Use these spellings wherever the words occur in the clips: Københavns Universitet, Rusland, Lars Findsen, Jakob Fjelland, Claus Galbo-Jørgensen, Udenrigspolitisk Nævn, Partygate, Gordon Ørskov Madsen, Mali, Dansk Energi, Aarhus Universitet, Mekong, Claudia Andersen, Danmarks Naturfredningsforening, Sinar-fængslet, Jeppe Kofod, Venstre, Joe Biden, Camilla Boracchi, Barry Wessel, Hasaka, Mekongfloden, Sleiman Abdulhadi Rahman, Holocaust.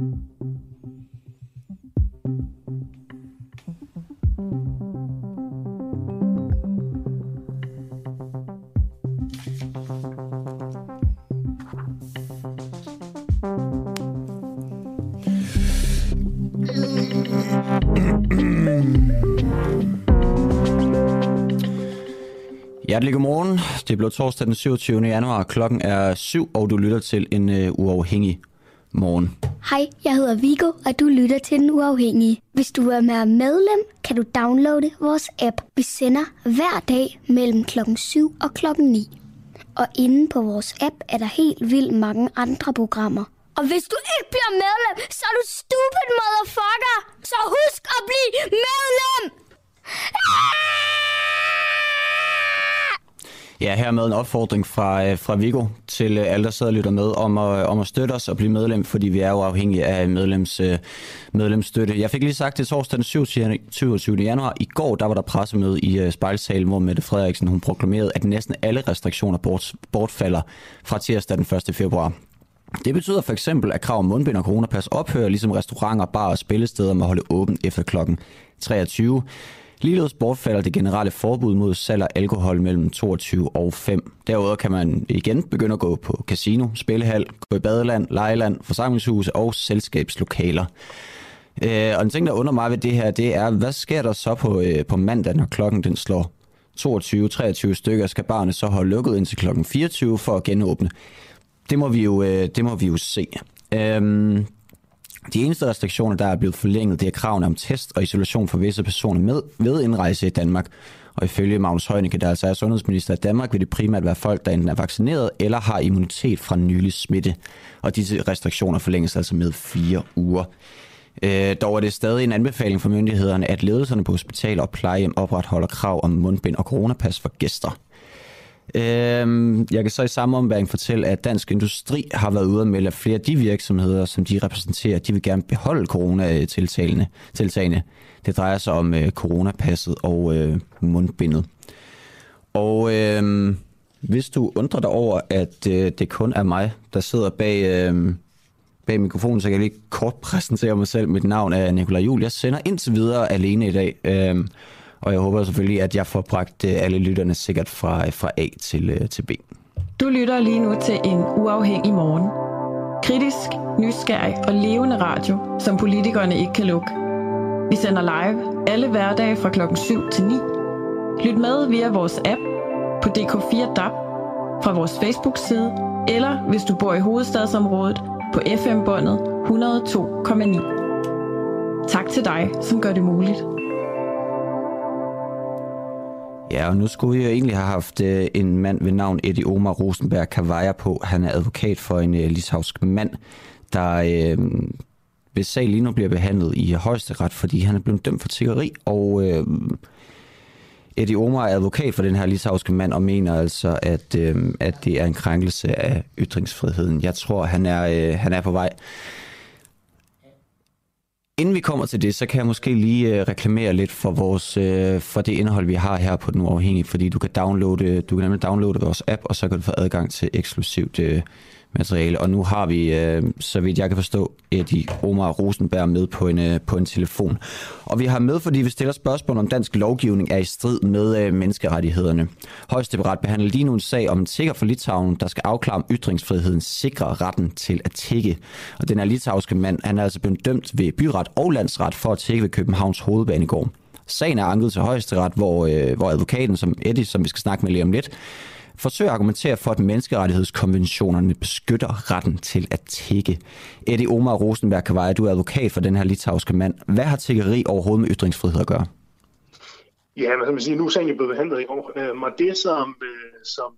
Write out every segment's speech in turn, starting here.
Hjertelig godmorgen. Det blev torsdag den 27. januar. Klokken er 7, og du lytter til en uafhængig morgen. Hej, jeg hedder Viggo, og du lytter til Den Uafhængige. Hvis du er medlem, kan du downloade vores app. Vi sender hver dag mellem klokken 7 og klokken 9. Og inde på vores app er der helt vildt mange andre programmer. Og hvis du ikke bliver medlem, så er du stupid motherfucker! Så husk at blive medlem! Ja, hermed en opfordring fra Viggo til alle, der sidder og lytter med, om at støtte os og blive medlem, fordi vi er jo afhængige af medlemsstøtte. Jeg fik lige sagt, det torsdag den 27. januar. I går der var der pressemøde i Spejlsalen, hvor Mette Frederiksen hun proklamerede, at næsten alle restriktioner bortfalder fra tirsdag den 1. februar. Det betyder for eksempel, at krav om mundbind og coronapas ophører, ligesom restauranter, barer og spillesteder må holde åbent efter klokken 23. Ligeledes bortfalder det generelle forbud mod salg af alkohol mellem 22 og 5. Derudover kan man igen begynde at gå på casino, spillehal, gå i badeland, lejeland, forsamlingshus og selskabslokaler. Og en ting, der undrer mig ved det her, det er, hvad sker der så på mandag, når klokken den slår 22-23 stykker? Skal barnet så holde lukket indtil klokken 24 for at genåbne? Det må vi jo se. De eneste restriktioner, der er blevet forlænget, det er kravene om test og isolation for visse personer ved indrejse i Danmark. Og ifølge Magnus Heunicke, der altså er sundhedsminister i Danmark, vil det primært være folk, der enten er vaccineret eller har immunitet fra nylig smitte. Og disse restriktioner forlænges altså med 4 uger. Dog er det stadig en anbefaling fra myndighederne, at ledelserne på hospitaler og plejehjem opretholder krav om mundbind og coronapas for gæster. Jeg kan så i samme ombæring fortælle, at Dansk Industri har været ude at melde, at flere af de virksomheder, som de repræsenterer, de vil gerne beholde coronatiltagene. Det drejer sig om coronapasset og mundbindet. Og hvis du undrer dig over, at det kun er mig, der sidder bag mikrofonen, så kan jeg lige kort præsentere mig selv. Mit navn er Nicolai Juhl. Jeg sender indtil videre alene i dag. Og jeg håber selvfølgelig, at jeg får bragt alle lytterne sikkert fra A til B. Du lytter lige nu til En Uafhængig Morgen. Kritisk, nysgerrig og levende radio, som politikerne ikke kan lukke. Vi sender live alle hverdage fra klokken 7 til 9. Lyt med via vores app på DK4 DAB, fra vores Facebook-side, eller hvis du bor i hovedstadsområdet på FM-båndet 102,9. Tak til dig, som gør det muligt. Ja, og nu skulle jeg egentlig have haft en mand ved navn Eddie Omar Rosenberg Khawaja på. Han er advokat for en litauisk mand, der ved sag lige nu bliver behandlet i højesteret, fordi han er blevet dømt for tiggeri. Og Eddie Omar er advokat for den her litauiske mand og mener altså, at det er en krænkelse af ytringsfriheden. Jeg tror, han er på vej. Inden vi kommer til det, så kan jeg måske lige reklamere lidt for for det indhold, vi har her på Den Uafhængige, fordi du kan nemlig downloade vores app, og så kan du få adgang til eksklusivt materiale. Og nu har vi, så vidt jeg kan forstå, Eddie Omar Rosenberg med på en telefon. Og vi har med, fordi vi stiller spørgsmål om dansk lovgivning er i strid med menneskerettighederne. Højesteret behandler lige nu en sag om en tigger fra Litauen, der skal afklare om ytringsfriheden sikrer retten til at tigge. Og den her litauiske mand, han er altså blevet dømt ved byret og landsret for at tigge ved Københavns Hovedbanegård. Sagen er anket til højesteret, hvor advokaten, som Eddie, som vi skal snakke med lige om lidt, forsøger at argumentere for, at menneskerettighedskonventionerne beskytter retten til at tigge. Eddie Omar Rosenberg Khawaja, du er advokat for den her litauiske mand. Hvad har tiggeri overhovedet med ytringsfrihed at gøre? Ja, men som jeg siger, nu er sagen jo blevet behandlet i år. Og det, som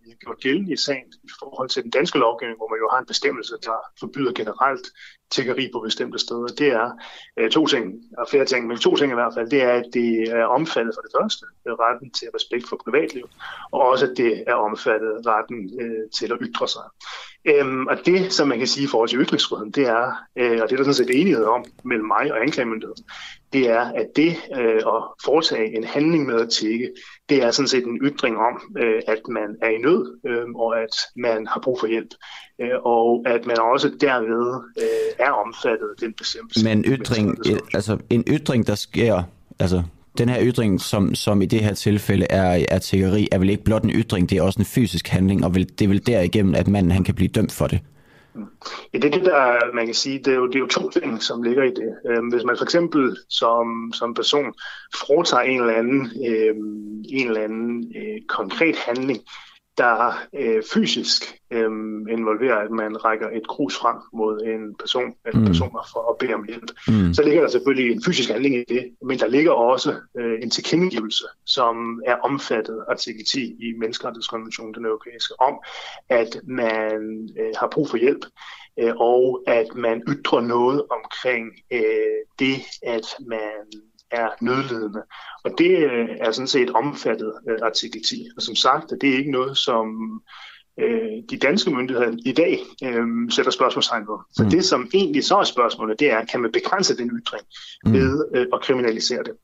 vi har gjort gældende i sagen i forhold til den danske lovgivning, hvor man jo har en bestemmelse, der forbyder generelt tiggeri på bestemte steder, det er to ting, og flere ting, men to ting i hvert fald, det er, at det er omfattet for det første, retten til respekt for privatliv, og også, at det er omfattet retten til at ytre sig. Og det, som man kan sige i forhold til ytringsfriheden, det er, og det er der sådan set enighed om mellem mig og anklagemyndigheden, det er, at det at foretage en handling med at tække, det er sådan set en ytring om, at man er i nød, og at man har brug for hjælp, og at man også derved er omfattet af den bestemmelse. Men ytring, altså en ytring, der sker, altså den her ytring, som i det her tilfælde er tiggeri, er vel ikke blot en ytring, det er også en fysisk handling, og det er vel derigennem, at manden han kan blive dømt for det. Ja, det er det, der man kan sige, det er jo to ting, som ligger i det. Hvis man for eksempel som person foretager en eller anden konkret handling, der fysisk involverer, at man rækker et krus frem mod en person eller personer for at bede om hjælp, så ligger der selvfølgelig en fysisk handling i det, men der ligger også en tilkendegivelse, som er omfattet artikel 10 i Menneskerettighedskonventionen, den europæiske, om, at man har brug for hjælp, og at man ytrer noget omkring det, at man er nødlidende. Og det er sådan set omfattet artikel 10. Og som sagt, at det er ikke noget, som de danske myndigheder i dag sætter spørgsmålstegn på. Så det, som egentlig så er spørgsmålet, det er, kan man begrænse den ytring ved at kriminalisere det?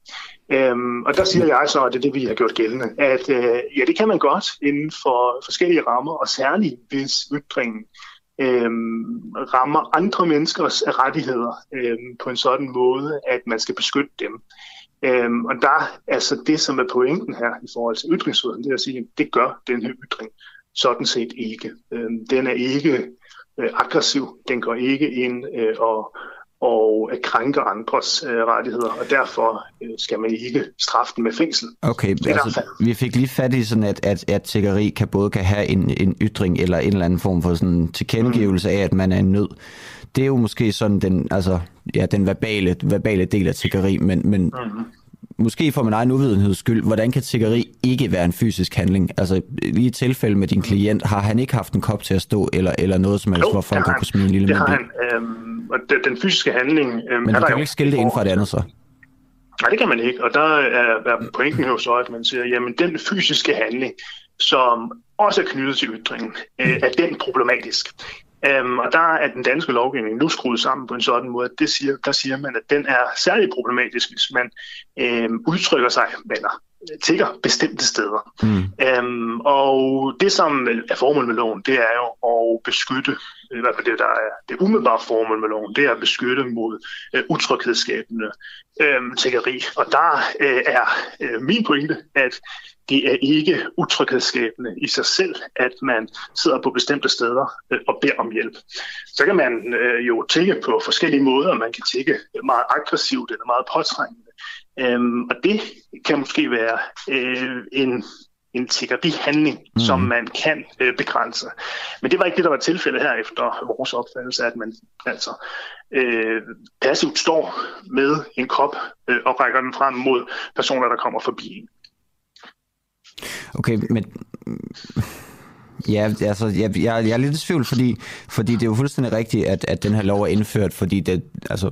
Og der siger jeg så, at det er det, vi har gjort gældende, at ja, det kan man godt inden for forskellige rammer, og særligt hvis ytringen rammer andre menneskers rettigheder på en sådan måde, at man skal beskytte dem. Og der altså det, som er pointen her i forhold til ytringsfriheden, det er at sige, at det gør den her ytring sådan set ikke. Den er ikke aggressiv, den går ikke ind og krænker andres rettigheder, og derfor skal man ikke straffe dem med fængsel. Okay, altså, vi fik lige fat i sådan, at tiggeri kan både kan have en ytring eller en eller anden form for sådan tilkendegivelse af, at man er i nød. Det er jo måske sådan den, altså, ja, den verbale del af tiggeri, men måske for min egen uvidenheds skyld, hvordan kan tiggeri ikke være en fysisk handling? Altså lige i tilfælde med din klient, har han ikke haft en kop til at stå, eller noget som helst, hvor folk kunne smide en lille mønt? Og den fysiske handling... Men du kan jo ikke skille det inden fra det andet, så? Nej, det kan man ikke. Og der er pointen jo så, at man siger, jamen den fysiske handling, som også er knyttet til ytringen, er den problematisk. Og der er den danske lovgivning nu skruet sammen på en sådan måde, at der siger man, at den er særlig problematisk, hvis man udtrykker sig eller tigger bestemte steder. Og det, som er formålet med loven, det er jo at beskytte, i hvert fald det, der er det umiddelbare formål med loven, det er at beskytte mod utryghedsskabende tiggeri. Og der er min pointe, at det er ikke utryghedsskabende i sig selv, at man sidder på bestemte steder og beder om hjælp. Så kan man jo tigge på forskellige måder, man kan tigge meget aggressivt eller meget påtrængende. Og det kan måske være en tiggerihandling, som man kan begrænse. Men det var ikke det, der var tilfældet her efter vores opfattelse, at man altså passivt står med en kop og rækker den frem mod personer, der kommer forbi. Okay, men ja, altså, jeg er lidt i tvivl, fordi det er jo fuldstændig rigtigt, at den her lov er indført, fordi det altså,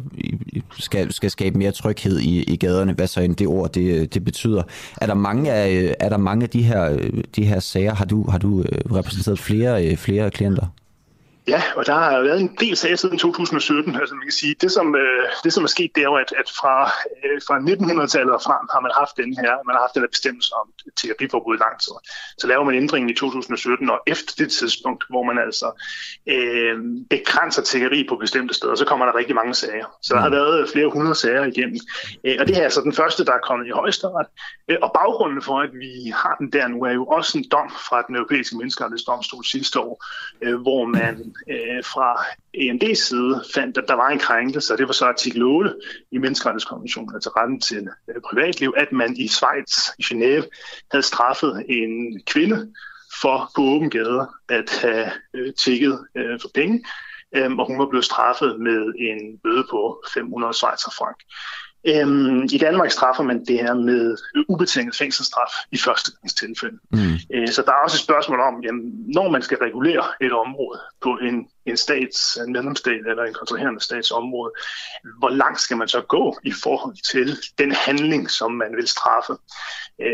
skal skabe mere tryghed i gaderne, hvad så end det ord det betyder. Er der mange af de her sager? Har du repræsenteret flere klienter? Ja, og der har været en del sager siden 2017. Altså man kan sige, det som er sket, det er jo, at fra 1900-tallet og frem har man haft den her bestemmelse om tiggeriforbud i lang tid. Så laver man ændringen i 2017, og efter det tidspunkt, hvor man altså begrænser tiggeri på bestemte steder, så kommer der rigtig mange sager. Så der har været flere hundrede sager igennem. Og det her er så den første, der er kommet i højesteret. Og baggrunden for, at vi har den der nu, er jo også en dom fra den europæiske menneskerettighedsdomstol sidste år, hvor man fra EMD's side fandt, at der var en krænkelse, og det var så artikel 8 i Menneskerettighedskonventionen, altså retten til privatliv, at man i Schweiz, i Genève, havde straffet en kvinde for på åben gade at have tigget for penge, og hun var blevet straffet med en bøde på 500 schweizerfranc. I Danmark straffer man det her med ubetinget fængselsstraf i førstegangstilfælde. Så der er også et spørgsmål om, jamen, når man skal regulere et område på en medlemsstat eller en kontrollerende stats område, hvor langt skal man så gå i forhold til den handling, som man vil straffe?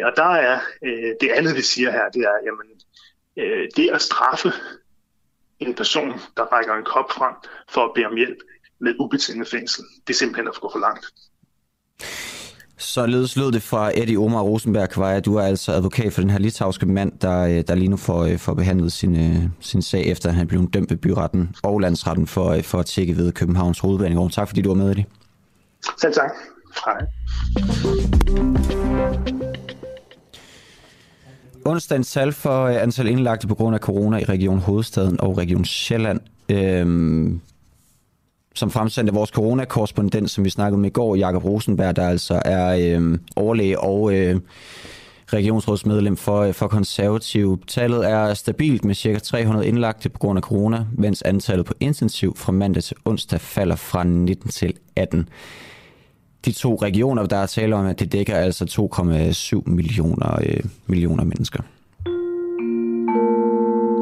Og der er det andet, vi siger her, det er, jamen, det at straffe en person, der rækker en kop frem for at bede om hjælp med ubetinget fængsel. Det er simpelthen at gå for langt. Således lød det fra Eddie Omar Rosenberg Khawaja. Du er altså advokat for den her litauiske mand, der lige nu får behandlet sin sag, efter han blev dømt ved byretten og landsretten for at tække ved Københavns hovedbanegård. Tak fordi du var med, Eddie. Selv tak. Hej. Onsdagens tal for antal indlagte på grund af corona i Region Hovedstaden og Region Sjælland, som fremsendte vores coronakorrespondent, som vi snakkede med i går, Jakob Rosenberg, der altså er overlæge og regionsrådsmedlem for konservative. Tallet er stabilt med ca. 300 indlagte på grund af corona, mens antallet på intensiv fra mandag til onsdag falder fra 19 til 18. De to regioner, der er tale om, at det dækker altså 2,7 millioner mennesker.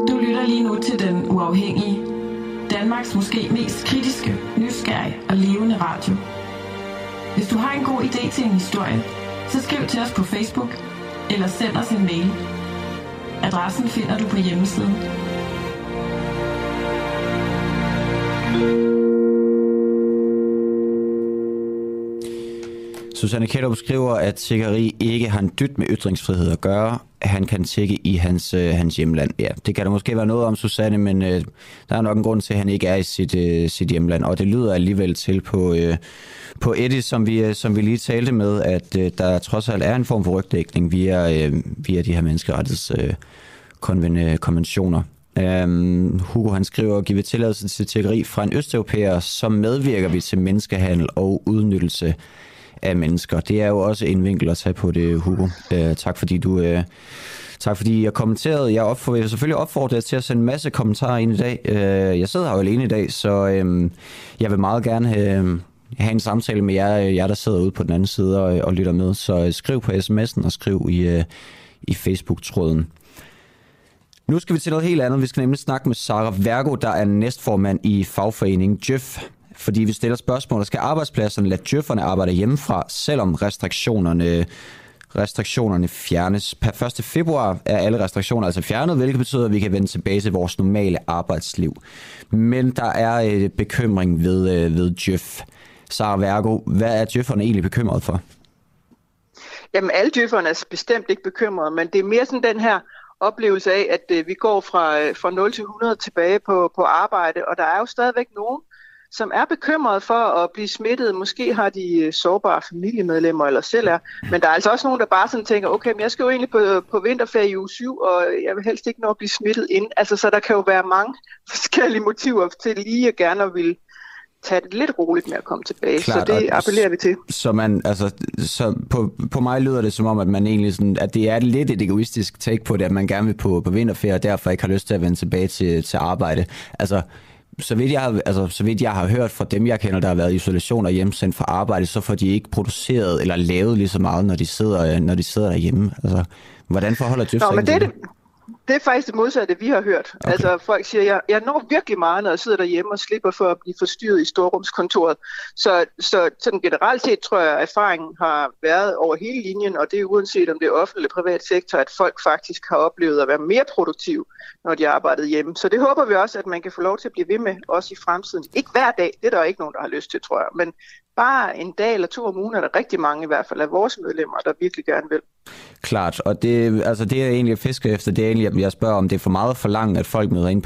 Du lytter lige nu til Den Uafhængige. Danmarks måske mest kritiske, nysgerrige og levende radio. Hvis du har en god idé til en historie, så skriv til os på Facebook eller send os en mail. Adressen finder du på hjemmesiden. Susanne Kjellup skriver, at tiggeri ikke har en dyt med ytringsfrihed at gøre. Han kan tigge i hans hjemland. Ja, det kan der måske være noget om, Susanne, men der er nok en grund til, at han ikke er i sit hjemland. Og det lyder alligevel til på Eddie, som vi lige talte med, at der trods alt er en form for rygdækning via de her menneskerettighedskonventioner. Hugo han skriver, giver vi tilladelse til tiggeri fra en østeuropæer, så medvirker vi til menneskehandel og udnyttelse af mennesker. Det er jo også en vinkel at tage på det, Hugo. Tak fordi jeg kommenterede. Jeg selvfølgelig opfordrer jer til at sende en masse kommentarer ind i dag. Jeg sidder her jo alene i dag, så jeg vil meget gerne have en samtale med jer, der sidder ude på den anden side og lytter med. Så skriv på sms'en og skriv i Facebook-tråden. Nu skal vi til noget helt andet. Vi skal nemlig snakke med Sara Vergo, der er næstformand i fagforeningen DJØF. Fordi vi stiller spørgsmål, skal arbejdspladserne lade djøfferne arbejde hjemmefra, selvom restriktionerne fjernes? Per 1. februar er alle restriktioner altså fjernet, hvilket betyder, at vi kan vende tilbage til vores normale arbejdsliv. Men der er bekymring ved djøf. Sara Vergo, hvad er djøfferne egentlig bekymret for? Jamen, alle djøfferne er bestemt ikke bekymrede, men det er mere sådan den her oplevelse af, at vi går fra 0 til 100 tilbage på arbejde, og der er jo stadigvæk nogen, som er bekymret for at blive smittet. Måske har de sårbare familiemedlemmer eller selv er. Men der er altså også nogen, der bare sådan tænker, okay, men jeg skal jo egentlig på vinterferie i uge 7, og jeg vil helst ikke nå at blive smittet inden. Altså, så der kan jo være mange forskellige motiver til lige at gerne at ville tage det lidt roligt med at komme tilbage. Klart, så det appellerer vi til. Så man, altså, så på mig lyder det som om, at man egentlig sådan, at det er lidt et egoistisk take på det, at man gerne vil på vinterferie, og derfor ikke har lyst til at vende tilbage til arbejde. Altså, Så vidt jeg har hørt fra dem, jeg kender, der har været i isolation og hjemsendt fra arbejde, så får de ikke produceret eller lavet lige så meget, når de sidder derhjemme. Altså, hvordan forholder djøf sig til det? Det er faktisk det modsatte, vi har hørt. Okay. Altså, folk siger, jeg når virkelig meget, når jeg sidder derhjemme og slipper for at blive forstyrret i storrumskontoret. Så sådan generelt set tror jeg, at erfaringen har været over hele linjen, og det er uanset om det er offentlig eller privat sektor, at folk faktisk har oplevet at være mere produktive, når de arbejdede hjemme. Så det håber vi også, at man kan få lov til at blive ved med, også i fremtiden. Ikke hver dag, det er der ikke nogen, der har lyst til, tror jeg, men bare en dag eller to om ugen er der rigtig mange i hvert fald af vores medlemmer, der virkelig gerne vil. Klart, og det er egentlig fisker efter, det er egentlig, at jeg spørger, om det er for meget for langt, at folk møder ind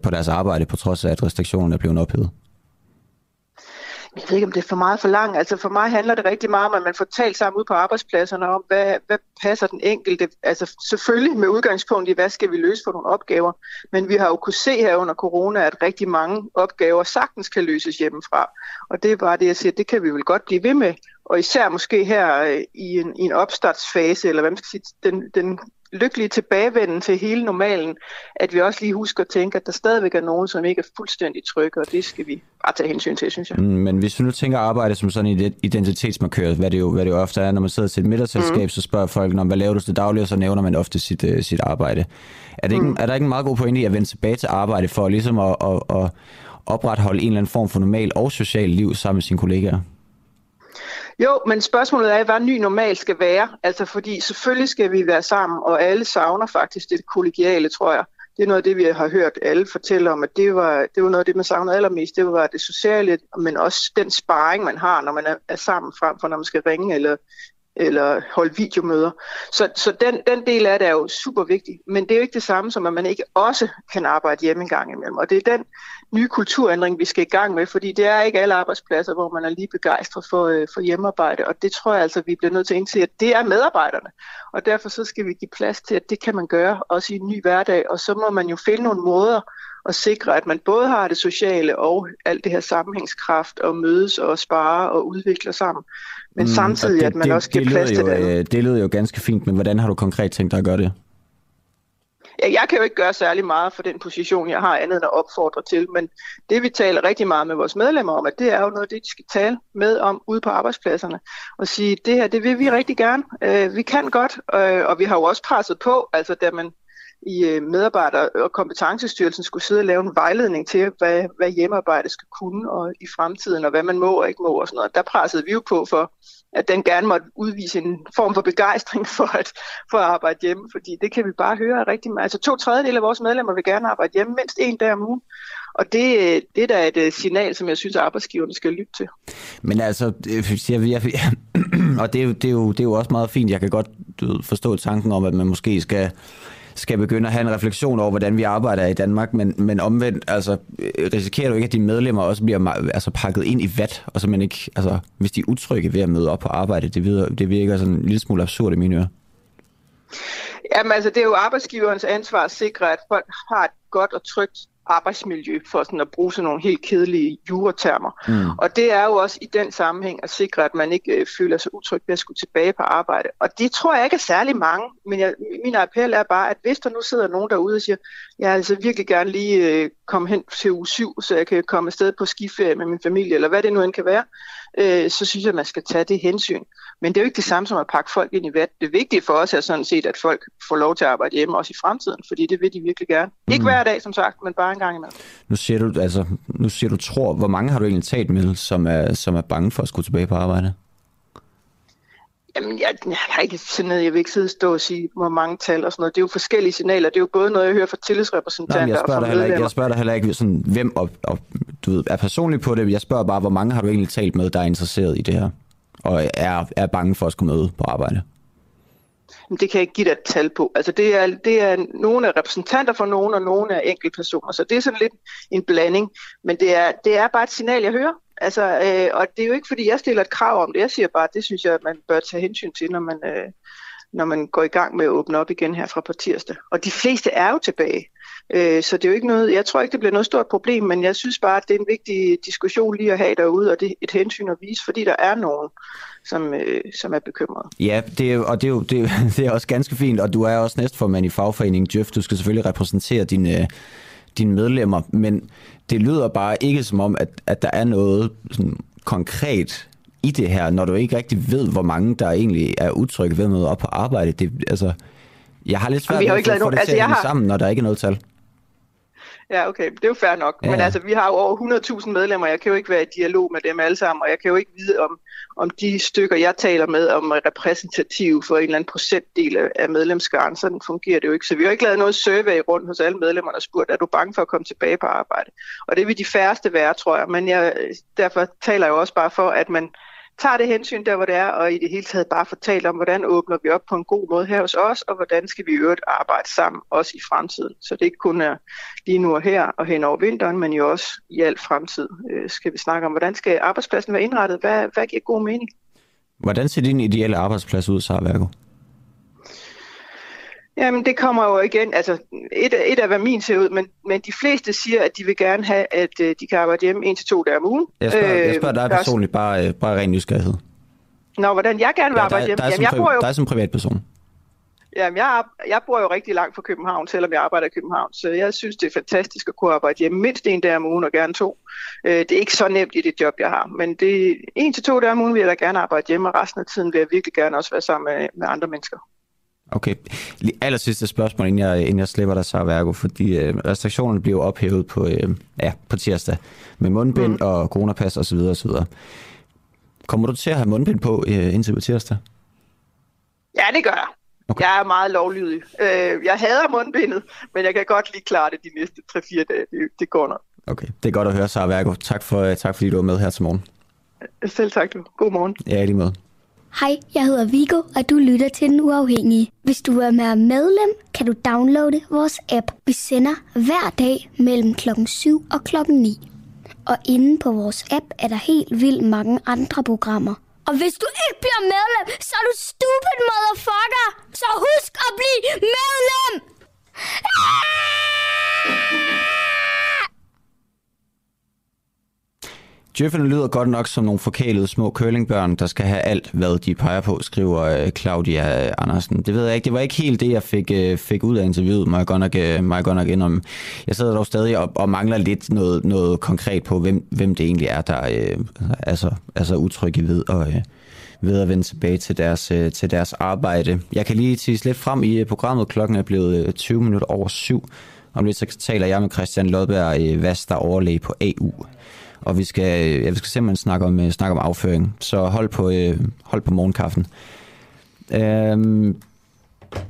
på deres arbejde, på trods af, at restriktionerne er blevet ophedet. Jeg ved ikke, om det er for meget for langt. Altså for mig handler det rigtig meget om, at man får talt sammen ud på arbejdspladserne om, hvad passer den enkelte. Altså selvfølgelig med udgangspunkt i, hvad skal vi løse for nogle opgaver. Men vi har jo kunnet se her under corona, at rigtig mange opgaver sagtens kan løses hjemmefra. Og det er bare det, jeg siger, det kan vi vel godt blive ved med. Og især måske her i en opstartsfase, eller hvad man skal sige, den lykkelige tilbagevenden til hele normalen, at vi også lige husker at tænke, at der stadigvæk er nogen, som ikke er fuldstændig trygge, og det skal vi bare tage hensyn til, synes jeg. Men hvis vi nu tænker arbejde som sådan en identitetsmarkør, hvad det jo ofte er, når man sidder til et middagsselskab, så spørger folk, hvad laver du til daglig, og så nævner man ofte sit arbejde. Er der ikke en meget god pointe i at vende tilbage til arbejde for ligesom at opretholde en eller anden form for normal og social liv sammen med sine kollegaer? Jo, men spørgsmålet er, hvad ny normal skal være. Altså fordi selvfølgelig skal vi være sammen, og alle savner faktisk det kollegiale, tror jeg. Det er noget af det, vi har hørt alle fortælle om, at det var noget af det, man savnede allermest. Det var det sociale, men også den sparring, man har, når man er sammen frem for, når man skal ringe eller holde videomøder. Så den del af det er jo super vigtig, men det er jo ikke det samme som, at man ikke også kan arbejde hjemme en gang imellem. Og det er den nye kulturændring, vi skal i gang med, fordi det er ikke alle arbejdspladser, hvor man er lige begejstret for hjemmearbejde, og det tror jeg altså, vi bliver nødt til at indse, at det er medarbejderne. Og derfor så skal vi give plads til, at det kan man gøre, også i en ny hverdag, og så må man jo finde nogle måder at sikre, at man både har det sociale og alt det her sammenhængskraft, og mødes og spare og udvikle sammen. Men samtidig, at man også giver plads til det. Det lyder jo ganske fint, men hvordan har du konkret tænkt dig at gøre det? Ja, jeg kan jo ikke gøre særlig meget for den position, jeg har, andet end at opfordre til, men det vi taler rigtig meget med vores medlemmer om, at det er jo noget, det de skal tale med om ude på arbejdspladserne, og sige, det her, det vil vi rigtig gerne, vi kan godt, og vi har jo også presset på, altså da man i medarbejder- og kompetencestyrelsen skulle sidde og lave en vejledning til, hvad hjemmearbejde skal kunne og i fremtiden, og hvad man må og ikke må og sådan noget. Der pressede vi jo på for, at den gerne måtte udvise en form for begejstring for at arbejde hjemme, fordi det kan vi bare høre rigtig meget. Altså 2/3 af vores medlemmer vil gerne arbejde hjemme mindst en dag om ugen. Og det er da et signal, som jeg synes, arbejdsgiverne skal lytte til. Men altså, og det er jo også meget fint. Jeg kan godt forstå tanken om, at man måske skal begynde at have en refleksion over, hvordan vi arbejder i Danmark, men omvendt, altså, risikerer du ikke, at dine medlemmer også bliver altså, pakket ind i vat, og så man ikke, altså, hvis de er utrygge ved at møde op på arbejde, det virker sådan en lille smule absurd i mine ører. Jamen altså, det er jo arbejdsgiverens ansvar at sikre, at folk har et godt og trygt arbejdsmiljø, for sådan at bruge sådan nogle helt kedelige juratermer. Og det er jo også i den sammenhæng at sikre, at man ikke føler sig utryg ved at skulle tilbage på arbejde. Og det tror jeg ikke er særlig mange, men min appel er bare, at hvis der nu sidder nogen derude og siger, jeg altså virkelig gerne lige komme hen til uge 7, så jeg kan komme afsted på skiferie med min familie, eller hvad det nu end kan være, så synes jeg, at man skal tage det hensyn. Men det er jo ikke det samme som at pakke folk ind i vat. Det vigtige for os er sådan set, at folk får lov til at arbejde hjemme, også i fremtiden, fordi det vil de virkelig gerne. Ikke hver dag, som sagt, men bare en gang imellem. Nu siger du tror, hvor mange har du egentlig talt med, som er bange for at skulle tilbage på arbejde? Jamen, jeg vil ikke sidde og sige, hvor mange tal og sådan noget. Det er jo forskellige signaler. Det er jo både noget, jeg hører fra tillidsrepræsentanter og fra medlemmer. Jeg spørger dig heller ikke, sådan, hvem og, du ved, er personligt på det. Jeg spørger bare, hvor mange har du egentlig talt med, der er interesseret i det her? Og er bange for at skulle møde på arbejde? Det kan jeg ikke give dig et tal på. Altså det er nogle af repræsentanter for nogen, og nogle af enkeltpersoner. Så det er sådan lidt en blanding. Men det er bare et signal, jeg hører. Altså, og det er jo ikke, fordi jeg stiller et krav om det. Jeg siger bare, at det synes jeg, at man bør tage hensyn til, når man går i gang med at åbne op igen her fra på tirsdag. Og de fleste er jo tilbage. Så det er jo ikke noget, jeg tror ikke, det bliver noget stort problem, men jeg synes bare, at det er en vigtig diskussion lige at have derude, og det er et hensyn at vise, fordi der er nogen, som er bekymrede. Ja, det er også ganske fint, og du er også næstformand i fagforeningen DJØF. Du skal selvfølgelig repræsentere dine medlemmer, men det lyder bare ikke som om, at der er noget sådan konkret i det her, når du ikke rigtig ved, hvor mange der egentlig er utrygge ved at møde op på arbejde. Det, altså, jeg har lidt svært ved at få det til at hænge sammen, når der ikke er noget tal. Ja, okay. Det er jo fair nok. Ja. Men altså, vi har jo over 100.000 medlemmer. Jeg kan jo ikke være i dialog med dem alle sammen, og jeg kan jo ikke vide, om de stykker, jeg taler med, om er repræsentative for en eller anden procentdel af medlemskaren. Sådan fungerer det jo ikke. Så vi har ikke lavet noget survey rundt hos alle medlemmerne og spurgt, er du bange for at komme tilbage på arbejde? Og det vil de færreste være, tror jeg. Men derfor taler jeg jo også bare for, at man tager det hensyn der, hvor det er, og i det hele taget bare fortælle om, hvordan åbner vi op på en god måde her hos os, og hvordan skal vi i øvrigt arbejde sammen, også i fremtiden. Så det ikke kun er lige nu og her og hen over vinteren, men jo også i al fremtid skal vi snakke om, hvordan skal arbejdspladsen være indrettet? Hvad giver god mening? Hvordan ser din ideelle arbejdsplads ud, Sara Vergo? Jamen, det kommer jo igen, altså et af hvad min ser ud, men de fleste siger, at de vil gerne have, at de kan arbejde hjemme 1 til 2 dage om ugen. Jeg spørger dig personligt, bare ren nysgerrighed. Nå, hvordan jeg gerne vil arbejde hjemme? Dig som privatperson. Jamen, jeg bor jo rigtig langt fra København, selvom jeg arbejder i København, så jeg synes, det er fantastisk at kunne arbejde hjemme mindst 1 dag om ugen, og gerne 2. Det er ikke så nemt i det job, jeg har, men 1 til 2 dage om ugen vil jeg da gerne arbejde hjemme, og resten af tiden vil jeg virkelig gerne også være sammen med andre mennesker. Okay. Allersidste spørgsmål, inden jeg slipper dig, Sara Vergo, fordi restriktionerne bliver ophævet på tirsdag med mundbind og coronapas osv. osv. Kommer du til at have mundbind på indtil på tirsdag? Ja, det gør jeg. Okay. Jeg er meget lovlydig. Jeg hader mundbindet, men jeg kan godt lige klare det de næste 3-4 dage. Det går nok. Okay, det er godt at høre, Sara Vergo. Tak fordi du var med her til morgen. Selv tak du. God morgen. Ja, lige med. Hej, jeg hedder Viggo, og du lytter til Den Uafhængige. Hvis du er medlem, kan du downloade vores app. Vi sender hver dag mellem klokken 7 og klokken 9. Og inde på vores app er der helt vildt mange andre programmer. Og hvis du ikke bliver medlem, så er du stupid motherfucker! Så husk at blive medlem! Djøfferne lyder godt nok som nogle forkælede små curlingbørn, der skal have alt, hvad de peger på, skriver Claudia Andersen. Det ved jeg ikke. Det var ikke helt det, jeg fik ud af interviewet, må jeg godt nok indrømme. Jeg sidder dog stadig og mangler lidt noget konkret på, hvem det egentlig er, der altså utrygge ved at vende tilbage til deres arbejde. Jeg kan lige tisse lidt frem i programmet. Klokken er blevet 7:20. Om lidt så taler jeg med Christian Lodbjerg Hvas, der overlæge på AU. Og vi skal simpelthen snakke om afføring. Så hold på morgenkaffen.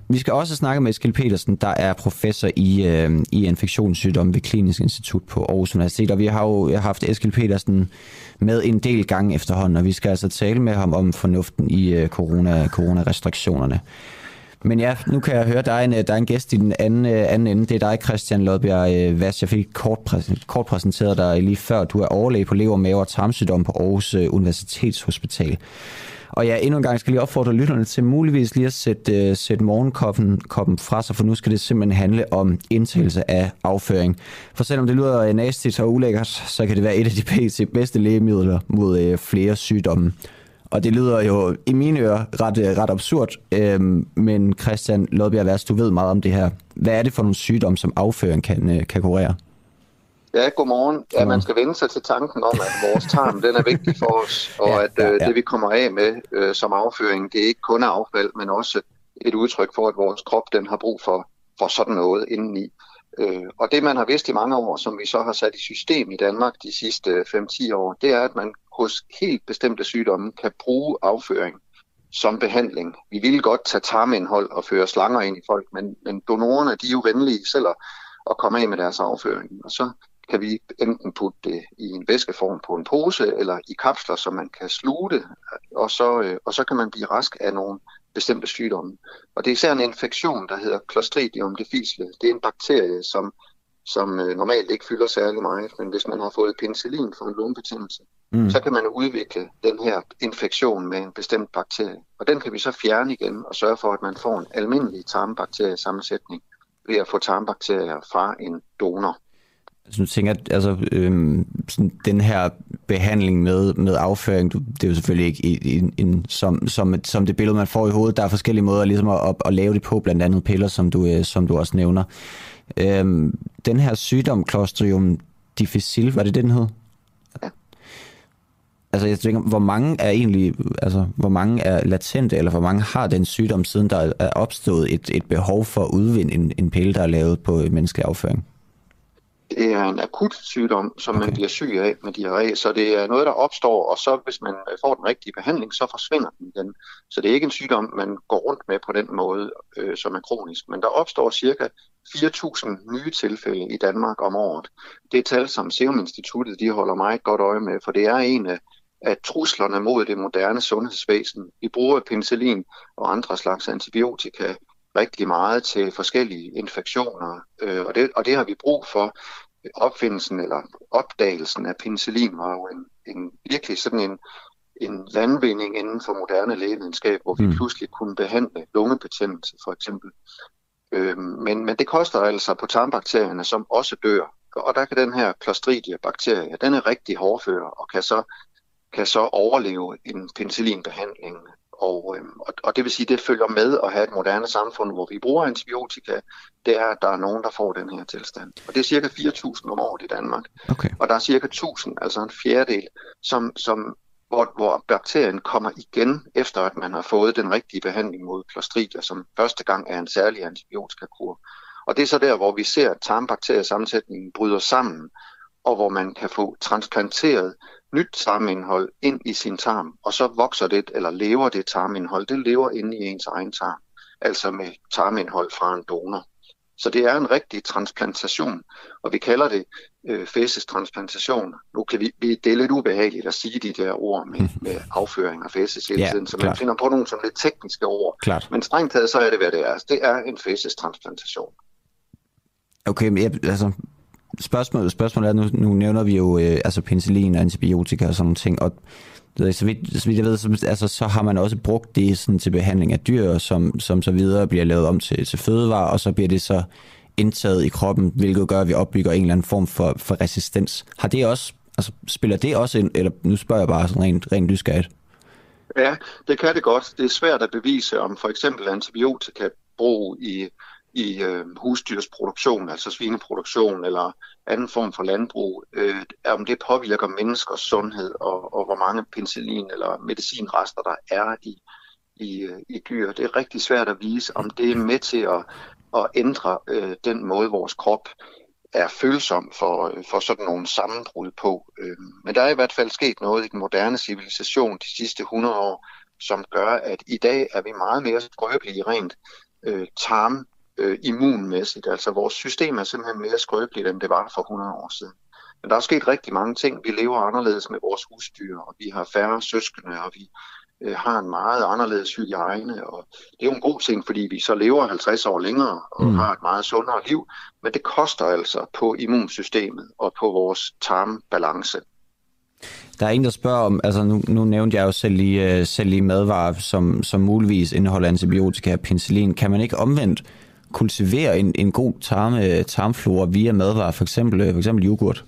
Vi skal også snakke med Eskild Petersen, der er professor i infektionssygdomme ved Klinisk Institut på Aarhus Universitet. Og vi har jo haft Eskild Petersen med en del gange efterhånden, og vi skal altså tale med ham om fornuften i coronarestriktionerne. Men ja, nu kan jeg høre, der er en gæst i den anden ende. Det er dig, Christian Lodbjerg Hvas. Jeg fik kort præsenteret dig lige før. Du er overlæge på lever, mave og tarmsygdom på Aarhus Universitetshospital. Og jeg endnu en gang skal lige opfordre lytterne til muligvis lige at sætte morgenkoppen fra sig, for nu skal det simpelthen handle om indtagelse af afføring. For selvom det lyder nastigt og ulækkert, så kan det være et af de bedste lægemidler mod flere sygdomme. Og det lyder jo i mine ører ret absurd, men Christian Lodbjerg Hvas, du ved meget om det her. Hvad er det for nogle sygdomme, som afføring kan kurere? Ja, godmorgen. Ja, man skal vende sig til tanken om, at vores tarm den er vigtig for os, og at det vi kommer af med som afføring, det er ikke kun affald, men også et udtryk for, at vores krop den har brug for sådan noget indeni. Og det man har vidst i mange år, som vi så har sat i system i Danmark de sidste 5-10 år, det er, at man hos helt bestemte sygdomme kan bruge afføring som behandling. Vi ville godt tage tarmindhold og føre slanger ind i folk, men donorerne de er jo venlige selv at komme af med deres afføring. Og så kan vi enten putte det i en væskeform på en pose eller i kapsler, som man kan sluge det, og så kan man blive rask af nogle bestemte sygdomme. Og det er især en infektion, der hedder Clostridium difficile. Det er en bakterie, som normalt ikke fylder særlig meget, men hvis man har fået penicillin for en lungebetændelse, så kan man udvikle den her infektion med en bestemt bakterie. Og den kan vi så fjerne igen og sørge for, at man får en almindelig tarmbakteriesammensætning ved at få tarmbakterier fra en donor. Så nu tænker jeg, den her behandling med afføring, det er jo selvfølgelig ikke som det billede, man får i hovedet. Der er forskellige måder ligesom at lave det på, blandt andet piller, som du også nævner. Den her sygdom, Clostridium difficile, var det den hed? Ja. Altså jeg tænker, hvor mange er latente, eller hvor mange har den sygdom, siden der er opstået et behov for at udvinde en pille, der er lavet på menneskelig afføring? Det er en akut sygdom, som man bliver syg af med diarré, så det er noget, der opstår, og så hvis man får den rigtige behandling, så forsvinder den igen. Så det er ikke en sygdom, man går rundt med på den måde, som er kronisk. Men der opstår cirka 4.000 nye tilfælde i Danmark om året. Det er tal, som Serum Instituttet de holder meget godt øje med, for det er en af truslerne mod det moderne sundhedsvæsen. Vi bruger penicillin og andre slags antibiotika rigtig meget til forskellige infektioner, og det har vi brug for. Opfindelsen eller opdagelsen af penicillin var jo en virkelig sådan en landvinding inden for moderne lægevidenskab, hvor vi pludselig kunne behandle lungebetændelse for eksempel. Men det koster altså på tarmbakterierne, som også dør, og der kan den her Clostridia-bakterie, den er rigtig hårdfør og kan så overleve en penicillinbehandling. Og det vil sige, at det følger med at have et moderne samfund, hvor vi bruger antibiotika. Det er, at der er nogen, der får den her tilstand. Og det er cirka 4.000 om året i Danmark. Okay. Og der er cirka 1.000, altså en fjerdedel, hvor bakterien kommer igen, efter at man har fået den rigtige behandling mod Clostridia, som første gang er en særlig antibiotikakur. Og det er så der, hvor vi ser, at tarmbakteriesammensætningen bryder sammen, og hvor man kan få transplanteret nyt tarmindhold ind i sin tarm, og så vokser det, eller lever det tarmindhold, det lever inde i ens egen tarm. altså med tarmindhold fra en donor. Så det er en rigtig transplantation, og vi kalder det fæsestransplantation. Nu kan det er lidt ubehageligt at sige de der ord med afføring og fæses hele tiden, så man finder på nogle som lidt tekniske ord. Klart. Men strengt taget, så er det, hvad det er. Det er en fæsestransplantation. Okay, men spørgsmålet er, nu nævner vi jo penicillin og antibiotika og sådan nogle ting, og så vidt jeg ved, så har man også brugt det sådan til behandling af dyr, som så videre bliver lavet om til fødevarer, og så bliver det så indtaget i kroppen, hvilket gør, at vi opbygger en eller anden form for resistens. Har det også, spiller det også ind, eller nu spørger jeg bare sådan rent nysgerrigt? Ja, det kan det godt. Det er svært at bevise, om for eksempel antibiotika brug i husdyrsproduktion, altså svineproduktion eller anden form for landbrug, om det påvirker menneskers sundhed og hvor mange penicillin eller medicinrester der er i dyr. Det er rigtig svært at vise, om det er med til at ændre den måde, vores krop er følsom for sådan nogle sammenbrud på. Men der er i hvert fald sket noget i den moderne civilisation de sidste 100 år, som gør, at i dag er vi meget mere skrøbelige rent tarm immunmæssigt. Altså vores system er simpelthen mere skrøbeligt, end det var for 100 år siden. Men der er sket rigtig mange ting. Vi lever anderledes med vores husdyr, og vi har færre søskende, og vi har en meget anderledes hygiejne. Og det er jo en god ting, fordi vi så lever 50 år længere og har et meget sundere liv. Men det koster altså på immunsystemet og på vores tarmbalance. Der er en, der spørger om, nu nævnte jeg jo selv lige madvarer, som muligvis indeholder antibiotika og penicillin. Kan man ikke omvendt kultivere en god tarmflora via madvarer, for eksempel yoghurt?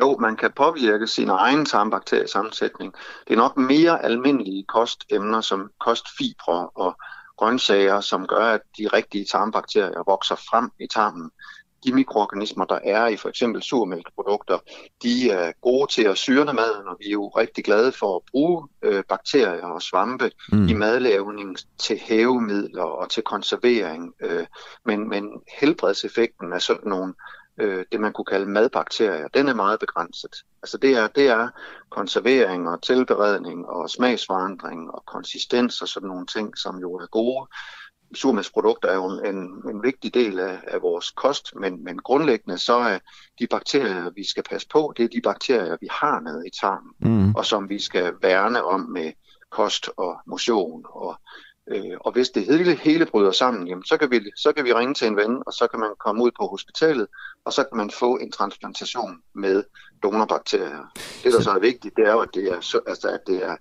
Jo, man kan påvirke sin egen tarmbakteriesammensætning. Det er nok mere almindelige kostemner som kostfibre og grøntsager, som gør, at de rigtige tarmbakterier vokser frem i tarmen. De mikroorganismer, der er i for eksempel surmælksprodukter, de er gode til at syrne maden, og vi er jo rigtig glade for at bruge bakterier og svampe i madlavning til hævemidler og til konservering. Men helbredseffekten af sådan nogle, det man kunne kalde madbakterier, den er meget begrænset. Altså det er konservering og tilberedning og smagsforandring og konsistens og sådan nogle ting, som jo er gode. Surmælksprodukter er jo en vigtig del af vores kost, men grundlæggende så er de bakterier, vi skal passe på, det er de bakterier, vi har nede i tarmen, og som vi skal værne om med kost og motion. Og hvis det hele bryder sammen, jamen, så kan vi ringe til en ven, og så kan man komme ud på hospitalet, og så kan man få en transplantation med donorbakterier. Det, der så er vigtigt, det er jo, at det er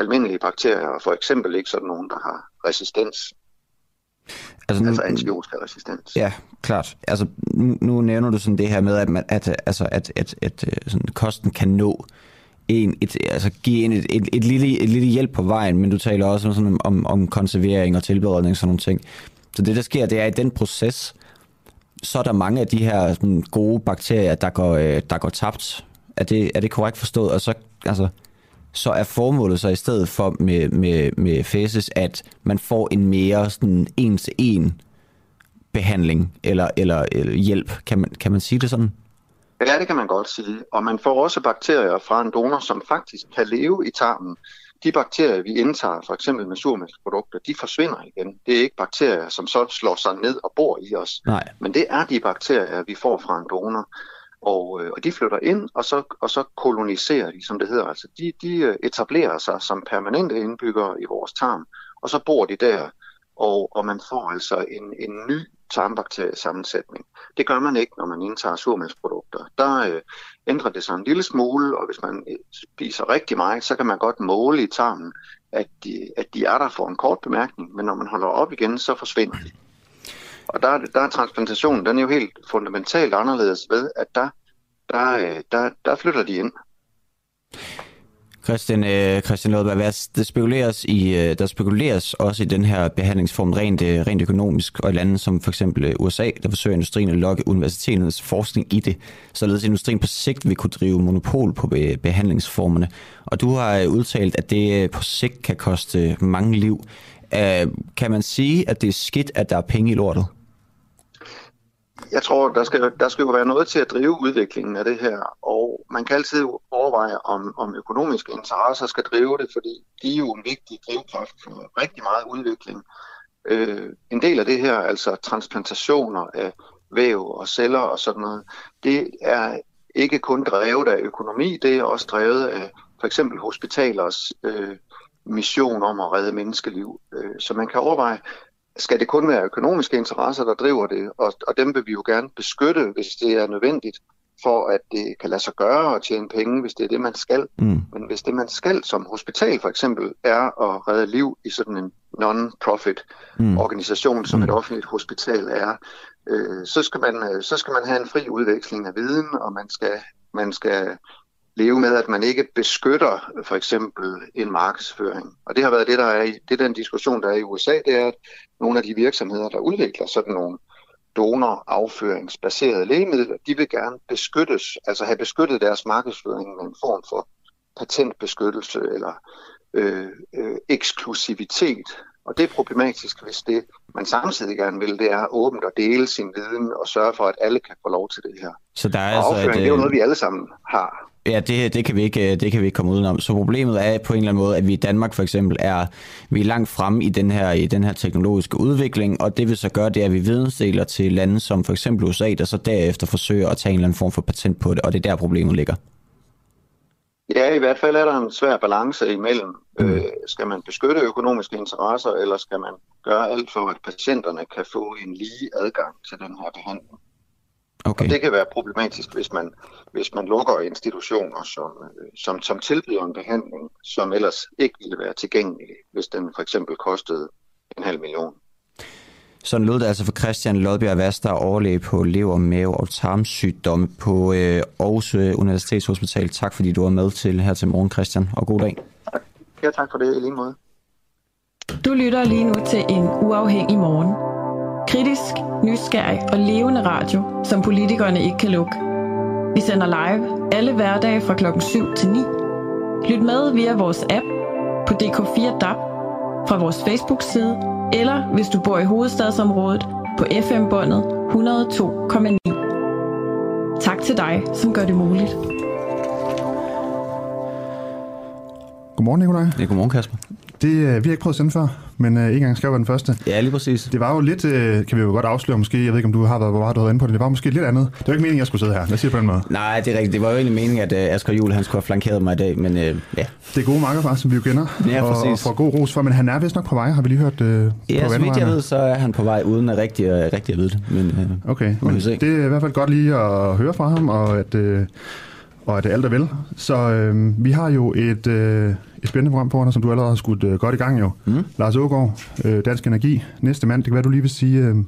almindelige bakterier, for eksempel ikke sådan nogen, der har resistens. Altså antibiotikaresistens. Ja, klart. Altså nu nævner du sådan det her med, at sådan kosten kan nå give et lille hjælp på vejen, men du taler også sådan om konservering og tilberedning og sådan nogle ting. Så det, der sker, det er i den proces, så er der mange af de her sådan, gode bakterier, der går tabt. Er det korrekt forstået? Og så er formålet så i stedet for med fæses, at man får en mere sådan en-til-en behandling eller hjælp. Kan man sige det sådan? Ja, det kan man godt sige. Og man får også bakterier fra en donor, som faktisk kan leve i tarmen. De bakterier, vi indtager, for eksempel med surmælksprodukter, de forsvinder igen. Det er ikke bakterier, som så slår sig ned og bor i os. Nej. Men det er de bakterier, vi får fra en donor. Og de flytter ind, og så koloniserer de, som det hedder. Altså, de etablerer sig som permanente indbyggere i vores tarm, og så bor de der, og man får altså en ny tarmbakteriesammensætning. Det gør man ikke, når man indtager surmælksprodukter. Der ændrer det sig en lille smule, og hvis man spiser rigtig meget, så kan man godt måle i tarmen, at de er der for en kort bemærkning, men når man holder op igen, så forsvinder de. Og der er transplantationen, den er jo helt fundamentalt anderledes ved, at der flytter de ind. Christian Lodbjerg Hvas, der spekuleres også i den her behandlingsform rent økonomisk, og i lande som for eksempel USA, der forsøger industrien at lokke universiteternes forskning i det, således industrien på sigt vil kunne drive monopol på behandlingsformerne. Og du har udtalt, at det på sigt kan koste mange liv. Kan man sige, at det er skidt, at der er penge i lortet? Jeg tror, der skal jo være noget til at drive udviklingen af det her, og man kan altid overveje, om økonomiske interesser skal drive det, fordi de er jo en vigtig drivkraft for rigtig meget udvikling. En del af det her, altså transplantationer af væv og celler og sådan noget, det er ikke kun drevet af økonomi, det er også drevet af for eksempel hospitalers mission om at redde menneskeliv. Så man kan overveje, skal det kun være økonomiske interesser, der driver det, og dem vil vi jo gerne beskytte, hvis det er nødvendigt, for at det kan lade sig gøre og tjene penge, hvis det er det, man skal. Mm. Men hvis det, man skal som hospital for eksempel, er at redde liv i sådan en non-profit organisation, som et offentligt hospital er, så skal man have en fri udveksling af viden, og man skal leve med, at man ikke beskytter for eksempel en markedsføring. Og det har været det, der er i, det er den diskussion, der er i USA, det er, at nogle af de virksomheder, der udvikler sådan nogle donor-afføringsbaserede lægemidler, de vil gerne beskyttes, altså have beskyttet deres markedsføring med en form for patentbeskyttelse eller eksklusivitet. Og det er problematisk, hvis det, man samtidig gerne vil, det er åbent at dele sin viden og sørge for, at alle kan få lov til det her. Så der er altså afføring, det er jo noget, vi alle sammen har. Ja, det kan vi ikke komme udenom. Så problemet er på en eller anden måde, at vi i Danmark for eksempel vi er langt fremme i den her teknologiske udvikling, og det vil så gøre det, at vi vidensdeler til lande som for eksempel USA, der så derefter forsøger at tage en eller anden form for patent på det, og det er der problemet ligger. Ja, i hvert fald er der en svær balance imellem. Skal man beskytte økonomiske interesser, eller skal man gøre alt for, at patienterne kan få en lige adgang til den her behandling? Okay. Og det kan være problematisk, hvis man lukker institutioner, som tilbyder en behandling, som ellers ikke ville være tilgængelig, hvis den for eksempel kostede 500.000. Sådan lød det altså for Christian Lodbjerg Hvas, der er overlæge på lever, mave og tarmsygdomme på Aarhus Universitetshospital. Tak fordi du var med til her til morgen, Christian, og god dag. Tak. Ja, tak for det, i lige måde. Du lytter lige nu til en uafhængig morgen. Kritisk, nysgerrig og levende radio, som politikerne ikke kan lukke. Vi sender live alle hverdage fra klokken 7 til 9. Lyt med via vores app på DK4 DAB, fra vores Facebook-side, eller hvis du bor i hovedstadsområdet på FM-båndet 102,9. Tak til dig, som gør det muligt. Godmorgen, Nicolaj. Ja, godmorgen, Kasper. Det, vi har ikke prøvet at sende før, men en gang skal jeg være den første. Ja, lige præcis. Det var jo lidt, kan vi jo godt afsløre måske, jeg ved ikke om du har været, hvor meget du har været inde på det, det var måske lidt andet. Det var ikke meningen, jeg skulle sidde her, lad os sige det på den måde. Nej, det er rigtigt. Det var jo egentlig meningen, at Asger Juhl, han skulle have flankeret mig i dag, men ja. Det er gode marker fra, som vi jo kender, ja, og får god ros for, men han er vist nok på vej, har vi lige hørt på vandvejerne. Ja, så vidt jeg ved, så er han på vej uden at rigtig at vide det, men okay, men det er i hvert fald godt lige at høre fra ham, og at alt er vel. Så vi har jo et spændende program på, som du allerede har skudt godt i gang jo. Mm. Lars Aagaard, Dansk Energi, næste mand. Det kan være, du lige vil sige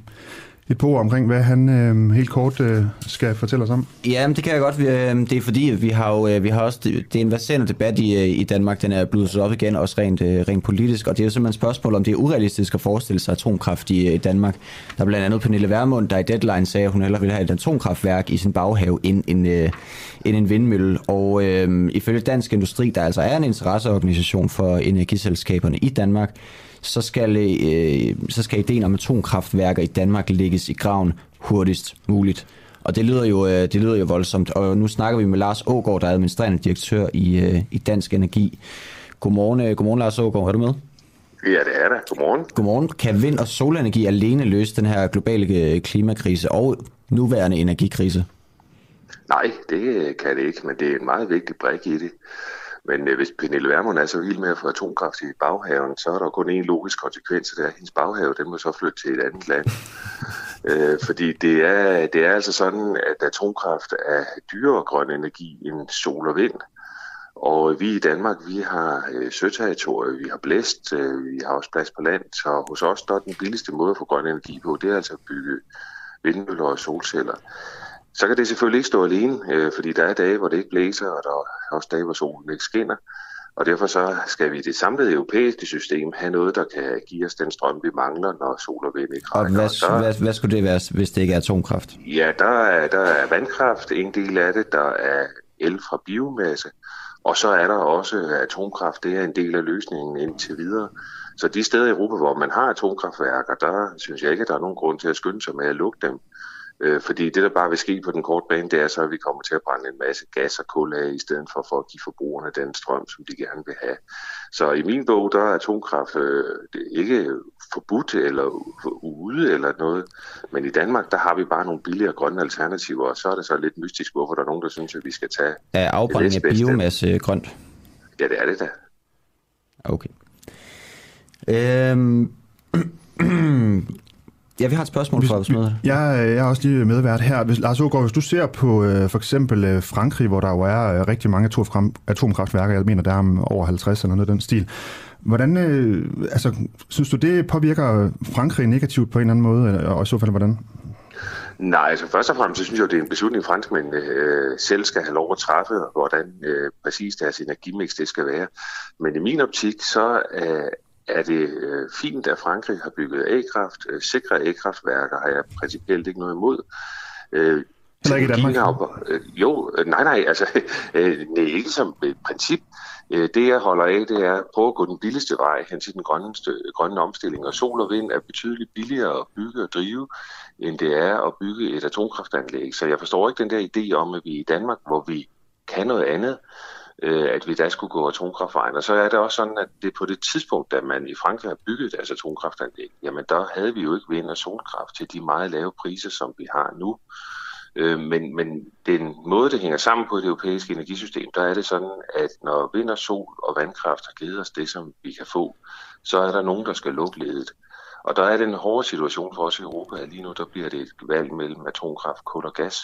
et par ord omkring, hvad han helt kort skal fortælle os om. Ja, det kan jeg godt. Det er fordi, at vi har også, det er en verserende debat i Danmark, den er blevet op igen, også rent politisk, og det er jo simpelthen spørgsmål, om det er urealistisk at forestille sig atomkraft i Danmark. Der er blandt andet Pernille Vermund, der i Deadline sagde, at hun hellere ville have et atomkraftværk i sin baghave end en vindmølle, og ifølge Dansk Industri, der altså er en interesseorganisation for energiselskaberne i Danmark, så skal ideen om atomkraftværker i Danmark lægges i graven hurtigst muligt. Og det lyder jo voldsomt. Og nu snakker vi med Lars Aagaard, der er administrerende direktør i Dansk Energi. Godmorgen Lars Aagaard, er du med? Ja, det er der. Godmorgen. Kan vind- og solenergi alene løse den her globale klimakrise og nuværende energikrise? Nej, det kan det ikke, men det er en meget vigtig brik i det. Men hvis Pernille Vermund er så vild med at få atomkraft i baghaven, så er der kun én logisk konsekvens, og det er, at hendes baghave, den må så flytte til et andet land. Fordi det er altså sådan, at atomkraft er dyrere grøn energi end sol og vind. Og vi i Danmark, vi har søterritoriet, vi har blæst, vi har også plads på land, så hos os der er den billigste måde at få grøn energi på, det er altså at bygge vindmøller og solceller. Så kan det selvfølgelig ikke stå alene, fordi der er dage, hvor det ikke blæser, og der er også dage, hvor solen ikke skinner. Og derfor så skal vi i det samlede europæiske system have noget, der kan give os den strøm, vi mangler, når sol og vind ikke rækker. Og hvad skulle det være, hvis det ikke er atomkraft? Ja, der er vandkraft, en del af det, der er el fra biomasse, og så er der også atomkraft, det er en del af løsningen indtil videre. Så de steder i Europa, hvor man har atomkraftværker, der synes jeg ikke, at der er nogen grund til at skynde sig med at lukke dem. Fordi det, der bare vil ske på den korte bane, det er så, at vi kommer til at brænde en masse gas og kul af, i stedet for at give forbrugerne den strøm, som de gerne vil have. Så i min bog, der er atomkraft ikke forbudt eller ude eller noget. Men i Danmark, der har vi bare nogle billige og grønne alternativer, og så er det så lidt mystisk, hvorfor der er nogen, der synes, at vi skal tage... Er afbrænding af biomasse grønt? Ja, det er det da. Okay. Ja, vi har et spørgsmål fra opsmødet. Jeg er også lige medvært her. Lars Aagaard, hvis du ser på for eksempel Frankrig, hvor der jo er rigtig mange atomkraftværker, jeg mener der er over 50 eller noget af den stil. Hvordan, synes du, det påvirker Frankrig negativt på en eller anden måde, og i så fald hvordan? Nej, altså først og fremmest, så synes jeg, det er en beslutning, franskmændene selv skal have lov at træffe, hvordan præcis deres energimix det skal være. Men i min optik, så er det fint, at Frankrig har bygget A-kraft. Sikre A-kraftværker har jeg principielt ikke noget imod. Heller ikke i Danmark? Nej, ikke som et princip. Det, jeg holder af, det er at prøve at gå den billigste vej hen til den grønne omstilling. Og sol og vind er betydeligt billigere at bygge og drive, end det er at bygge et atomkraftanlæg. Så jeg forstår ikke den der idé om, at vi i Danmark, hvor vi kan noget andet, at vi da skulle gå atomkraftvejen. Og så er det også sådan, at det på det tidspunkt, da man i Frankrig har bygget deres atomkraftanlæg, jamen der havde vi jo ikke vind- og solkraft til de meget lave priser, som vi har nu. Men den måde, det hænger sammen på i det europæiske energisystem, der er det sådan, at når vind og sol og vandkraft har givet os det, som vi kan få, så er der nogen, der skal lukke ledet. Og der er den hårde situation for os i Europa, at lige nu der bliver det et valg mellem atomkraft, kul og gas.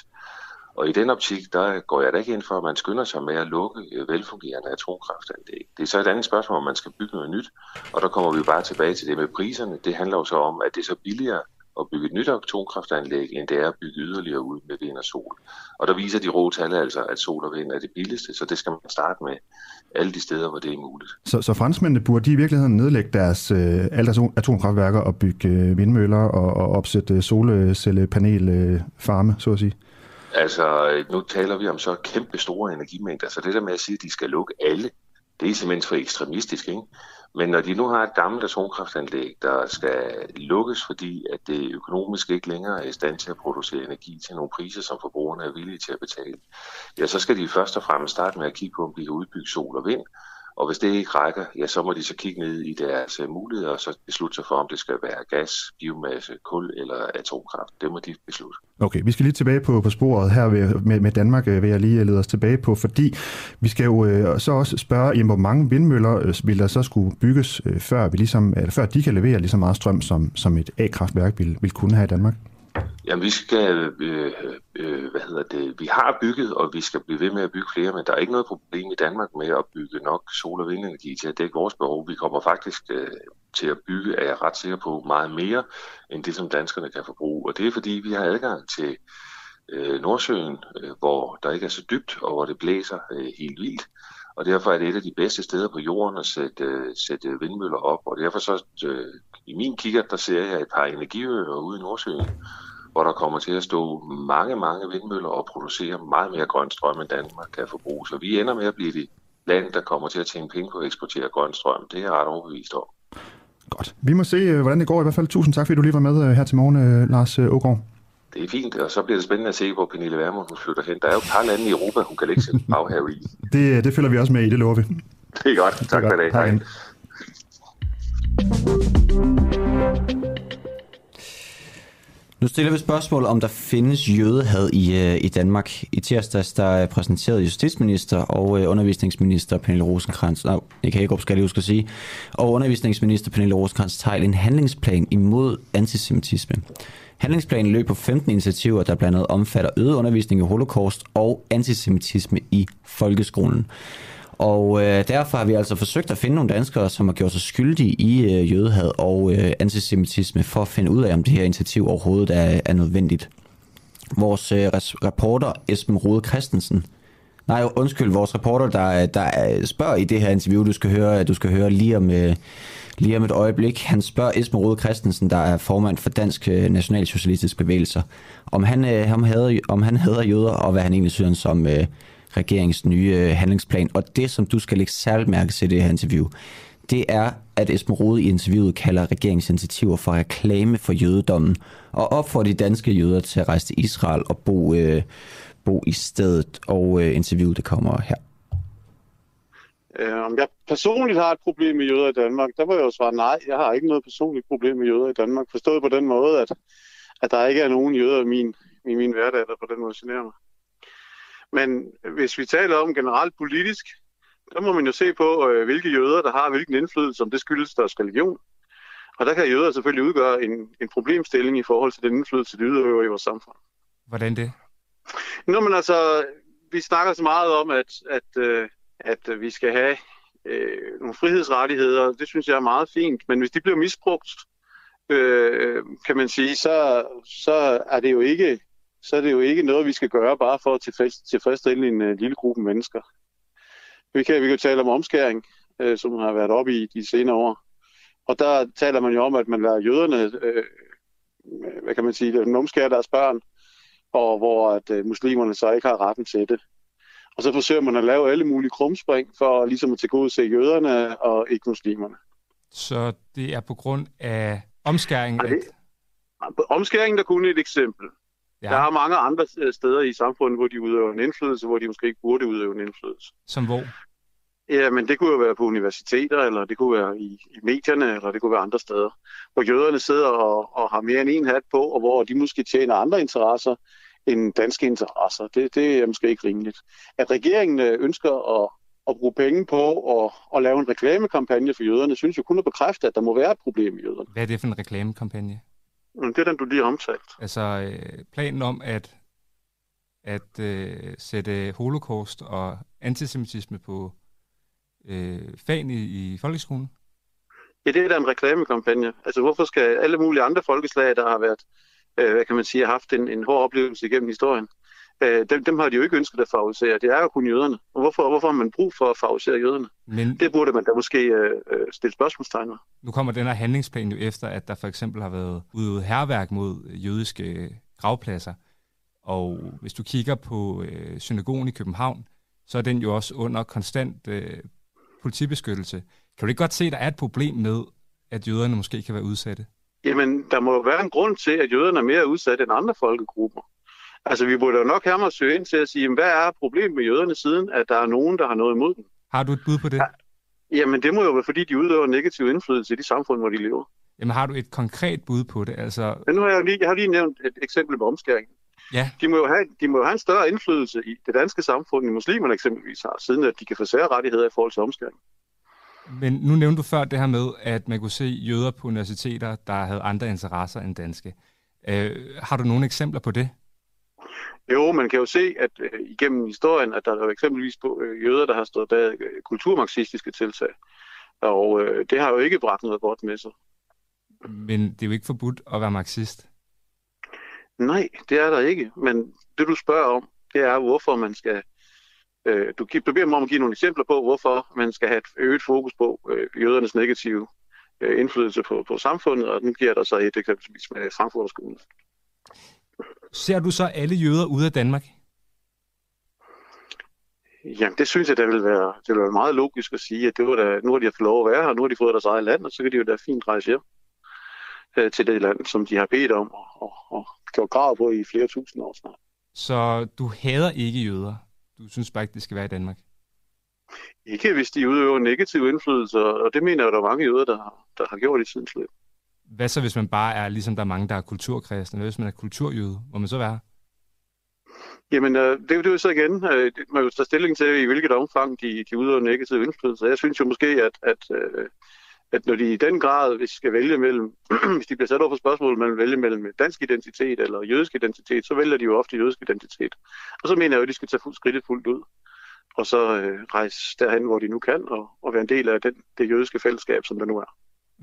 Og i den optik, der går jeg da ikke ind for, at man skynder sig med at lukke velfungerende atomkraftanlæg. Det er så et andet spørgsmål, om man skal bygge noget nyt, og der kommer vi bare tilbage til det med priserne. Det handler jo så om, at det er så billigere at bygge et nyt atomkraftanlæg, end det er at bygge yderligere ud med vind og sol. Og der viser de rå tal altså, at sol og vind er det billigste, så det skal man starte med alle de steder, hvor det er muligt. Så franskmændene burde de i virkeligheden nedlægge alle deres atomkraftværker og bygge vindmøller og opsætte solcellepanelfarme, så at sige? Altså, nu taler vi om så kæmpe store energimængder, så det der med at sige, at de skal lukke alle, det er simpelthen for ekstremistisk, ikke? Men når de nu har et gammelt atomkraftanlæg, der skal lukkes, fordi at det økonomisk ikke længere er i stand til at producere energi til nogle priser, som forbrugerne er villige til at betale, ja, så skal de først og fremmest starte med at kigge på, om de kan udbygge sol og vind, og hvis det ikke rækker, ja, så må de så kigge ned i deres muligheder, og så beslutte sig for, om det skal være gas, biomasse, kul eller atomkraft. Det må de beslutte. Okay, vi skal lige tilbage på sporet her med Danmark, vil jeg lige lede os tilbage på, fordi vi skal jo så også spørge, hvor mange vindmøller vil der så skulle bygges, før de kan levere lige så meget strøm, som et A-kraftværk vil kunne have i Danmark? Jamen, vi skal, vi har bygget, og vi skal blive ved med at bygge flere, men der er ikke noget problem i Danmark med at bygge nok sol- og vindenergi til at dække vores behov. Vi kommer faktisk til at bygge, er jeg ret sikker på, meget mere end det, som danskerne kan forbruge. Og det er, fordi vi har adgang til Nordsøen, hvor der ikke er så dybt, og hvor det blæser helt vildt. Og derfor er det et af de bedste steder på jorden at sætte vindmøller op. Og derfor så, i min kikkert, der ser jeg et par energiøer ude i Nordsøen, hvor der kommer til at stå mange, mange vindmøller og producere meget mere grøn strøm, end Danmark kan forbruge. Så vi ender med at blive det land, der kommer til at tjene penge på at eksportere grøn strøm. Det er jeg ret overbevist om. Godt. Vi må se, hvordan det går i hvert fald. Tusind tak, fordi du lige var med her til morgen, Lars Aagaard. Det er fint, og så bliver det spændende at se, hvor Pernille Vermund flytter hen. Der er jo et par lande i Europa, hun kan lægge sin baghave i. Det følger vi også med i, det lover vi. Det er godt. Tak for i dag. Nu stiller vi spørgsmål, om der findes jødehad i Danmark. I tirsdags, der præsenterede justitsminister og undervisningsminister Pernille Rosenkrantz-Theil en handlingsplan imod antisemitisme. Handlingsplanen løb på 15 initiativer, der blandt andet omfatter øget undervisning i holocaust og antisemitisme i folkeskolen. Og derfor har vi altså forsøgt at finde nogle danskere, som har gjort sig skyldige i jødehad og antisemitisme, for at finde ud af, om det her initiativ overhovedet er nødvendigt. Vores reporter Esben Rohde Kristensen. Vores reporter, der spørger i det her interview, du skal høre lige om et øjeblik. Han spørger Esben Rohde Kristensen, der er formand for Dansk Nationalsocialistisk Bevægelser, om han hader jøder, og hvad han egentlig synes som regeringens nye handlingsplan. Og det, som du skal lægge særligt mærke til i det her interview, det er, at Esben Rohde i interviewet kalder regeringsinitiativer for reklame for jødedommen, og opfordrer de danske jøder til at rejse til Israel og bo i stedet, og interviewet det kommer her. Om jeg personligt har et problem med jøder i Danmark, der må jeg jo svare nej. Jeg har ikke noget personligt problem med jøder i Danmark, forstået på den måde, at der ikke er nogen jøder i min hverdag, der på den måde generer mig. Men hvis vi taler om generelt politisk, der må man jo se på, hvilke jøder, der har hvilken indflydelse, om det skyldes deres religion. Og der kan jøder selvfølgelig udgøre en problemstilling i forhold til den indflydelse, de udøver i vores samfund. Hvordan det? Nå, men altså, vi snakker så meget om, at vi skal have nogle frihedsrettigheder. Det synes jeg er meget fint, men hvis de bliver misbrugt, kan man sige, så er det jo ikke noget, vi skal gøre bare for at tilfredsstille en lille gruppe mennesker. Vi kan tale om omskæring, som har været oppe i de senere år. Og der taler man jo om, at man lader jøderne, omskære deres børn, og hvor at muslimerne så ikke har retten til det. Og så forsøger man at lave alle mulige krumspring for ligesom at tilgodese jøderne og ikke muslimerne. Så det er på grund af omskæringen? Omskæringen er kun et eksempel. Ja. Der er mange andre steder i samfundet, hvor de udøver en indflydelse, hvor de måske ikke burde udøve en indflydelse. Som hvor? Ja, men det kunne jo være på universiteter, eller det kunne være i medierne, eller det kunne være andre steder, hvor jøderne sidder og har mere end en hat på, og hvor de måske tjener andre interesser end danske interesser. Det er måske ikke rimeligt. At regeringen ønsker at bruge penge på at lave en reklamekampagne for jøderne, synes jeg kun at bekræfte, at der må være et problem med jøderne. Hvad er det for en reklamekampagne? Det er den, du lige har omtalt. Altså planen om at sætte holocaust og antisemitisme på fagen i folkeskolen? Ja, det er da en reklamekampagne. Altså hvorfor skal alle mulige andre folkeslag, der har været, haft en hård oplevelse igennem historien, dem har de jo ikke ønsket at favorisere. Det er jo kun jøderne. Og hvorfor har man brug for at favorisere jøderne? Men det burde man da måske stille spørgsmålstegn ved. Nu kommer den her handlingsplan jo efter, at der for eksempel har været udøvet hærværk mod jødiske gravpladser. Og hvis du kigger på synagogen i København, så er den jo også under konstant politibeskyttelse. Kan du ikke godt se, at der er et problem med, at jøderne måske kan være udsatte? Jamen, der må jo være en grund til, at jøderne er mere udsatte end andre folkegrupper. Altså, vi burde jo nok have mig søge ind til at sige, hvad er problemet med jøderne siden, at der er nogen, der har noget imod dem? Har du et bud på det? Ja, jamen, det må jo være, fordi de udøver negativ indflydelse i de samfund, hvor de lever. Jamen, har du et konkret bud på det? Altså... Men nu har jeg har lige nævnt et eksempel med omskæringen. Ja. De må jo have en større indflydelse i det danske samfund, end muslimerne eksempelvis har, siden at de kan få særrettigheder i forhold til omskæring. Men nu nævnte du før det her med, at man kunne se jøder på universiteter, der havde andre interesser end danske. Har du nogle eksempler på det? Jo, man kan jo se, at igennem historien, at der er eksempelvis jøder, der har stået bag kulturmarxistiske tiltag. Og det har jo ikke bragt noget godt med sig. Men det er jo ikke forbudt at være marxist. Nej, det er der ikke. Men det, du spørger om, det er, hvorfor man skal... Du beder mig om at give nogle eksempler på, hvorfor man skal have et øget fokus på jødernes negative indflydelse på samfundet, og den giver der så et eksempelvis med Frankfurterskolen. Ser du så alle jøder ude af Danmark? Jamen, det synes jeg, det ville være meget logisk at sige, at det var da, nu har de fået lov at være her, nu har de fået deres eget land, og så kan de jo da fint rejse hjem til det land, som de har bedt om og gjort krav på i flere tusind år snart. Så du hader ikke jøder? Du synes bare ikke, det skal være i Danmark? Ikke, hvis de udøver negative indflydelser, og det mener jeg, at der er mange jøder, der har gjort i tidens løb. Hvad så, hvis man bare er, ligesom der er mange, der er kulturkristne, hvis man er kulturjøde, må man så være? Jamen, det er jo så igen. Man vil tage stilling til, i hvilket omfang de udøver negative indflydelser. Jeg synes jo måske, at når de i den grad, hvis de skal vælge mellem, hvis de bliver sat over for spørgsmålet, man vælger mellem dansk identitet eller jødisk identitet, så vælger de jo ofte jødisk identitet. Og så mener jeg jo, at de skal tage skridtet fuldt ud, og så rejse derhen, hvor de nu kan, og være en del af det jødiske fællesskab, som der nu er.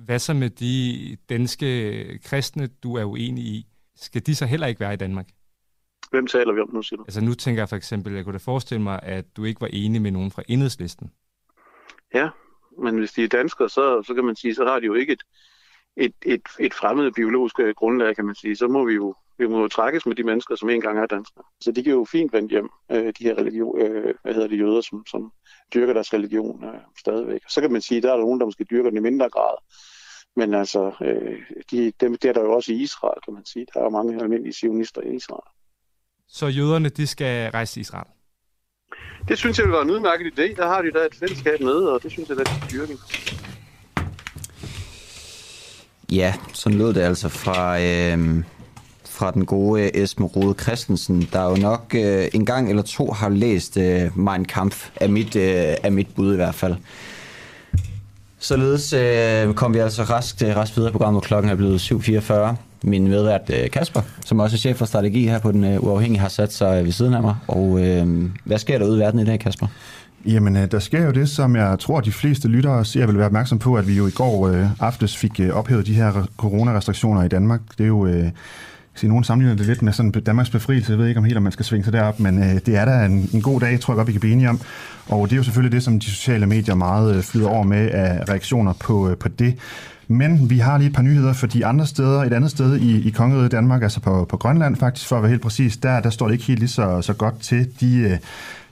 Hvad så med de danske kristne, du er uenig i? Skal de så heller ikke være i Danmark? Hvem taler vi om nu, siger du? Altså nu tænker jeg for eksempel, jeg kunne da forestille mig, at du ikke var enig med nogen fra Enhedslisten. Ja, men hvis de er danskere, så kan man sige, så har de jo ikke et fremmed biologisk grundlag, kan man sige. Så må vi jo Vi må jo trækkes med de mennesker, som engang er danskere. Så de kan jo fint vende hjem, de her jøder, som dyrker deres religion stadigvæk. Så kan man sige, at der er nogen, der måske dyrker den i mindre grad. Men altså, det er der jo også i Israel, kan man sige. Der er jo mange almindelige zionister i Israel. Så jøderne, de skal rejse til Israel? Det synes jeg vil være en udmærket idé. Der har de da et fællesskab med, og det synes jeg da er dyrken. Ja, sådan lød det altså fra den gode Esben Rohde Kristensen, der jo nok en gang eller to har læst Mein Kampf, af mit bud i hvert fald. Således kom vi altså raskt videre i programmet. Klokken er blevet 7.44. Min medvært Kasper, som også er chef for strategi her på Den Uafhængige, har sat sig ved siden af mig. Og hvad sker der ude i verden i dag, Kasper? Jamen, der sker jo det, som jeg tror, de fleste lyttere ser vil være opmærksom på, at vi jo i går aftes fik ophævet de her coronarestriktioner i Danmark. Det er jo... Nogen sammenligner det lidt med sådan Danmarks befrielse. Jeg ved ikke om man skal svinge sig derop, men det er da en god dag, tror jeg godt, vi kan blive enige om. Og det er jo selvfølgelig det, som de sociale medier meget flyder over med af reaktioner på det. Men vi har lige et par nyheder, fordi et andet sted i Kongeriget Danmark, altså på Grønland faktisk, for at være helt præcis, der står det ikke helt lige så godt til. De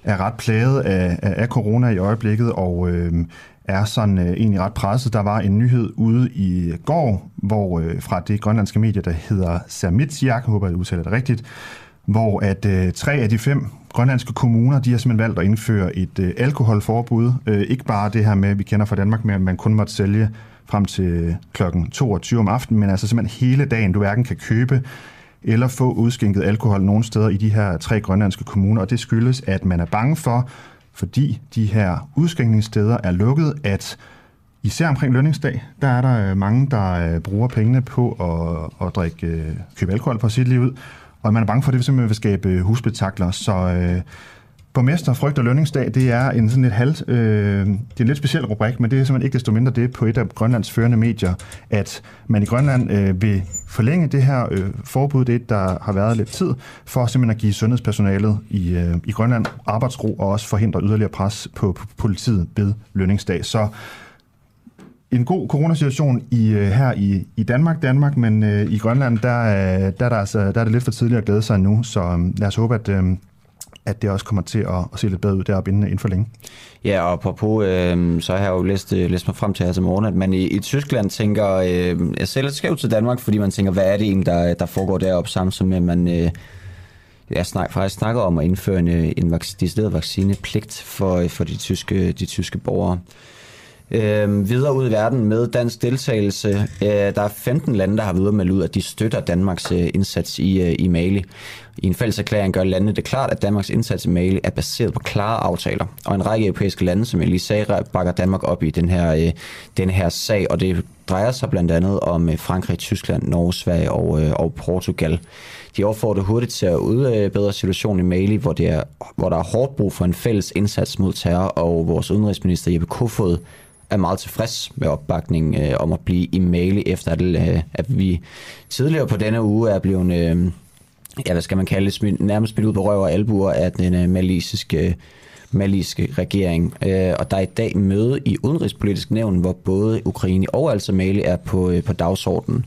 er ret plaget af corona i øjeblikket, og er sådan egentlig ret presset. Der var en nyhed ude i går, hvor fra det grønlandske medie, der hedder Sermitsiaq, håber jeg udtaler det rigtigt, hvor at 3 af de 5 grønlandske kommuner, de har simpelthen valgt at indføre et alkoholforbud. Ikke bare det her med, vi kender fra Danmark med, at man kun måtte sælge frem til kl. 22 om aftenen, men altså simpelthen hele dagen, du hverken kan købe eller få udskænket alkohol nogen steder i de her 3 grønlandske kommuner, og det skyldes, at man er bange for, fordi de her udskænkningssteder er lukket, at især omkring lønningsdag, der er der mange, der bruger pengene på at købe alkohol for sit liv ud, og man er bange for, at det simpelthen vil skabe husbetakler. Så borgmester frygter lønningsdag, det er en sådan lidt speciel rubrik, men det er simpelthen ikke desto mindre det på et af Grønlands førende medier, at man i Grønland vil forlænge det her forbud, det der har været lidt tid, for simpelthen at give sundhedspersonalet i Grønland arbejdsro og også forhindre yderligere pres på politiet ved lønningsdag. Så en god coronasituation her i Danmark, men i Grønland, der er det lidt for tidligt at glæde sig nu, så lad os håbe, at det også kommer til at se lidt bedre ud deroppe inden for længe. Ja, og apropos, så har jeg jo læst mig frem til her til morgen, at man i Tyskland tænker, jeg selv skævt til Danmark, fordi man tænker, hvad er det egentlig, der foregår deroppe, samtidig med, at man snakker om at indføre en decideret vaccinepligt for de tyske borgere. Videre ud i verden med dansk deltagelse. Der er 15 lande, der har videremeldt ud, at de støtter Danmarks indsats i Mali. I en fælles erklæring gør landene det klart, at Danmarks indsats i Mali er baseret på klare aftaler. Og en række europæiske lande, som jeg lige sagde, bakker Danmark op i den her sag. Og det drejer sig blandt andet om Frankrig, Tyskland, Norge, Sverige og Portugal. De opfordrer hurtigt til at udbedre situationen i Mali, hvor der er hårdt brug for en fælles indsats mod terror. Og vores udenrigsminister Jeppe Kofod er meget tilfreds med opbakningen om at blive i Mali, efter at vi tidligere på denne uge er blevet, nærmest smidt ud på røv og albuer af den maliske regering. Og der er i dag møde i Udenrigspolitisk Nævn, hvor både Ukraine og altså Mali er på dagsordenen.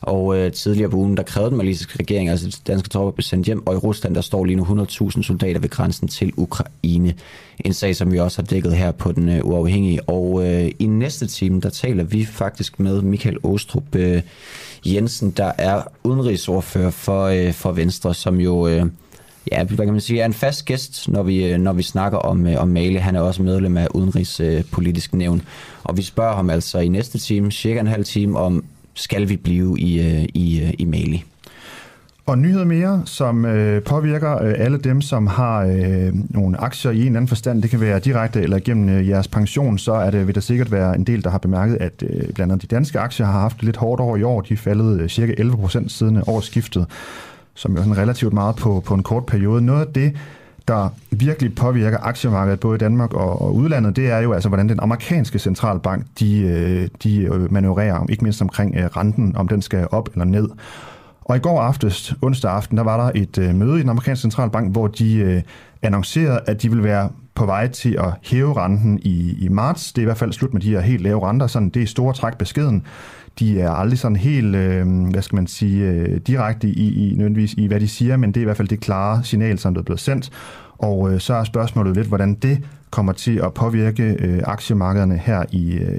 Og tidligere på ugen, der krævede den maliske regering, altså de danske tropper blev sendt hjem, og i Rusland, der står lige nu 100.000 soldater ved grænsen til Ukraine. En sag, som vi også har dækket her på Den Uafhængige. Og i næste time, der taler vi faktisk med Michael Aastrup Jensen, der er udenrigsordfører for Venstre, som jo... hvad kan man sige, er en fast gæst, når vi snakker om Mali. Han er også medlem af Udenrigspolitisk Nævn. Og vi spørger ham altså i næste time, cirka en halv time, om skal vi blive i Mali. Og nyheder mere, som påvirker alle dem, som har nogle aktier i en eller anden forstand. Det kan være direkte eller gennem jeres pension. Så vil der sikkert være en del, der har bemærket, at blandt andet de danske aktier har haft lidt hårdt over i år. De er faldet cirka 11% siden årsskiftet, som jo sådan relativt meget på en kort periode. Noget af det, der virkelig påvirker aktiemarkedet både i Danmark og udlandet, det er jo altså, hvordan den amerikanske centralbank, de manøvrerer, ikke mindst omkring renten, om den skal op eller ned. Og i går aftes, onsdag aften, der var der et møde i den amerikanske centralbank, hvor de annoncerede, at de ville være på vej til at hæve renten i marts. Det er i hvert fald slut med de her helt lave renter. Sådan, det er store træk beskeden. De er aldrig sådan helt, direkte nødvendigvis i, hvad de siger, men det er i hvert fald det klare signal, som er blevet sendt. Og så er spørgsmålet lidt, hvordan det kommer til at påvirke aktiemarkederne her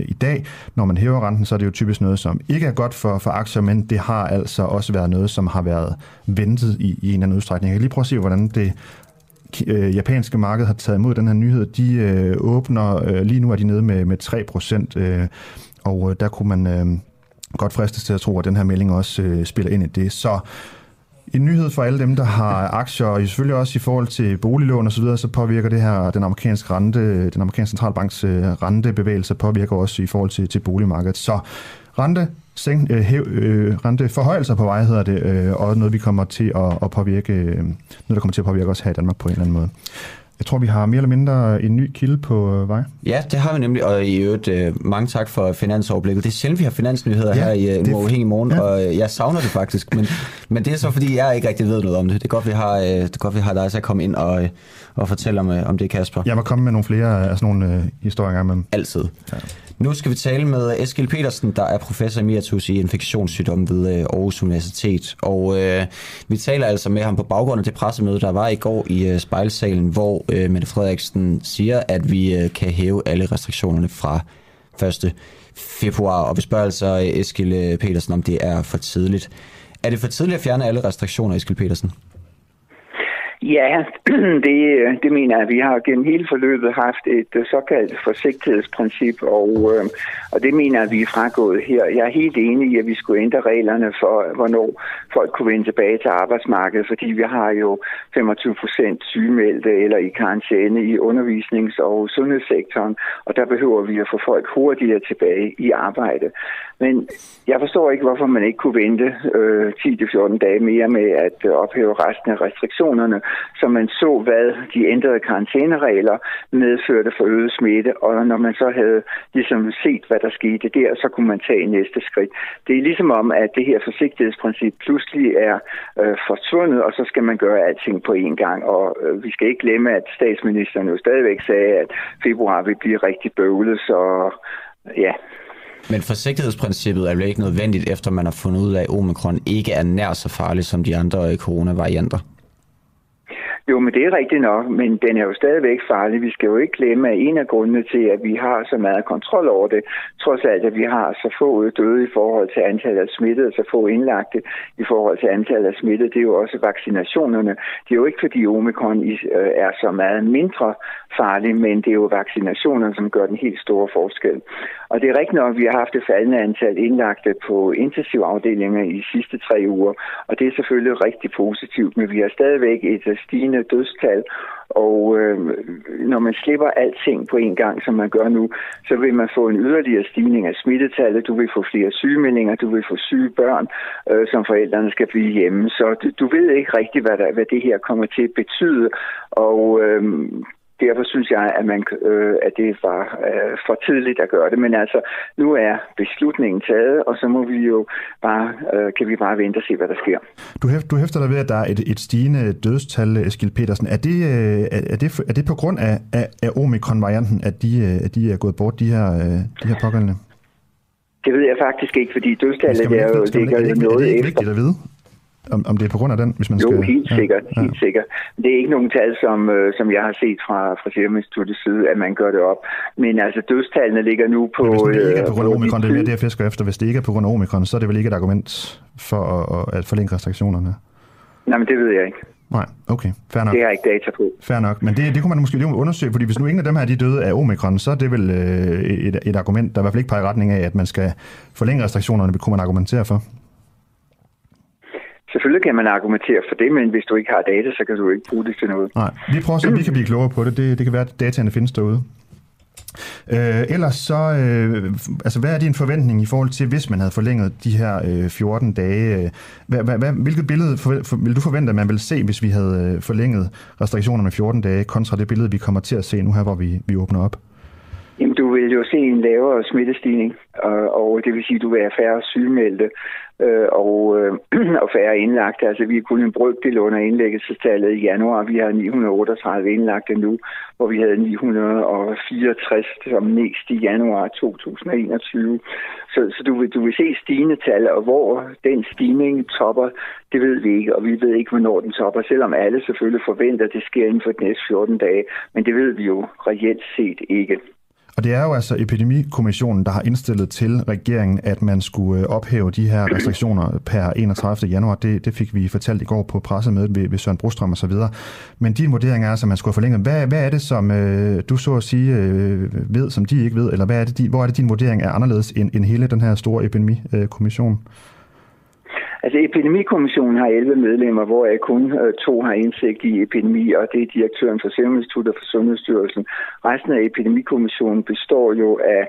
i dag. Når man hæver renten, så er det jo typisk noget, som ikke er godt for aktier, men det har altså også været noget, som har været ventet i en eller anden udstrækning. Jeg kan lige prøve at se, hvordan det japanske marked har taget imod den her nyhed. De åbner, lige nu er de nede med 3%, og der kunne man godt fristes til at tro, at den her melding også spiller ind i det. Så en nyhed for alle dem, der har aktier, og selvfølgelig også i forhold til boliglån og så videre, så påvirker det her den amerikanske centralbanks rentebevægelse påvirker også i forhold til boligmarkedet. Så renteforhøjelser på vej hedder det, og noget vi kommer til at påvirke, noget der kommer til at påvirke os her i Danmark på en eller anden måde. Jeg tror, vi har mere eller mindre en ny kilde på vej. Ja, det har vi nemlig, og i øvrigt mange tak for finansoverblikket. Det er sjældent, vi har finansnyheder her i Den Uafhængige Morgen, ja. Og jeg savner det faktisk, men det er så, fordi jeg ikke rigtig ved noget om det. Det er godt, vi har dig til at komme ind og fortælle om det, Kasper. Jeg var kommet med nogle flere af sådan nogle historier engang imellem. Altid. Ja. Nu skal vi tale med Eskild Petersen, der er professor emeritus i infektionssygdomme ved Aarhus Universitet. Og vi taler altså med ham på baggrund af det pressemøde, der var i går i Spejlsalen, hvor Mette Frederiksen siger, at vi kan hæve alle restriktionerne fra 1. februar. Og vi spørger altså Eskild Petersen, om det er for tidligt. Er det for tidligt at fjerne alle restriktioner, Eskild Petersen? Ja, det mener jeg. Vi har gennem hele forløbet haft et såkaldt forsigtighedsprincip, og det mener jeg, vi er fragået her. Jeg er helt enig i, at vi skulle ændre reglerne for, hvornår folk kunne vende tilbage til arbejdsmarkedet, fordi vi har jo 25% sygemeldte eller i karantæne i undervisnings- og sundhedssektoren, og der behøver vi at få folk hurtigere tilbage i arbejde. Men jeg forstår ikke, hvorfor man ikke kunne vente 10-14 dage mere med at ophæve resten af restriktionerne, så man så, hvad de ændrede karantæneregler medførte for øget smitte, og når man så havde ligesom set, hvad der skete der, så kunne man tage næste skridt. Det er ligesom om, at det her forsigtighedsprincip pludselig er forsvundet, og så skal man gøre alting på én gang, og vi skal ikke glemme, at statsministeren jo stadigvæk sagde, at februar vil blive rigtig bøvlet, så ja. Men forsigtighedsprincippet er jo ikke nødvendigt, efter man har fundet ud af, at omikron ikke er nær så farlig som de andre coronavarianter? Jo, men det er rigtigt nok, men den er jo stadigvæk farlig. Vi skal jo ikke glemme, at en af grundene til, at vi har så meget kontrol over det, trods alt, at vi har så få døde i forhold til antallet af smittede, så få indlagte i forhold til antallet af smittede, det er jo også vaccinationerne. Det er jo ikke, fordi omikron er så meget mindre farlig, men det er jo vaccinationerne, som gør den helt store forskel. Og det er rigtigt nok, at vi har haft et faldende antal indlagte på intensivafdelinger i de sidste 3 uger, og det er selvfølgelig rigtig positivt, men vi har stadigvæk et stigende dødstal, og når man slipper alting på en gang, som man gør nu, så vil man få en yderligere stigning af smittetallet, du vil få flere sygemeldinger, du vil få syge børn, som forældrene skal blive hjemme, så du ved ikke rigtigt, hvad det her kommer til at betyde, og derfor synes jeg, at det var for tidligt at gøre det. Men altså, nu er beslutningen taget, og så må vi jo kan vi bare vente og se, hvad der sker. Du hæfter dig ved, at der er et stigende dødstal, Eskild Petersen. Er det på grund af omikron-varianten, at de er gået bort, de her pågældende? Det ved jeg faktisk ikke, fordi dødstallet er jo ligger noget efter. Det er vigtigt at vide. Om det er på grund af den, hvis man skal... Jo, helt sikkert. Det er ikke nogen tal, som jeg har set fra Serum Instituttets side, at man gør det op. Men altså, dødstallene ligger nu på... Men hvis det ikke er på grund af omikron, det er mere det, jeg fisker efter. Hvis det ikke er på grund af omikron, så er det vel ikke et argument for at forlænge restriktionerne? Nej, men det ved jeg ikke. Nej, okay. Fair nok. Det har jeg ikke data på. Fair nok. Men det kunne man måske lige undersøge, fordi hvis nu ingen af dem her de døde af omikron, så er det vel et argument, der i hvert fald ikke peger i retning af, at man skal forlænge restriktionerne, det kunne man argumentere for. Selvfølgelig kan man argumentere for det, men hvis du ikke har data, så kan du ikke bruge det til noget. Nej, vi prøver så, vi kan blive klogere på det. Det kan være, at dataene findes derude. Ellers så, hvad er din forventning i forhold til, hvis man havde forlænget de her 14 dage? Hvilket billede vil du forvente, at man vil se, hvis vi havde forlænget restriktioner med 14 dage, kontra det billede, vi kommer til at se nu her, hvor vi åbner op? Jamen, du vil jo se en lavere smittestigning, og det vil sige, at du vil have færre sygemeldte og færre indlagte. Altså, vi er kun en brøkdel under indlæggelsestallet i januar. Vi har 938 indlagte nu, hvor vi havde 964 som mest i januar 2021. Så du vil se stigende tal, og hvor den stigning topper, det ved vi ikke, og vi ved ikke, hvornår den topper, selvom alle selvfølgelig forventer, at det sker inden for de næste 14 dage, men det ved vi jo reelt set ikke. Og det er jo altså Epidemikommissionen, der har indstillet til regeringen, at man skulle ophæve de her restriktioner per 31. januar. Det fik vi fortalt i går på pressemødet ved Søren Brostrøm og så videre. Men din vurdering er altså, at man skulle forlænge. Hvad er det, som du så at sige ved, som de ikke ved? Eller hvad er det, hvor er det, din vurdering er anderledes end hele den her store epidemikommission? Altså, Epidemikommissionen har 11 medlemmer, hvoraf kun 2 har indsigt i epidemi, og det er direktøren for Serum Instituttet for Sundhedsstyrelsen. Resten af Epidemikommissionen består jo af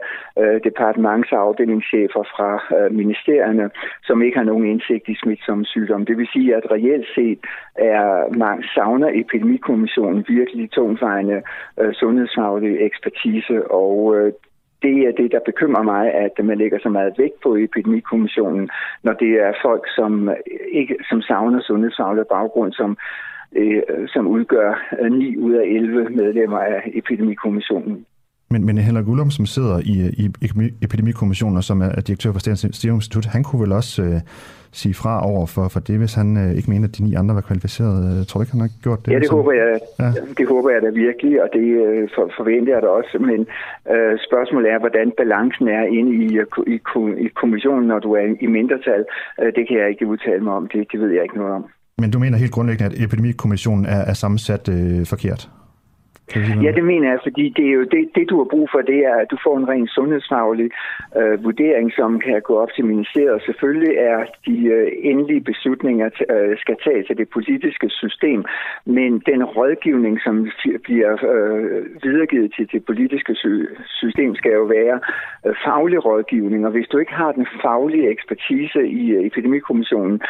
departementsafdelingschefer fra ministerierne, som ikke har nogen indsigt i smitsomme sygdomme. Det vil sige, at reelt set savner Epidemikommissionen virkelig tungtvejende sundhedsfaglig ekspertise, og det er det, der bekymrer mig, at man lægger så meget vægt på Epidemikommissionen, når det er folk, som savner sundhedsfaglig baggrund, som udgør 9 ud af 11 medlemmer af Epidemikommissionen. Men Henrik Ullum, som sidder i Epidemikommissionen, og som er direktør for Serum Institut, han kunne vel også sige fra over for det, hvis han ikke mener, at de 9 andre var kvalificerede. Tror du ikke, han har gjort det? Ja, det håber jeg da virkelig, og det forventer jeg da også. Men spørgsmålet er, hvordan balancen er inde i kommissionen, når du er i mindretal. Det kan jeg ikke udtale mig om. Det ved jeg ikke noget om. Men du mener helt grundlæggende, at Epidemikommissionen er sammensat forkert? Ja, det mener jeg, fordi det er jo det du har brug for, det er, at du får en ren sundhedsfaglig vurdering, som kan gå op til ministeriet. Selvfølgelig er de endelige beslutninger skal tages af det politiske system, men den rådgivning, som bliver videregivet til det politiske system, skal jo være faglig rådgivning, og hvis du ikke har den faglige ekspertise i Epidemikommissionen,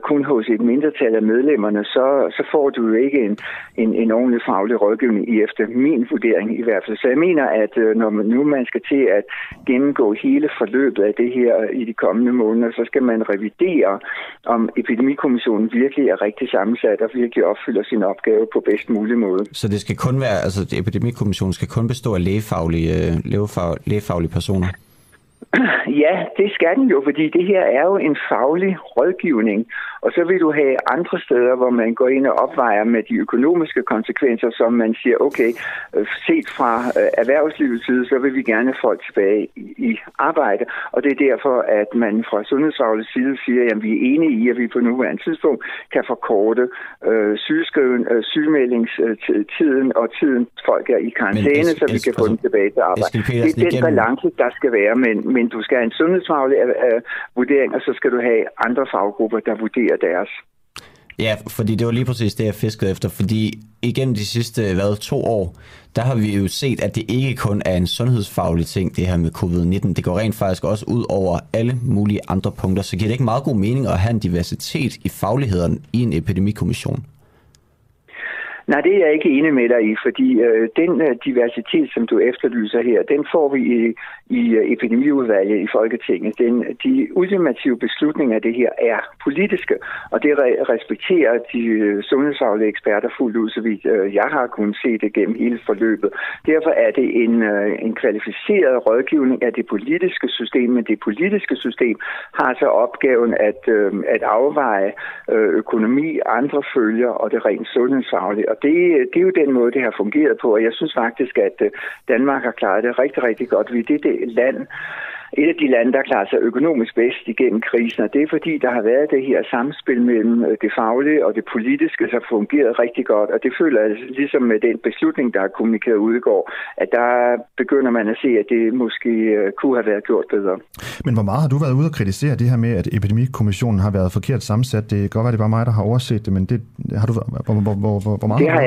kun hos et mindretal af medlemmerne, så får du jo ikke en ordentlig faglig rådgivning i efter min vurdering i hvert fald. Så jeg mener, at når man skal til at gennemgå hele forløbet af det her i de kommende måneder, så skal man revidere, om Epidemikommissionen virkelig er rigtig sammensat og virkelig opfylder sin opgave på bedst mulig måde. Så det skal kun være, altså Epidemikommissionen skal kun bestå af lægefaglige personer? Ja, det skal den jo, fordi det her er jo en faglig rådgivning, og så vil du have andre steder, hvor man går ind og opvejer med de økonomiske konsekvenser, som man siger, okay, set fra erhvervslivets side, så vil vi gerne have folk tilbage i arbejde, og det er derfor, at man fra sundhedsfaglig side siger, at vi er enige i, at vi på nuværende tidspunkt kan forkorte sygemeldingstiden og tiden, folk er i karantæne, så vi kan få dem tilbage til arbejde. Det er den balance, der skal være, men du skal have en sundhedsfaglig vurdering, og så skal du have andre faggrupper, der vurderer deres. Ja, fordi det var lige præcis det, jeg fiskede efter, fordi igennem de sidste 2 år, der har vi jo set, at det ikke kun er en sundhedsfaglig ting, det her med covid-19. Det går rent faktisk også ud over alle mulige andre punkter, så giver det ikke meget god mening at have en diversitet i fagligheden i en epidemikommission? Nej, det er jeg ikke enig med dig i, fordi den diversitet, som du efterlyser her, den får vi i epidemiudvalget i Folketinget. De ultimative beslutninger af det her er politiske, og det respekterer de sundhedsfaglige eksperter fuldt ud, så vidt jeg har kunnet se det gennem hele forløbet. Derfor er det en kvalificeret rådgivning af det politiske system, men det politiske system har så opgaven at afveje økonomi, andre følger og det rent sundhedsfaglige. Og det er jo den måde, det har fungeret på, og jeg synes faktisk, at Danmark har klaret det rigtig, rigtig godt. Vi er et af de lande, der klarer sig økonomisk bedst igennem krisen, og det er fordi, der har været det her samspil mellem det faglige og det politiske, som fungerer rigtig godt, og det føler jeg ligesom med den beslutning, der er kommunikeret ude i går, at der begynder man at se, at det måske kunne have været gjort bedre. Men hvor meget har du været ude at kritisere det her med, at Epidemikommissionen har været forkert sammensat? Det kan godt være, det er bare mig, der har overset det, men det har du hvor meget? Det har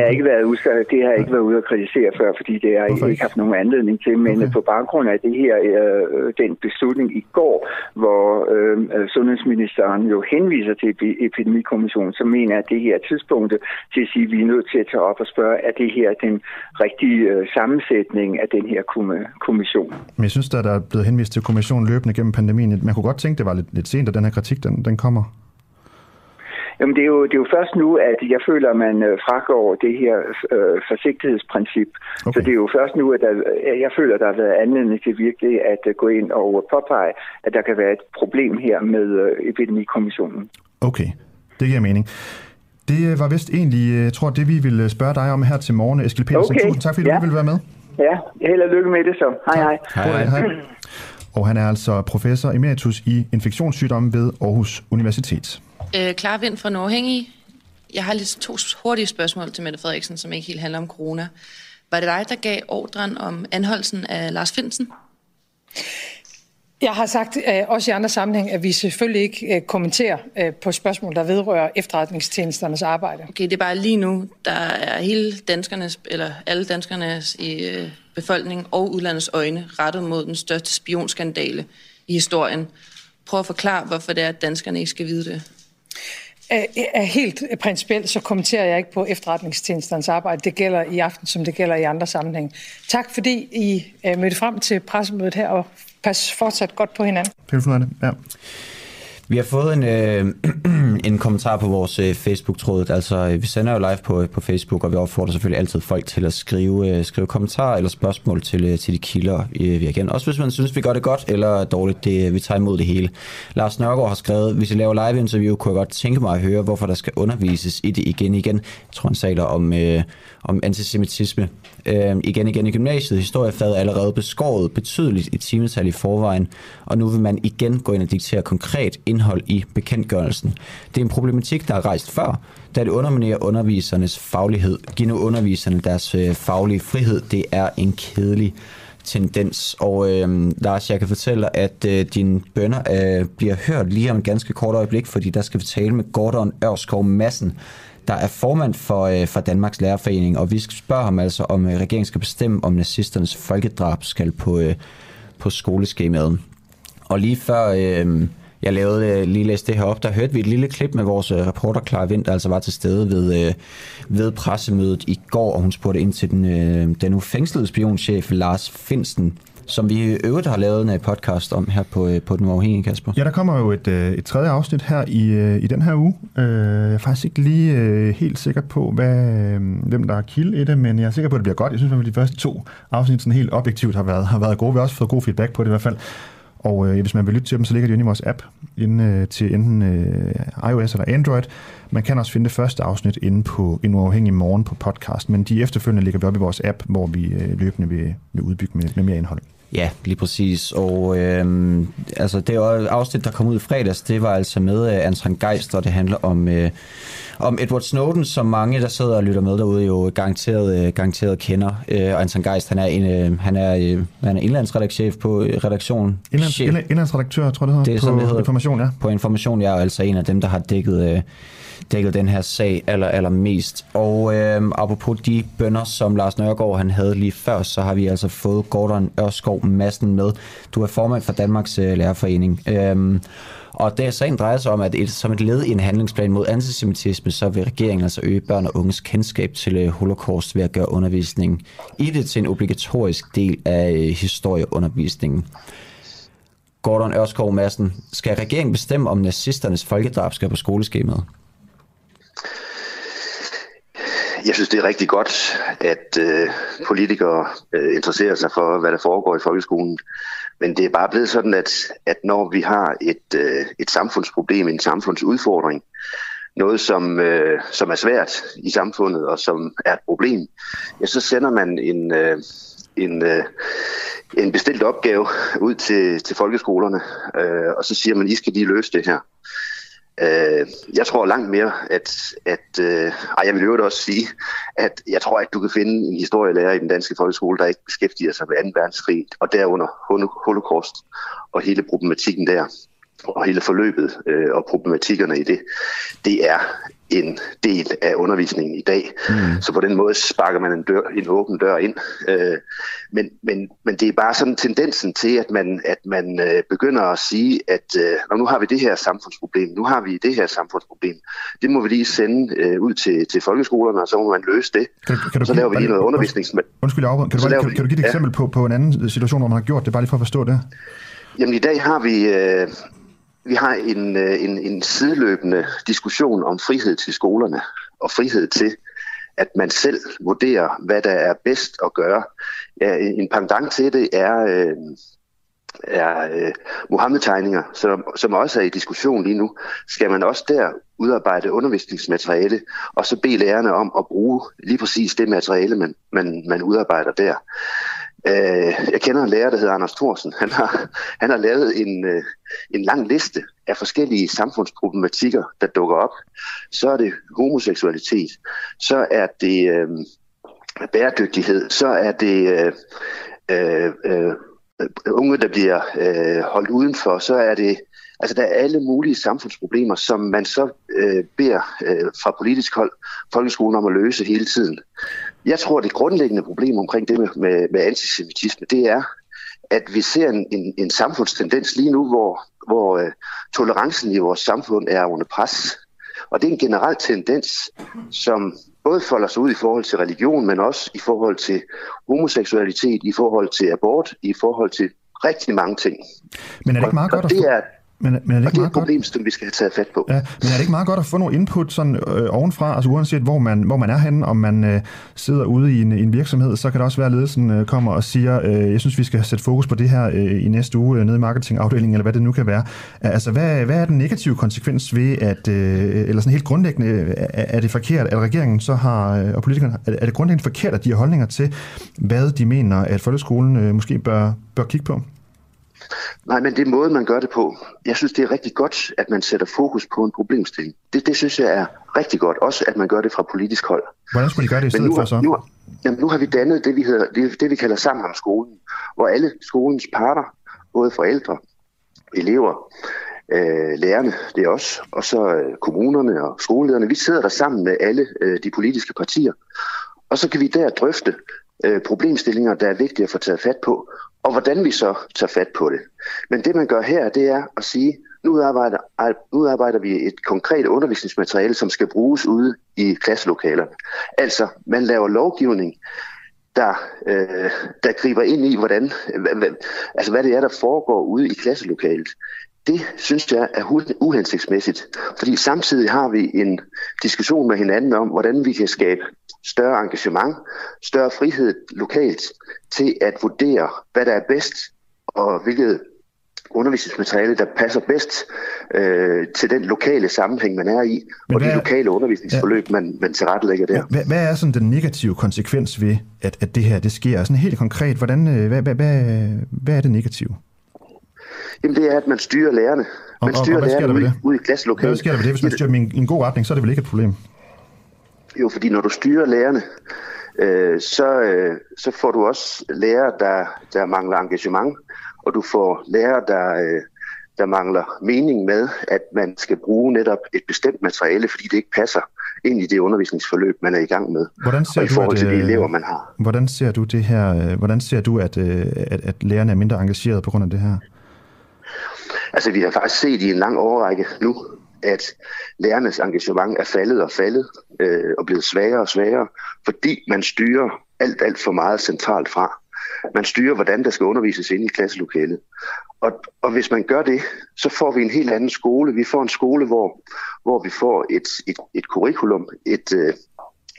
jeg ikke været ude at kritisere før, fordi det har jeg ikke haft nogen anledning til, men på baggrund af det her, den beslutning i går, hvor sundhedsministeren jo henviser til epidemikommissionen, som mener, at det her er tidspunktet til at sige, at vi er nødt til at tage op og spørge, er det her den rigtige sammensætning af den her kommission? Men jeg synes, at der er blevet henvist til kommissionen løbende gennem pandemien. Man kunne godt tænke, at det var lidt sent, at den her kritik den kommer. Jamen, det er jo først nu, at jeg føler, at man fragår det her forsigtighedsprincip. Okay. Så det er jo først nu, at jeg føler, at der har været anledning til virkelig at gå ind og påpege, at der kan være et problem her med epidemikommissionen. Okay, det giver mening. Det var vist egentlig, jeg tror, det vi ville spørge dig om her til morgen, Eskild Petersen. Okay. Tusind tak, fordi du ville være med. Ja, held og lykke med det så. Hej. Og han er altså professor emeritus i infektionssygdomme ved Aarhus Universitet. Klar vind fra Den Uafhængige. Jeg har lige to hurtige spørgsmål til Mette Frederiksen, som ikke helt handler om corona. Var det dig, der gav ordren om anholdelsen af Lars Findsen? Jeg har sagt også i andre sammenhæng, at vi selvfølgelig ikke kommenterer på spørgsmål, der vedrører efterretningstjenesternes arbejde. Okay, det er bare lige nu, der er alle danskernes i befolkning og udlandets øjne rettet mod den største spionskandale i historien. Prøv at forklare, hvorfor det er, at danskerne ikke skal vide det. Helt principielt, så kommenterer jeg ikke på efterretningstjenesternes arbejde. Det gælder i aften, som det gælder i andre sammenhæng. Tak fordi I mødte frem til pressemødet her, og pas fortsat godt på hinanden. Ja. Vi har fået en kommentar på vores Facebook-tråd. Altså, vi sender jo live på Facebook, og vi opfordrer selvfølgelig altid folk til at skrive kommentarer eller spørgsmål til de kilder, vi har igen. Også hvis man synes, vi gør det godt eller dårligt, vi tager imod det hele. Lars Nørgaard har skrevet, hvis I laver live-interview, kunne jeg godt tænke mig at høre, hvorfor der skal undervises i det igen. Jeg tror, han taler om antisemitisme. Igen i gymnasiet. Historiefaget er allerede beskåret betydeligt i timetal i forvejen, og nu vil man igen gå ind og diktere konkret indhold i bekendtgørelsen. Det er en problematik, der er rejst før, da det underminerer undervisernes faglighed. Giv nu underviserne deres faglige frihed. Det er en kedelig tendens. Og Lars, jeg kan fortælle, at dine bønner bliver hørt lige om et ganske kort øjeblik, fordi der skal vi tale med Gordon Ørskov Madsen, der er formand for Danmarks Lærerforening, og vi skal spørge ham altså, om regeringen skal bestemme, om nazisternes folkedrab skal på skoleskemaet. Og lige før jeg læste det her op, der hørte vi et lille klip med vores reporter Clara Vind, der altså var til stede ved pressemødet i går, og hun spurgte ind til den nu fængslede spionchef Lars Findsen, som vi i øvrigt har lavet en podcast om her på Den Uafhængige, Kasper. Ja, der kommer jo et tredje afsnit her i den her uge. Jeg er faktisk ikke lige helt sikker på, hvem der er kilde i det, men jeg er sikker på, at det bliver godt. Jeg synes, at de første to afsnit sådan helt objektivt har været gode. Vi har også fået god feedback på det i hvert fald. Og hvis man vil lytte til dem, så ligger de inde i vores app til enten iOS eller Android. Man kan også finde det første afsnit inde på En Uafhængig Morgen på podcast, men de efterfølgende ligger vi op i vores app, hvor vi løbende vil udbygge med mere indhold. Ja, lige præcis. Og altså det afsnit, der kom ud i fredags, det var altså med Anton Geist, og det handler om Edward Snowden, som mange, der sidder og lytter med derude, jo garanteret kender. Og Anton Geist, han er indlandsredaktør på redaktionen. Indlandsredaktør, tror jeg, det hedder, på Information, ja. På Information, jeg er altså en af dem, der har dækket den her sag allermest. Og apropos de bønder, som Lars Nørgaard han havde lige før, så har vi altså fået Gordon Ørskov Madsen med. Du er formand for Danmarks Lærerforening. Og det sagen drejer sig om, at som et led i en handlingsplan mod antisemitisme, så vil regeringen altså øge børn og unges kendskab til holocaust ved at gøre undervisningen i det til en obligatorisk del af historieundervisningen. Gordon Ørskov Madsen, skal regeringen bestemme, om nazisternes folkedrab skal på skoleskemaet? Jeg synes, det er rigtig godt, at politikere interesserer sig for, hvad der foregår i folkeskolen. Men det er bare blevet sådan, at når vi har et samfundsproblem, en samfundsudfordring, noget, som er svært i samfundet og som er et problem, ja, så sender man en bestilt opgave ud til folkeskolerne, og så siger man, I skal lige løse det her. Jeg tror langt mere, jeg vil jo også sige, at jeg tror ikke, du kan finde en historielærer i den danske folkeskole, der ikke beskæftiger sig med 2. verdenskrig, og derunder holocaust og hele problematikken der, og hele forløbet og problematikkerne i det. Det er en del af undervisningen i dag. Mm. Så på den måde sparker man en åben dør ind. Men det er bare sådan tendensen til, at man begynder at sige, at nu har vi det her samfundsproblem, det må vi lige sende ud til folkeskolerne, og så må man løse det. Så laver vi lige noget undervisnings... Undskyld, kan du give et eksempel på en anden situation, hvor man har gjort det, bare lige for at forstå det? Jamen i dag har vi... Vi har en sideløbende diskussion om frihed til skolerne og frihed til, at man selv vurderer, hvad der er bedst at gøre. Ja, en pendant til det er Muhammed-tegninger, som også er i diskussion lige nu. Skal man også der udarbejde undervisningsmateriale, og så bede lærerne om at bruge lige præcis det materiale, man udarbejder der. Jeg kender en lærer, der hedder Anders Thorsen. Han har lavet en lang liste af forskellige samfundsproblematikker, der dukker op. Så er det homoseksualitet, så er det bæredygtighed, så er det unge, der bliver holdt udenfor, så er det... Altså, der er alle mulige samfundsproblemer, som man så beder fra politisk hold folkeskolen om at løse hele tiden. Jeg tror, det grundlæggende problem omkring det med antisemitisme, det er, at vi ser en samfundstendens lige nu, hvor tolerancen i vores samfund er under pres. Og det er en generel tendens, som både folder sig ud i forhold til religion, men også i forhold til homoseksualitet, i forhold til abort, i forhold til rigtig mange ting. Men er det ikke meget godt at... Men er det et problem, som vi skal have taget fat på. Ja, men er det ikke meget godt at få noget input sådan, ovenfra, altså uanset hvor man er henne, om man sidder ude i en virksomhed, så kan det også være, at ledelsen kommer og siger, jeg synes, vi skal sætte fokus på det her i næste uge nede i marketingafdelingen, eller hvad det nu kan være. Altså, hvad er den negative konsekvens ved, at, eller sådan helt grundlæggende, er det forkert, at regeringen så har, og politikerne, er det grundlæggende forkert, at de har holdninger til, hvad de mener, at folkeskolen måske bør kigge på? Nej, men det er måden, man gør det på. Jeg synes, det er rigtig godt, at man sætter fokus på en problemstilling. Det synes jeg er rigtig godt, også at man gør det fra politisk hold. Hvordan skulle de gøre det i stedet for så? Nu har vi dannet det, vi kalder Sammen om skolen, hvor alle skolens parter, både forældre, elever, lærerne, det er os, og så kommunerne og skolelederne, vi sidder der sammen med alle de politiske partier, og så kan vi der drøfte problemstillinger, der er vigtige at få taget fat på, og hvordan vi så tager fat på det. Men det, man gør her, det er at sige, nu udarbejder vi et konkret undervisningsmateriale, som skal bruges ude i klasselokalerne. Altså, man laver lovgivning, der griber ind i, hvad det er, der foregår ude i klasselokalet. Det synes jeg er uhensigtsmæssigt, fordi samtidig har vi en diskussion med hinanden om, hvordan vi kan skabe større engagement, større frihed lokalt til at vurdere, hvad der er bedst, og hvilket undervisningsmateriale, der passer bedst til den lokale sammenhæng, man er i, og de lokale undervisningsforløb, man tilrettelægger der. Hvad er sådan den negative konsekvens ved, at det her det sker? Sådan helt konkret, hvad er det negative? Jamen det er, at man styrer lærerne. Man styrer lærerne ude i klasselokalet. Hvad sker der ved det? Hvis man styrer dem i en god retning, så er det vel ikke et problem? Jo, fordi når du styrer lærerne, så får du også lærere, der mangler engagement, og du får lærere, der mangler mening med, at man skal bruge netop et bestemt materiale, fordi det ikke passer ind i det undervisningsforløb, man er i gang med, og i forhold til de elever, man har. Hvordan ser du det her? Hvordan ser du, at lærerne er mindre engagerede på grund af det her? Altså, vi har faktisk set i en lang årrække nu, at lærernes engagement er faldet og blevet svagere og svagere, fordi man styrer alt for meget centralt fra. Man styrer, hvordan der skal undervises inde i klasselokalet. Og hvis man gør det, så får vi en helt anden skole. Vi får en skole, hvor vi får et curriculum,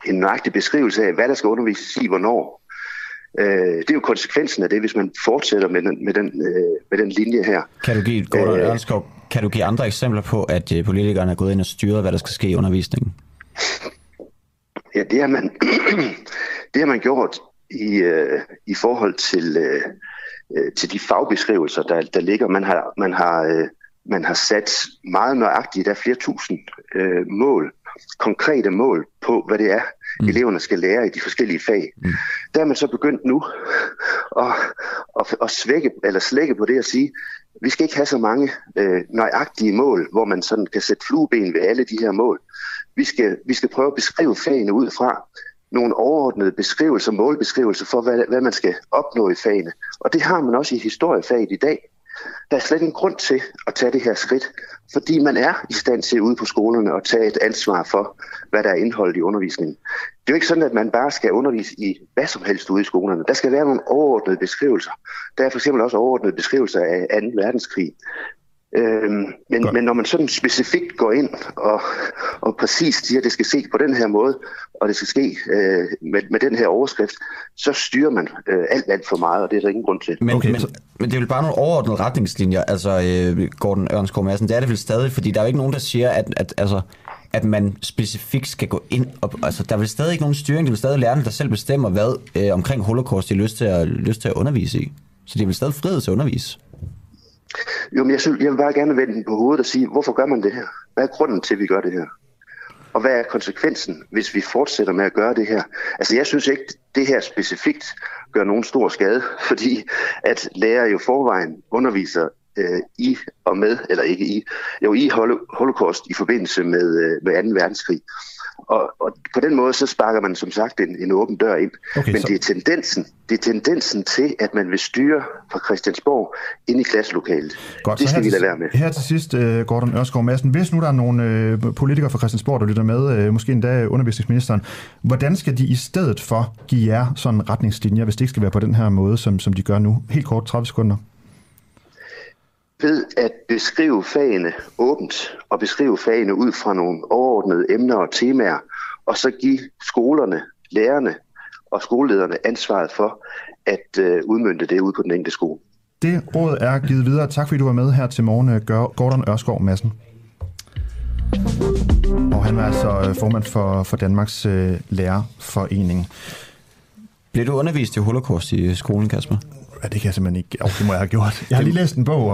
en nøjagtig beskrivelse af, hvad der skal undervises i, hvornår. Det er jo konsekvensen af det, hvis man fortsætter med den linje her. Kan du give andre eksempler på, at politikerne er gået ind og styrer, hvad der skal ske i undervisningen? Ja, det har man gjort i forhold til de fagbeskrivelser, der ligger. Man har sat meget nøjagtigt, der er flere tusind mål, konkrete mål på, hvad det er, eleverne skal lære i de forskellige fag. Der er man så begyndt nu at slække på det og sige, Vi skal ikke have så mange nøjagtige mål, hvor man sådan kan sætte flueben ved alle de her mål. Vi skal prøve at beskrive fagene ud fra nogle overordnede beskrivelser, målbeskrivelser for, hvad man skal opnå i fagene. Og det har man også i historiefaget i dag. Der er slet en grund til at tage det her skridt, fordi man er i stand til ude på skolerne at tage et ansvar for, hvad der er indholdet i undervisningen. Det er jo ikke sådan, at man bare skal undervise i hvad som helst ude i skolerne. Der skal være nogle overordnede beskrivelser. Der er for eksempel også overordnede beskrivelser af 2. verdenskrig. Men når man sådan specifikt går ind og præcis siger, at det skal ske på den her måde, og det skal ske med den her overskrift, så styrer man alt for meget, og det er der ingen grund til. Men det er vel bare nogle overordnede retningslinjer, altså Gordon Ørskov Madsen, det er det vel stadig, fordi der er jo ikke nogen, der siger, at man specifikt skal gå ind og... Altså, der er vel stadig ikke nogen styring, det er vel stadig lærerne, der selv bestemmer, hvad omkring holocaust de har lyst til at undervise i. Så det er vel stadig frihed til at undervise. Jo, men jeg vil bare gerne vende den på hovedet og sige, hvorfor gør man det her? Hvad er grunden til, at vi gør det her? Og hvad er konsekvensen, hvis vi fortsætter med at gøre det her? Altså, jeg synes ikke, det her specifikt gør nogen stor skade, fordi at lærere jo forvejen underviser i holocaust i forbindelse med 2. verdenskrig. Og på den måde, så sparker man som sagt en åben dør ind. Okay, men så... det er tendensen til, at man vil styre fra Christiansborg ind i klasselokalet. Godt, det skal vi lade være med. Her til sidst, Gordon Ørskov Madsen, hvis nu der er nogle politikere fra Christiansborg, der lytter med, måske endda undervisningsministeren, hvordan skal de i stedet for give jer sådan retningslinjer, hvis det ikke skal være på den her måde, som de gør nu? Helt kort, 30 sekunder. Ved at beskrive fagene åbent og beskrive fagene ud fra nogle overordnede emner og temaer, og så give skolerne, lærerne og skolelederne ansvaret for at udmønte det ude på den enkelte skole. Det råd er givet videre. Tak fordi du var med her til morgen, Gordon Ørskov Madsen. Og han var altså formand for Danmarks Lærerforening. Blev du undervist i holocaust i skolen, Kasper? Ja, det kan jeg simpelthen ikke. Det må jeg have gjort. Jeg har lige læst en bog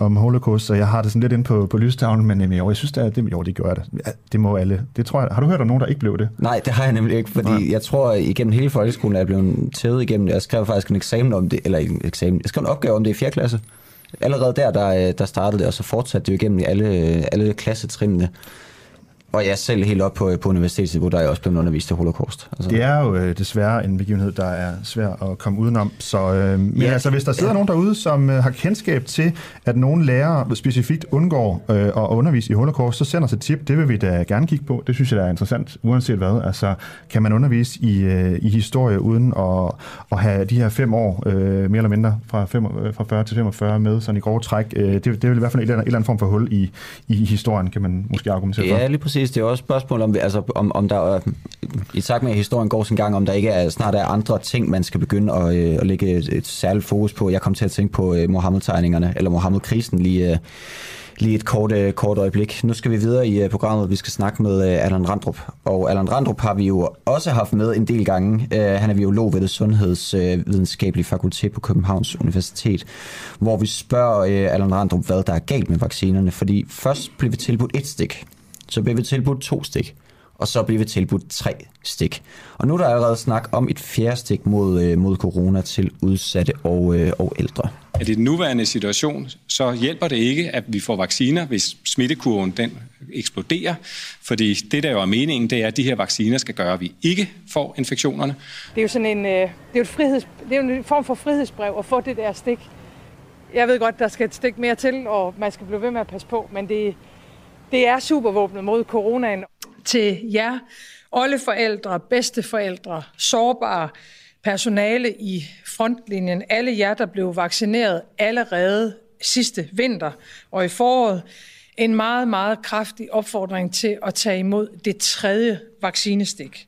om holocaust, så jeg har det sådan lidt inde på lystavlen, men jeg synes da, det gjorde det. Ja, det må alle. Det tror jeg. Har du hørt om nogen, der ikke blev det? Nej, det har jeg nemlig ikke, fordi Jeg tror, igennem hele folkeskolen er jeg blevet tædet igennem det. Jeg skrev faktisk en eksamen om det, Jeg skrev en opgave om det i 4. klasse. Allerede der startede det, og så fortsatte det jo igennem alle klassetrinene. Og jeg selv helt op på universitetsniveau, der er jeg også blevet undervist i holocaust. Altså. Det er jo desværre en begivenhed, der er svær at komme udenom. Så, hvis der sidder nogen derude, som har kendskab til, at nogle lærere specifikt undgår at undervise i holocaust, så send os et tip. Det vil vi da gerne kigge på. Det synes jeg, der er interessant, uanset hvad. Altså, kan man undervise i historie uden at have de her 5 år, mere eller mindre, fra 40 til 45 med sådan i grove træk? Det vil i hvert fald en eller anden form for hul i historien, kan man måske argumentere for. Ja, lige præcis. Det er også et spørgsmål om der i takt med at historien går sin gang, om der ikke snart er andre ting, man skal begynde at lægge et særligt fokus på. Jeg kom til at tænke på Mohammed-tegningerne, eller Mohammed-krisen lige et kort øjeblik. Nu skal vi videre i programmet. Vi skal snakke med Allan Randrup. Og Allan Randrup har vi jo også haft med en del gange. Han er biolog ved det sundhedsvidenskabelige fakultet på Københavns Universitet, hvor vi spørger Allan Randrup, hvad der er galt med vaccinerne. Fordi først blev vi tilbudt 1 stik. Så blev vi tilbudt 2 stik, og så blev vi tilbudt 3 stik. Og nu er der allerede snak om et 4. stik mod corona til udsatte og ældre. I den nuværende situation, så hjælper det ikke, at vi får vacciner, hvis smittekurven den eksploderer. Fordi det, der jo er meningen, det er, at de her vacciner skal gøre, at vi ikke får infektionerne. Det er jo en form for frihedsbrev at få det der stik. Jeg ved godt, der skal et stik mere til, og man skal blive ved med at passe på, men det er supervåbnet mod coronaen. Til jer, oldeforældre, bedsteforældre, sårbare, personale i frontlinjen, alle jer, der blev vaccineret allerede sidste vinter og i foråret, en meget, meget kraftig opfordring til at tage imod det 3. vaccinestik.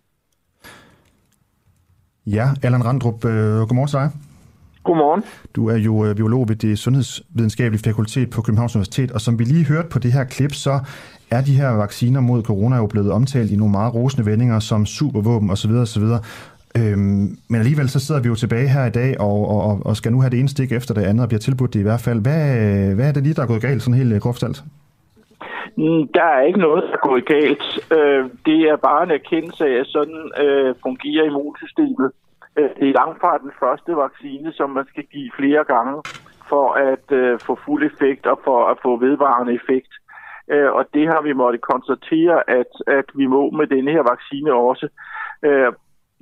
Ja, Allan Randrup, godmorgen til dig. Godmorgen. Du er jo biolog ved det sundhedsvidenskabelige fakultet på Københavns Universitet, og som vi lige hørte på det her klip, så er de her vacciner mod corona jo blevet omtalt i nogle meget rosende vendinger som supervåben osv. osv. Men alligevel så sidder vi jo tilbage her i dag og skal nu have det ene stik efter det andet og bliver tilbudt det i hvert fald. Hvad er det lige, der er gået galt, sådan helt groft talt? Der er ikke noget, der er gået galt. Det er bare en erkendelse af, at sådan fungerer immunsystemet. Det er langt fra den første vaccine, som man skal give flere gange, for at få fuld effekt og for at få vedvarende effekt. Og det har vi måttet konstatere, at vi må med denne her vaccine også.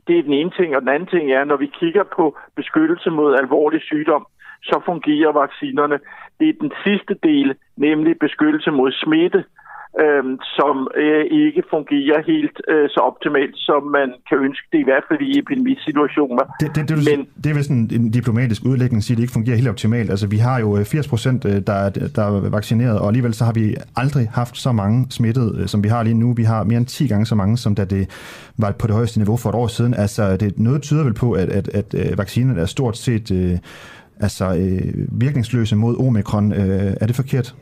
Det er den ene ting, og den anden ting er, når vi kigger på beskyttelse mod alvorlig sygdom, så fungerer vaccinerne. Det er den sidste del, nemlig beskyttelse mod smitte, som ikke fungerer helt så optimalt, som man kan ønske det, i hvert fald i epidemisituationer. Det er vel sådan en diplomatisk udlægning, siger, at det ikke fungerer helt optimalt. Altså, vi har jo 80%, der er vaccineret, og alligevel så har vi aldrig haft så mange smittede, som vi har lige nu. Vi har mere end 10 gange så mange, som da det var på det højeste niveau for et år siden. Altså, noget tyder vel på, at vaccinerne er stort set virkningsløse mod Omikron. Er det forkert?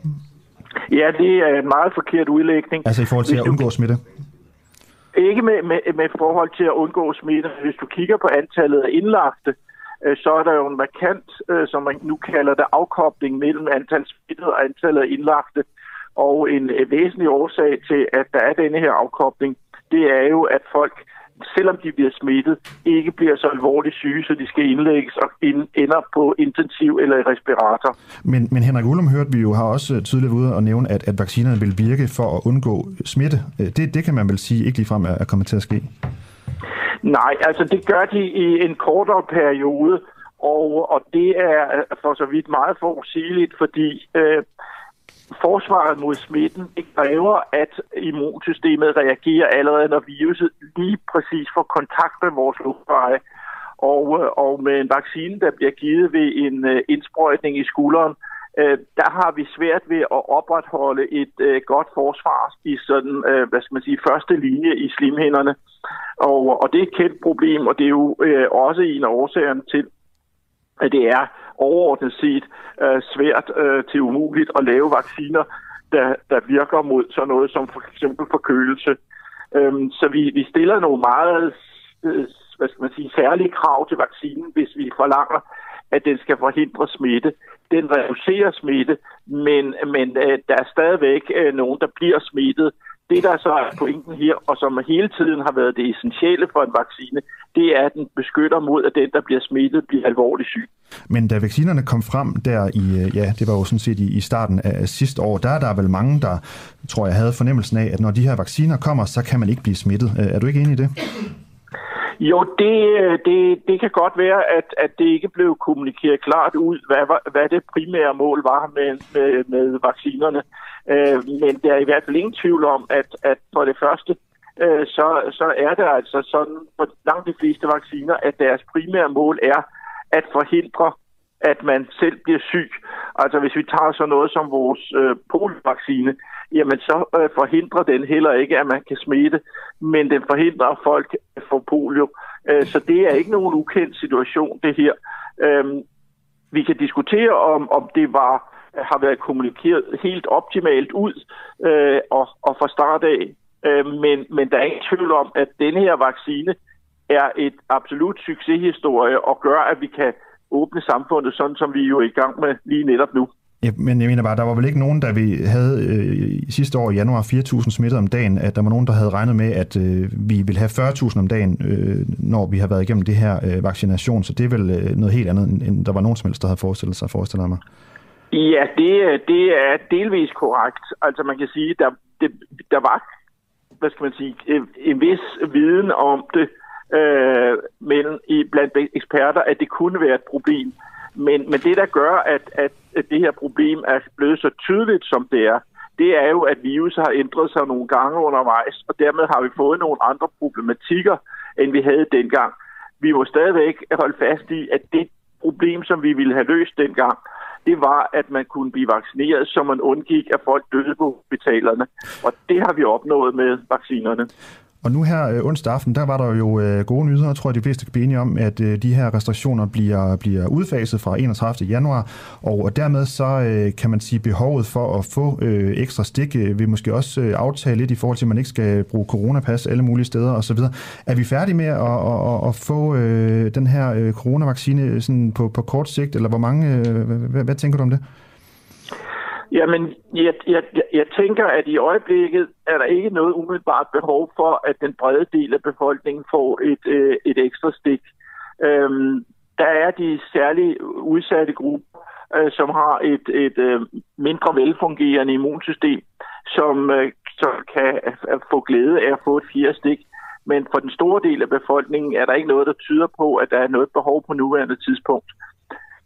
Ja, det er en meget forkert udlægning. Altså i forhold til at undgå smitte? Ikke med forhold til at undgå smitte. Hvis du kigger på antallet af indlagte, så er der jo en markant, som man nu kalder det, afkobling mellem antal smittede og antallet af indlagte. Og en væsentlig årsag til, at der er denne her afkobling, det er jo, at folk, selvom de bliver smittet, ikke bliver så alvorligt syge, så de skal indlægges og ender på intensiv eller respirator. Men Henrik Ullum hørte vi jo har også tydeligt ude at nævne, at vaccinerne vil virke for at undgå smitte. Det kan man vel sige ikke ligefrem er kommet til at ske? Nej, altså det gør de i en kortere periode, og det er for så vidt meget forudsigeligt, fordi forsvaret mod smitten kræver, at immunsystemet reagerer allerede, når viruset lige præcis får kontakt med vores luftveje. Og med en vaccine, der bliver givet ved en indsprøjtning i skulderen, der har vi svært ved at opretholde et godt forsvar i sådan, første linje i slimhinderne. Og det er et kæmpe problem, og det er jo også en af årsagerne til, at det er overordnet set svært til umuligt at lave vacciner, der virker mod sådan noget som for eksempel forkølelse. Så vi stiller nogle meget særlige krav til vaccinen, hvis vi forlanger, at den skal forhindre smitte. Den reducerer smitte, men der er stadigvæk nogen, der bliver smittet. Det, der så er pointen her, og som hele tiden har været det essentielle for en vaccine, det er, at den beskytter mod, at den, der bliver smittet, bliver alvorligt syg. Men da vaccinerne kom frem der det var jo sådan set i starten af sidste år, der er der vel mange, der tror jeg havde fornemmelsen af, at når de her vacciner kommer, så kan man ikke blive smittet. Er du ikke enig i det? Jo, det kan godt være, at det ikke blev kommunikeret klart ud, hvad det primære mål var med vaccinerne. Men der er i hvert fald ingen tvivl om, at for det første, så er det altså sådan for langt de fleste vacciner, at deres primære mål er at forhindre, at man selv bliver syg. Altså hvis vi tager sådan noget som vores poliovaccine, jamen så forhindrer den heller ikke, at man kan smitte, men den forhindrer folk fra polio. Så det er ikke nogen ukendt situation, det her. Vi kan diskutere, om det har været kommunikeret helt optimalt ud og fra start af, men der er ingen tvivl om, at denne her vaccine er et absolut succeshistorie og gør, at vi kan åbne samfundet, sådan som vi jo er i gang med lige netop nu. Ja, men jeg mener bare, der var vel ikke nogen, der vi havde sidste år i januar 4.000 smittede om dagen, at der var nogen, der havde regnet med, at vi ville have 40.000 om dagen, når vi har været igennem det her vaccination. Så det er vel noget helt andet, end der var nogen som helst, der havde forestillet sig, forestiller mig. Ja, det er delvis korrekt. Altså man kan sige, der var, en vis viden om det, blandt eksperter, at det kunne være et problem. Men det, der gør, at det her problem er blevet så tydeligt, som det er, det er jo, at viruset har ændret sig nogle gange undervejs, og dermed har vi fået nogle andre problematikker, end vi havde dengang. Vi må stadigvæk holde fast i, at det problem, som vi ville have løst dengang, det var, at man kunne blive vaccineret, så man undgik, at folk døde på hospitalerne. Og det har vi opnået med vaccinerne. Og nu her onsdag aften, der var der jo gode nyheder, tror jeg de fleste kan blive enige om, at de her restriktioner bliver udfaset fra 31. januar, og dermed så kan man sige, behovet for at få ekstra stik vil måske også aftale lidt i forhold til, at man ikke skal bruge coronapas alle mulige steder osv. Er vi færdige med at få den her coronavaccine sådan på kort sigt, eller hvor mange? Hvad tænker du om det? Jamen, jeg tænker, at i øjeblikket er der ikke noget umiddelbart behov for, at den brede del af befolkningen får et ekstra stik. der er de særligt udsatte grupper, som har et mindre velfungerende immunsystem, som kan få glæde af at få et fjerde stik. Men for den store del af befolkningen er der ikke noget, der tyder på, at der er noget behov på nuværende tidspunkt.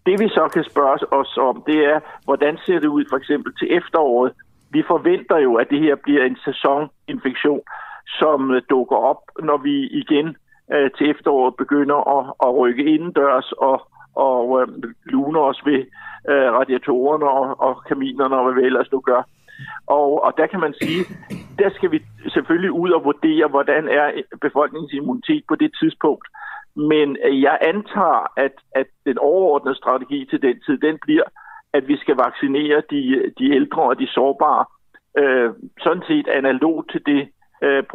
Det vi så kan spørge os om, det er, hvordan ser det ud for eksempel til efteråret? Vi forventer jo, at det her bliver en sæsoninfektion, som dukker op, når vi igen til efteråret begynder at rykke indendørs og luner os ved radiatorerne og kaminerne og hvad vi ellers nu gør. Og der kan man sige, der skal vi selvfølgelig ud og vurdere, hvordan er befolkningens immunitet på det tidspunkt. Men jeg antager, at den overordnede strategi til den tid, den bliver, at vi skal vaccinere de ældre og de sårbare, sådan set analog til det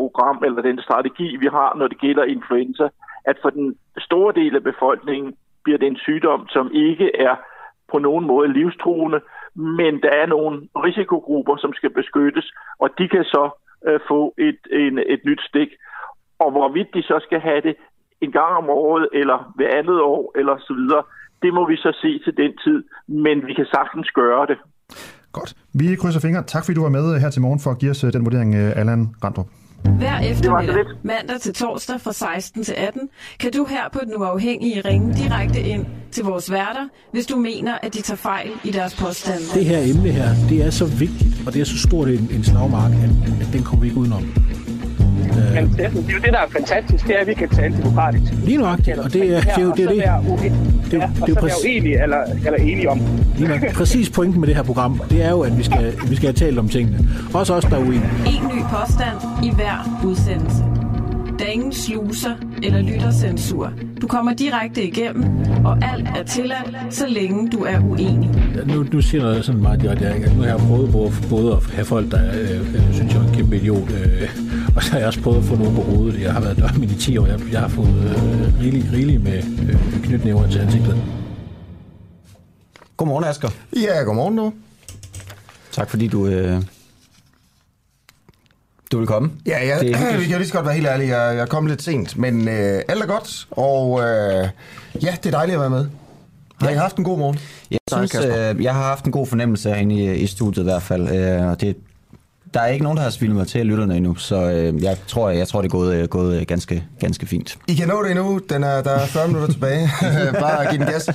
program eller den strategi, vi har, når det gælder influenza, at for den store del af befolkningen bliver det en sygdom, som ikke er på nogen måde livstruende, men der er nogle risikogrupper, som skal beskyttes, og de kan så få et nyt stik. Og hvorvidt de så skal have det en gang om året, eller ved andet år, eller så videre, det må vi så se til den tid, men vi kan sagtens gøre det. Godt. Vi krydser fingre. Tak fordi du var med her til morgen for at give os den vurdering, Allan Randrup. Hver eftermiddag, mandag til torsdag fra 16 til 18, kan du her på Den Uafhængige ringe direkte ind til vores værter, hvis du mener, at de tager fejl i deres påstande. Det her emne her, det er så vigtigt, og det er så stort en slagmark, at den kommer vi ikke udenom. Men det er jo det, der er fantastisk, det er, at vi kan tale demokratisk. Lige nøjagtigt, og det er jo det. Og så er vi jo enige, eller enige om. Præcis pointen med det her program, det er jo, at vi skal have talt om tingene. Også os, der er uenige. En ny påstand i hver udsendelse. Der er ingen sluser eller lyttercensur. Du kommer direkte igennem, og alt er tilladt, så længe du er uenig. Nu siger noget sådan meget direkte. Nu har jeg prøvet både at have folk, der synes, jeg er en kæmpe idiot, og så har jeg også prøvet at få nogen på hovedet. Jeg har været dømme i 10 år. Jeg har fået rigeligt med knytnævner til ansigtet. Godmorgen, Asger. Ja, godmorgen nu. Tak fordi du vil komme. Ja, vi kan jo lige så godt være helt ærlig. Jeg kom lidt sent, men alt er godt, og ja, det er dejligt at være med. Har I haft en god morgen? Jeg har haft en god fornemmelse herinde i studiet i hvert fald, og der er ikke nogen, der har svinet mig til lytterne endnu, så jeg tror det er gået ganske fint. I kan nå det endnu. Der er 40 minutter tilbage. Bare giv den gas.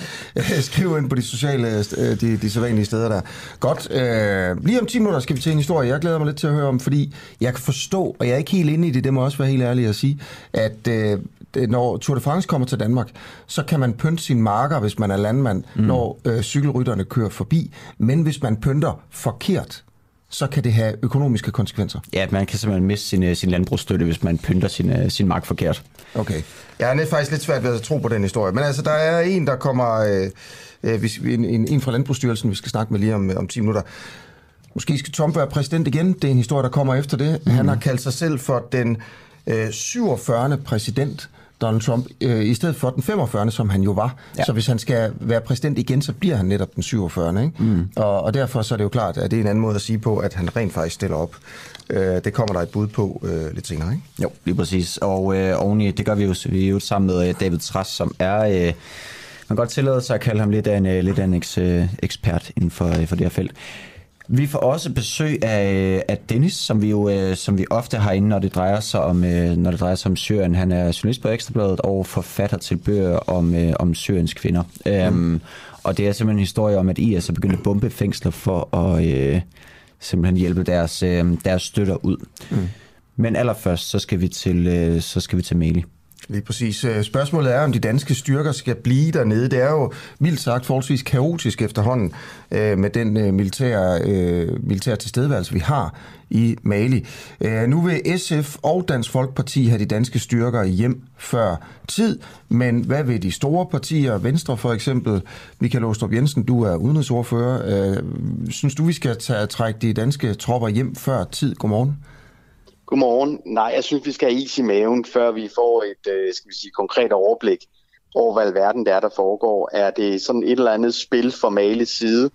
Skriv ind på de sociale, de sædvanlige steder der. Godt. Lige om 10 minutter skal vi til en historie, jeg glæder mig lidt til at høre om, fordi jeg kan forstå, og jeg er ikke helt inde i det, det må også være helt ærligt at sige, at når Tour de France kommer til Danmark, så kan man pynte sine marker, hvis man er landmand, når cykelrytterne kører forbi. Men hvis man pynter forkert, så kan det have økonomiske konsekvenser. Ja, man kan simpelthen miste sin landbrugsstøtte, hvis man pynter sin mark forkert. Okay. Jeg er faktisk lidt svært ved at tro på den historie, men altså, der er en, der kommer... en fra Landbrugsstyrelsen, vi skal snakke med lige om 10 minutter. Måske skal Trump være præsident igen. Det er en historie, der kommer efter det. Han har kaldt sig selv for den 47. præsident, Donald Trump, i stedet for den 45. som han jo var. Ja. Så hvis han skal være præsident igen, så bliver han netop den 47. Ikke? Og derfor så er det jo klart, at det er en anden måde at sige på, at han rent faktisk stiller op. Det kommer der et bud på lidt senere, ikke? Jo, lige præcis. Og oveni, det gør vi jo sammen med David Trads, som er... man godt tillade sig at kalde ham lidt af en ekspert inden for det her felt. Vi får også besøg af Dennis, som vi ofte har inde, når det drejer sig om Syrien. Han er journalist på Ekstrabladet og forfatter til bøger om Syriens kvinder. Og det er simpelthen en historie om, at IS er begyndt at bombe fængsler for at simpelthen hjælpe deres støtter ud. Men allerførst så skal vi til Mali. Lige præcis. Spørgsmålet er, om de danske styrker skal blive dernede. Det er jo mildt sagt forholdsvis kaotisk efterhånden med den militære tilstedeværelse, vi har i Mali. Nu vil SF og Dansk Folkeparti have de danske styrker hjem før tid, men hvad vil de store partier, Venstre for eksempel? Michael Aastrup Jensen, du er udenrigsordfører. Synes du, vi skal trække de danske tropper hjem før tid? Godmorgen. Godmorgen. Nej, jeg synes, vi skal have is i maven, før vi får et konkret overblik over, hvad verden der foregår. Er det sådan et eller andet spil fra Malis side,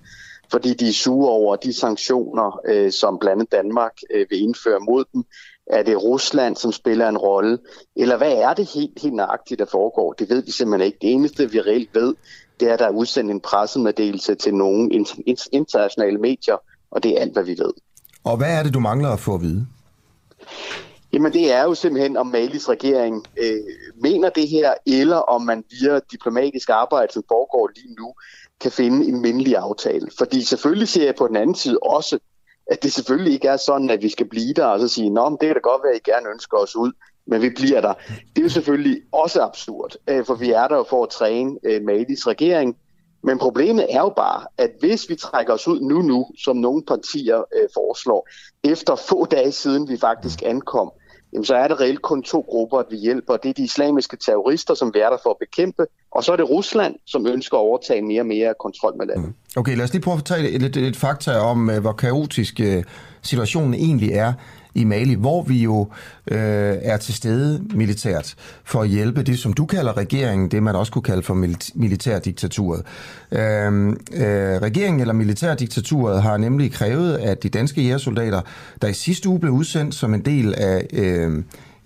fordi de er sure over de sanktioner, som blandt andet Danmark vil indføre mod dem? Er det Rusland, som spiller en rolle? Eller hvad er det helt nøjagtigt, der foregår? Det ved vi simpelthen ikke. Det eneste, vi reelt ved, det er, at der er udsendt en pressemeddelelse til nogle internationale medier, og det er alt, hvad vi ved. Og hvad er det, du mangler at få at vide? Jamen, det er jo simpelthen, om Malis regering mener det her, eller om man via diplomatisk arbejde, som foregår lige nu, kan finde en mindelig aftale. Fordi selvfølgelig ser jeg på den anden side også, at det selvfølgelig ikke er sådan, at vi skal blive der og så sige, nå, men det kan da godt være, at I gerne ønsker os ud, men vi bliver der. Det er jo selvfølgelig også absurd, for vi er der jo for at træne Malis regering. Men problemet er jo bare, at hvis vi trækker os ud nu, som nogle partier foreslår, efter få dage siden vi faktisk ankom, jamen, så er det reelt kun to grupper, at vi hjælper. Det er de islamiske terrorister, som vi er der for at bekæmpe, og så er det Rusland, som ønsker at overtage mere og mere kontrol med landet. Okay, lad os lige prøve at fortælle lidt fakta om, hvor kaotisk situationen egentlig er i Mali, hvor vi jo er til stede militært for at hjælpe det, som du kalder regeringen, det man også kunne kalde for militærdiktaturet. Regeringen eller militærdiktaturet har nemlig krævet, at de danske jægersoldater, der i sidste uge blev udsendt som en del af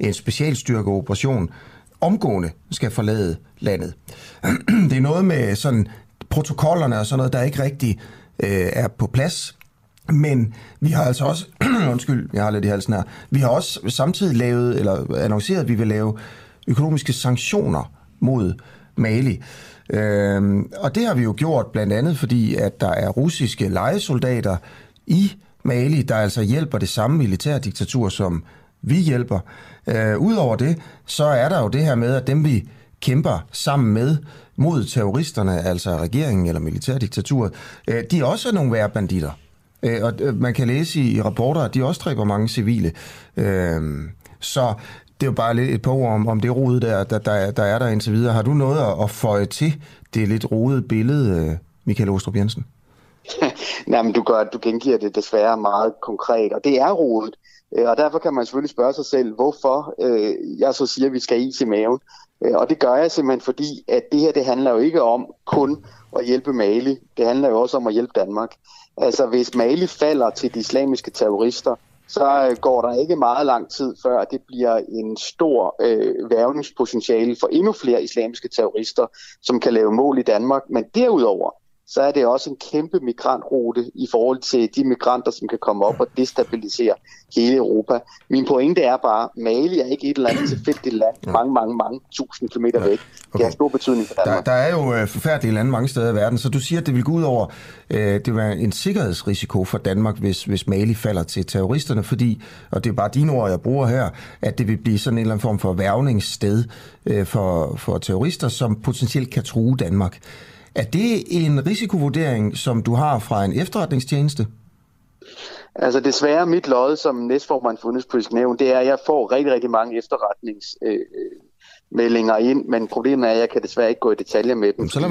en specialstyrkeoperation, omgående skal forlade landet. Det er noget med sådan protokollerne og sådan noget, der ikke rigtig er på plads. Men vi har altså også, jeg har lidt i halsen her, vi har også samtidig lavet, eller annonceret, at vi vil lave økonomiske sanktioner mod Mali. Og det har vi jo gjort blandt andet, fordi at der er russiske lejesoldater i Mali, der altså hjælper det samme militærdiktatur, som vi hjælper. Udover det, så er der jo det her med, at dem vi kæmper sammen med mod terroristerne, altså regeringen eller militærdiktaturet, de er også nogle værbanditter. Og man kan læse i rapporter, at de også dræber mange civile. Så det er jo bare lidt et par ord om det rode, der er der indtil videre. Har du noget at føje til det lidt rodede billede, Michael Aastrup Jensen? Nej, men du gengiver det desværre meget konkret, og det er rodet. Og derfor kan man selvfølgelig spørge sig selv, hvorfor jeg så siger, at vi skal is i maven. Og det gør jeg simpelthen, fordi at det her, det handler jo ikke om kun at hjælpe Mali. Det handler jo også om at hjælpe Danmark. Altså, hvis Mali falder til de islamiske terrorister, så går der ikke meget lang tid før, det bliver en stor værvningspotentiale for endnu flere islamiske terrorister, som kan lave mål i Danmark. Men derudover, så er det også en kæmpe migrantrute i forhold til de migranter, som kan komme op og destabilisere hele Europa. Min pointe er bare, Mali er ikke et eller andet tilfældigt land, mange tusind kilometer væk. Okay. Det har stor betydning for Danmark. Der er jo forfærdelige lande mange steder i verden, så du siger, at det vil gå ud over det var en sikkerhedsrisiko for Danmark, hvis Mali falder til terroristerne, fordi, og det er bare dine ord, jeg bruger her, at det vil blive sådan en eller anden form for værvningssted for terrorister, som potentielt kan true Danmark. Er det en risikovurdering, som du har fra en efterretningstjeneste? Altså desværre mit lod som næstformand for Udenrigspolitisk Nævn, det er, at jeg får rigtig, rigtig mange efterretningsmeldinger ind, men problemet er, at jeg kan desværre ikke gå i detaljer med dem, fordi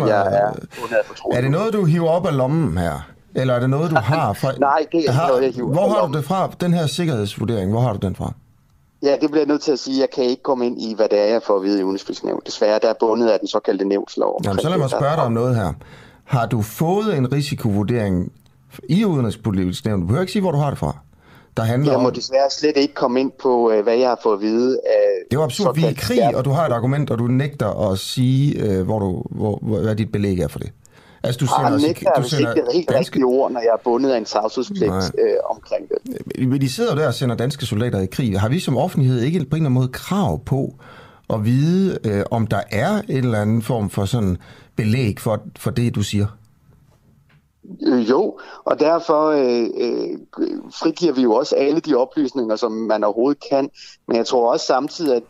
er det noget, du hiver op af lommen her? Eller er det noget, du har fra... Nej, det er noget, jeg hiver. Hvor har du det fra, den her sikkerhedsvurdering? Hvor har du den fra? Ja, det bliver jeg nødt til at sige. Jeg kan ikke komme ind i, hvad det er, jeg får at vide i Udenrigspolitisk Nævn. Desværre, der er bundet af den såkaldte nævnslov. Jamen, så lad mig spørge dig om noget her. Har du fået en risikovurdering i Udenrigspolitisk Nævn? Du behøver ikke sige, hvor du har det fra. Jeg må desværre slet ikke komme ind på, hvad jeg har fået at vide. Det er absurd. Vi er i krig, og du har et argument, og du nægter at sige, hvad dit belæg er for det. Altså, du sender ikke det helt danske ord, når jeg er bundet af en tavshedspligt omkring det. Men de sidder der og sender danske soldater i krig. Har vi som offentlighed ikke på en eller anden måde krav på at vide, om der er en eller anden form for sådan belæg for det, du siger? Jo, og derfor frigiver vi jo også alle de oplysninger, som man overhovedet kan. Men jeg tror også samtidig,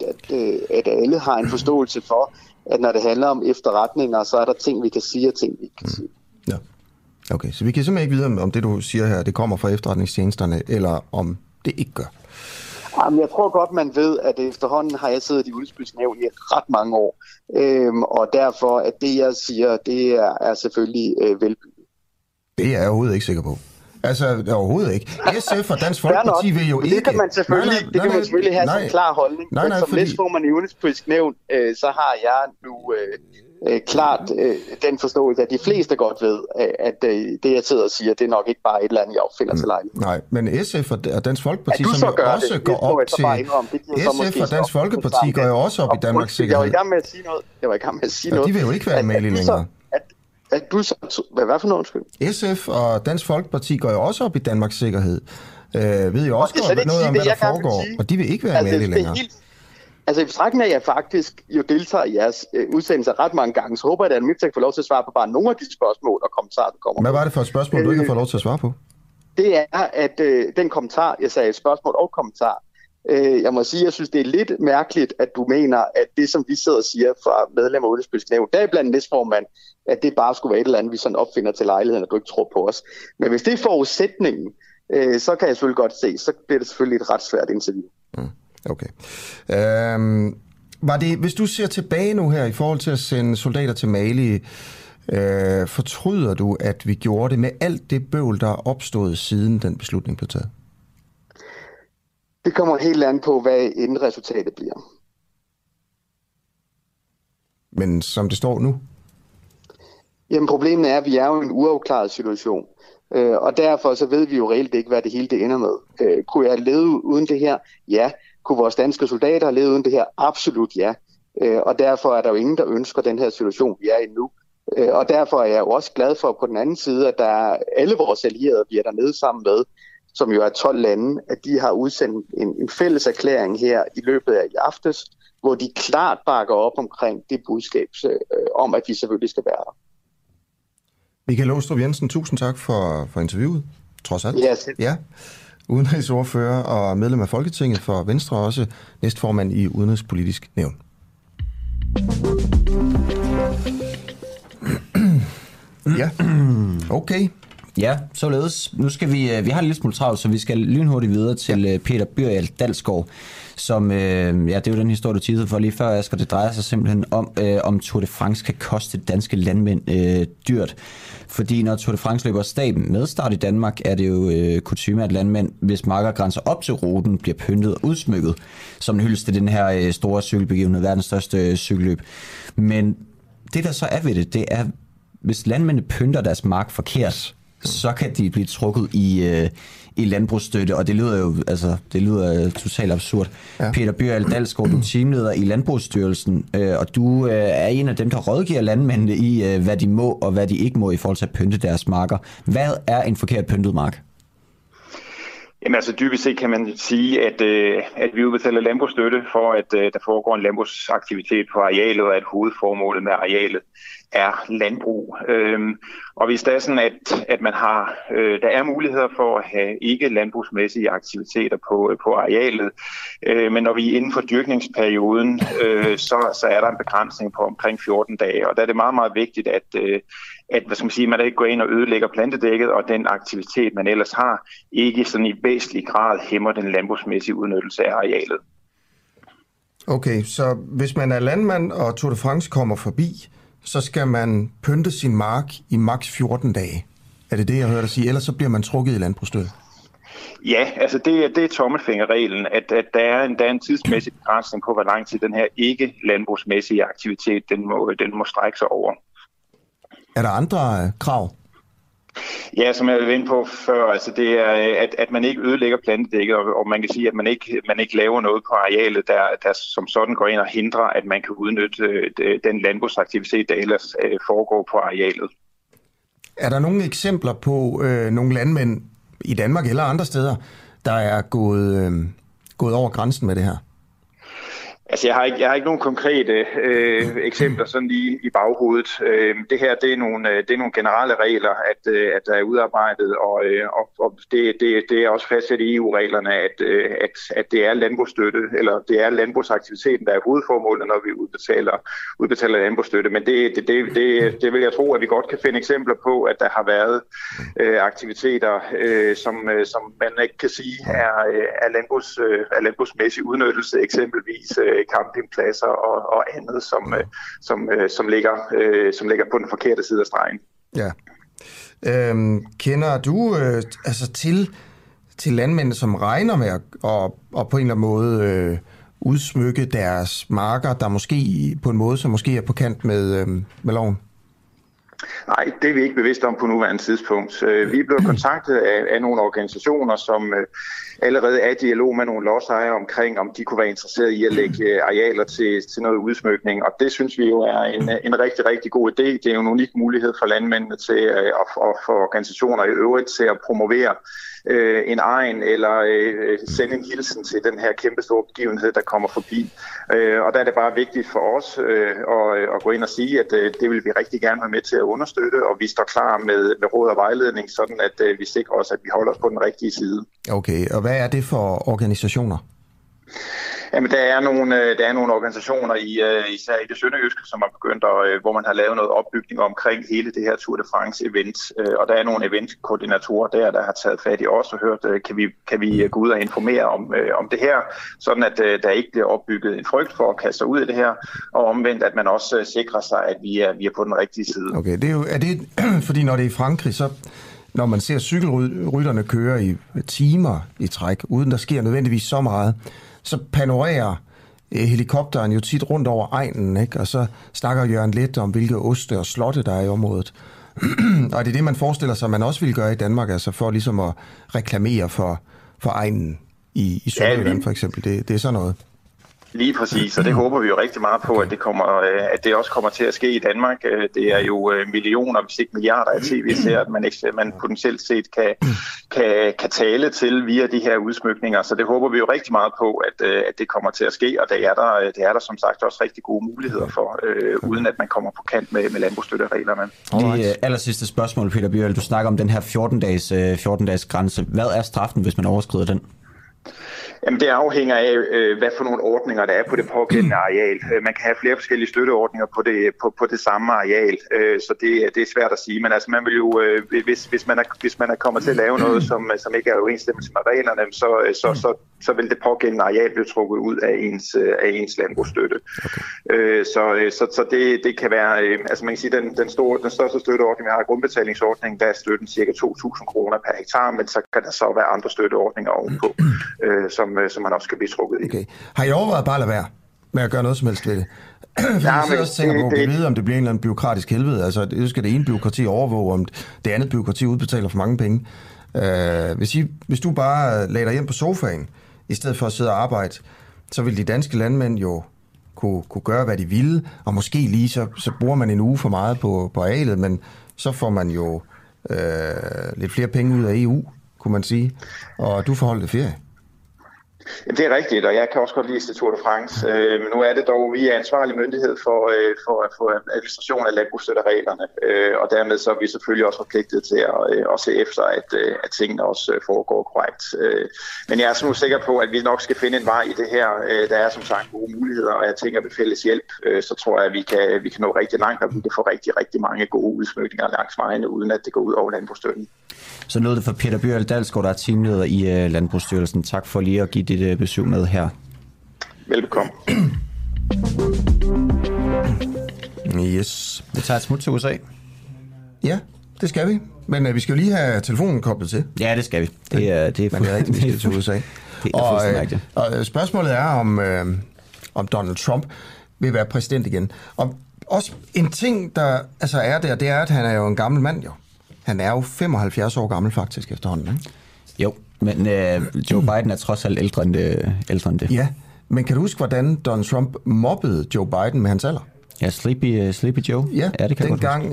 at alle har en forståelse for, at når det handler om efterretninger, så er der ting, vi kan sige, og ting, vi ikke kan sige. Ja. Okay, så vi kan simpelthen ikke vide, om det, du siger her, det kommer fra efterretningstjenesterne, eller om det ikke gør. Jamen, jeg tror godt, man ved, at efterhånden har jeg siddet i Udenrigspolitisk Nævn i ret mange år, og derfor, at det, jeg siger, det er selvfølgelig velbygget. Det er jeg overhovedet ikke sikker på. Altså, overhovedet ikke. SF og Dansk Folkeparti vil jo ikke... Det kan man selvfølgelig, have sådan en klar holdning. Men som næstformand i Udenrigspolitisk Nævn, så har jeg nu klart den forståelse, at de fleste godt ved, at det, jeg sidder og siger, det er nok ikke bare et eller andet, jeg opfinder til lejlighed. Nej, men SF og Dansk Folkeparti, som jo også går op til... SF og Dansk Folkeparti går jo også op i Danmarks sikkerhed. Jeg var i gang med at sige noget. De vil jo ikke være med i længere. At du så... Hvad for noget, undskyld? SF og Dansk Folkeparti går jo også op i Danmarks sikkerhed. Ved jo også godt noget om, hvad der foregår, og de vil ikke være med i længere. Altså i betragtning af, at jeg faktisk jo deltager i jeres udsendelser ret mange gange, så håber jeg, at jeg får lov til at svare på bare nogle af de spørgsmål og kommentarer, der kommer. Hvad var det for et spørgsmål, du ikke har fået lov til at svare på? Det er, at den kommentar, jeg sagde spørgsmål og kommentar, jeg må sige, jeg synes, det er lidt mærkeligt, at du mener, at det, som vi sidder og siger fra medlemmer af Udenrigspolitisk Nævn, der er blandt næstformand, at det bare skulle være et eller andet, vi sådan opfinder til lejligheden, og du ikke tror på os. Men hvis det er forudsætningen, så kan jeg selvfølgelig godt se, så bliver det selvfølgelig et ret svært interview. Mm. Okay. Var det, hvis du ser tilbage nu her i forhold til at sende soldater til Mali, fortryder du, at vi gjorde det med alt det bøvl, der er opstået siden den beslutning blev taget? Det kommer helt an på, hvad endresultatet bliver. Men som det står nu? Jamen problemet er, at vi er jo i en uafklaret situation. Og derfor så ved vi jo reelt ikke, hvad det hele det ender med. Kunne jeg leve uden det her? Ja. Kunne vores danske soldater have levet uden det her? Absolut ja. Og derfor er der jo ingen, der ønsker den her situation, vi er i nu. Og derfor er jeg jo også glad for, på den anden side, at der er alle vores allierede, vi er dernede sammen med, som jo er 12 lande, at de har udsendt en fælles erklæring her i løbet af i aftes, hvor de klart bakker op omkring det budskab om, at vi selvfølgelig skal være der. Michael Aastrup Jensen, tusind tak for interviewet, trods alt. Ja, selv. Ja. Udenrigsordfører og medlem af Folketinget for Venstre, også næstformand i Udenrigspolitisk Nævn. Ja, okay. Ja, således. Nu skal vi har en lille smule travlt, så vi skal lynhurtigt videre til Peter Byrjald Dalsgaard, som, ja, det er jo den historie, du teasede for lige før, Asger. Det drejer sig simpelthen om Tour de France kan koste danske landmænd dyrt. Fordi når Tour de France løber staben med start i Danmark, er det jo kutyme, at landmænd, hvis marker grænser op til ruten, bliver pyntet og udsmykket, som en hyldest til den her store cykelbegivenhed, verdens største cykelløb. Men det, der så er ved det er, hvis landmændene pynter deres mark forkert, så kan de blive trukket i landbrugsstøtte, og det lyder jo totalt absurd. Ja. Peter Byrjald Dalsgaard, du er teamleder i Landbrugsstyrelsen, og du er en af dem, der rådgiver landmændene i, hvad de må og hvad de ikke må i forhold til at pynte deres marker. Hvad er en forkert pyntet mark? Jamen altså dybest set kan man sige, at vi udbetaler landbrugsstøtte for, at der foregår en landbrugsaktivitet på arealet, og at hovedformålet med arealet er landbrug. Og hvis det er sådan, at man har, der er muligheder for at have ikke landbrugsmæssige aktiviteter på arealet, men når vi er inden for dyrkningsperioden, så er der en begrænsning på omkring 14 dage, og der er det meget, meget vigtigt, at man da ikke går ind og ødelægger plantedækket, og den aktivitet, man ellers har, ikke sådan i væsentlig grad hæmmer den landbrugsmæssige udnyttelse af arealet. Okay, så hvis man er landmand, og Tour de France kommer forbi, så skal man pynte sin mark i maks 14 dage. Er det det, jeg hører dig sige? Ellers så bliver man trukket i landbrugsstød. Ja, altså det er tommelfingerreglen, at der er en tidsmæssig begrænsning på, hvor lang tid den her ikke landbrugsmæssige aktivitet, den må strække sig over. Er der andre krav? Ja, som jeg var inde på før, altså det er, at man ikke ødelægger plantedækket, og man kan sige, at man ikke laver noget på arealet, der som sådan går ind og hindrer, at man kan udnytte den landbrugsaktivitet, der ellers foregår på arealet. Er der nogle eksempler på nogle landmænd i Danmark eller andre steder, der er gået over grænsen med det her? Altså, jeg har ikke nogen konkrete eksempler sådan lige i baghovedet. Det her, det er nogle generelle regler, at der er udarbejdet, og det er også fastsat i EU-reglerne, at det er landbrugsstøtte, eller det er landbrugsaktiviteten, der er hovedformålet, når vi udbetaler landbrugsstøtte. Men det vil jeg tro, at vi godt kan finde eksempler på, at der har været aktiviteter, som man ikke kan sige er landbrugsmæssig udnyttelse, eksempelvis campingpladser og andet, som ligger på den forkerte side af stregen. Ja. Kender du til landmænd, som regner med at på en eller anden måde udsmykke deres marker, der måske på en måde, som måske er på kant med loven? Nej, det er vi ikke bevidste om på nuværende tidspunkt. Vi er blevet kontaktet af nogle organisationer, som allerede er i dialog med nogle lodsejere omkring, om de kunne være interesserede i at lægge arealer til noget udsmykning. Og det synes vi jo er en rigtig, rigtig god idé. Det er jo en unik mulighed for landmændene til og for organisationer i øvrigt til at promovere en egen eller sende en hilsen til den her kæmpe store begivenhed, der kommer forbi. Og der er det bare vigtigt for os at gå ind og sige, at det vil vi rigtig gerne være med til at understøtte, og vi står klar med råd og vejledning, sådan at vi sikrer os, at vi holder os på den rigtige side. Okay, og hvad er det for organisationer? Jamen, der er nogle organisationer, især i det sønderjyske, som er begyndt, hvor man har lavet noget opbygning omkring hele det her Tour de France-event. Og der er nogle eventkoordinatorer der har taget fat i os og hørt, kan vi gå ud og informere om det her, sådan at der ikke bliver opbygget en frygt for at kaste sig ud i det her, og omvendt, at man også sikrer sig, at vi er på den rigtige side. Okay, det er jo, fordi når det er i Frankrig, så... Når man ser cykelrytterne køre i timer i træk, uden der sker nødvendigvis så meget, så panorerer helikopteren jo tit rundt over egnen, ikke? Og så snakker Jørgen lidt om, hvilke oste og slotte der er i området. Og det er det, man forestiller sig, man også vil gøre i Danmark, altså for ligesom at reklamere for egnen i Sønderjylland for eksempel. Det er sådan noget. Lige præcis, og det håber vi jo rigtig meget på, at det også kommer til at ske i Danmark. Det er jo millioner, hvis ikke milliarder af tv-serier, man potentielt set kan tale til via de her udsmykninger. Så det håber vi jo rigtig meget på, at det kommer til at ske, og det er der som sagt også rigtig gode muligheder for, uden at man kommer på kant med landbrugsstøttereglerne. Det allersidste spørgsmål, Peter Bjørl. Du snakker om den her 14-dages grænse. Hvad er straffen, hvis man overskrider den? Jamen, det afhænger af, hvad for nogle ordninger der er på det pågældende areal. Man kan have flere forskellige støtteordninger på det samme areal, så det er svært at sige. Men altså, man vil jo, hvis man er kommet til at lave noget, som ikke er overensstemmelse med reglerne, så vil det pågældende areal blive trukket ud af ens landbrugsstøtte. Okay. Så det kan være, altså man kan sige, den største støtteordning, vi har, grundbetalingsordningen, der er støtten cirka 2.000 kroner per hektar, men så kan der så være andre støtteordninger ovenpå, som man også skal blive trukket i. Okay. Har I overvejet bare at lade være med at gøre noget som helst ved det? Jeg tænker på, om det bliver en eller anden bureaukratisk helvede. Altså, det skal det ene bureaukrati overvåge, om det andet bureaukrati udbetaler for mange penge. Hvis du bare lagde dig hjem på sofaen, i stedet for at sidde og arbejde, så ville de danske landmænd jo kunne gøre, hvad de ville, og måske lige så bruger man en uge for meget på alet, men så får man jo lidt flere penge ud af EU, kunne man sige, og du får holdt ferie. Det er rigtigt, og jeg kan også godt lide Tour de France. Nu er det dog, vi er ansvarlig myndighed for administration af landbrugsstøttereglerne, og dermed så er vi selvfølgelig også forpligtet til at se efter, at tingene også foregår korrekt. Men jeg er sådan sikker på, at vi nok skal finde en vej i det her. Der er som sagt gode muligheder, og jeg tænker, at ved fælles hjælp, så tror jeg, at vi kan nå rigtig langt, og vi kan få rigtig, rigtig mange gode udsmykninger langs vejene, uden at det går ud over landbrugsstøtten. Så lød det for Peter Bjørl Dalsgaard, der er teamleder i Landbrugsstyrelsen. Tak for lige at give dit besøg med her. Velbekomme. Yes. Vi tager et smut til USA. Ja, det skal vi. Men vi skal jo lige have telefonen koblet til. Ja, det skal vi. Det er fuldstændig til USA. Og spørgsmålet er, om Donald Trump vil være præsident igen. Og også en ting, der altså er der, det er, at han er jo en gammel mand, jo. Han er jo 75 år gammel faktisk efterhånden, ikke? Jo, men Joe Biden er trods alt ældre end det. Ja, men kan du huske, hvordan Donald Trump mobbede Joe Biden med hans alder? Ja, Sleepy Joe. Ja, ja, det kan dengang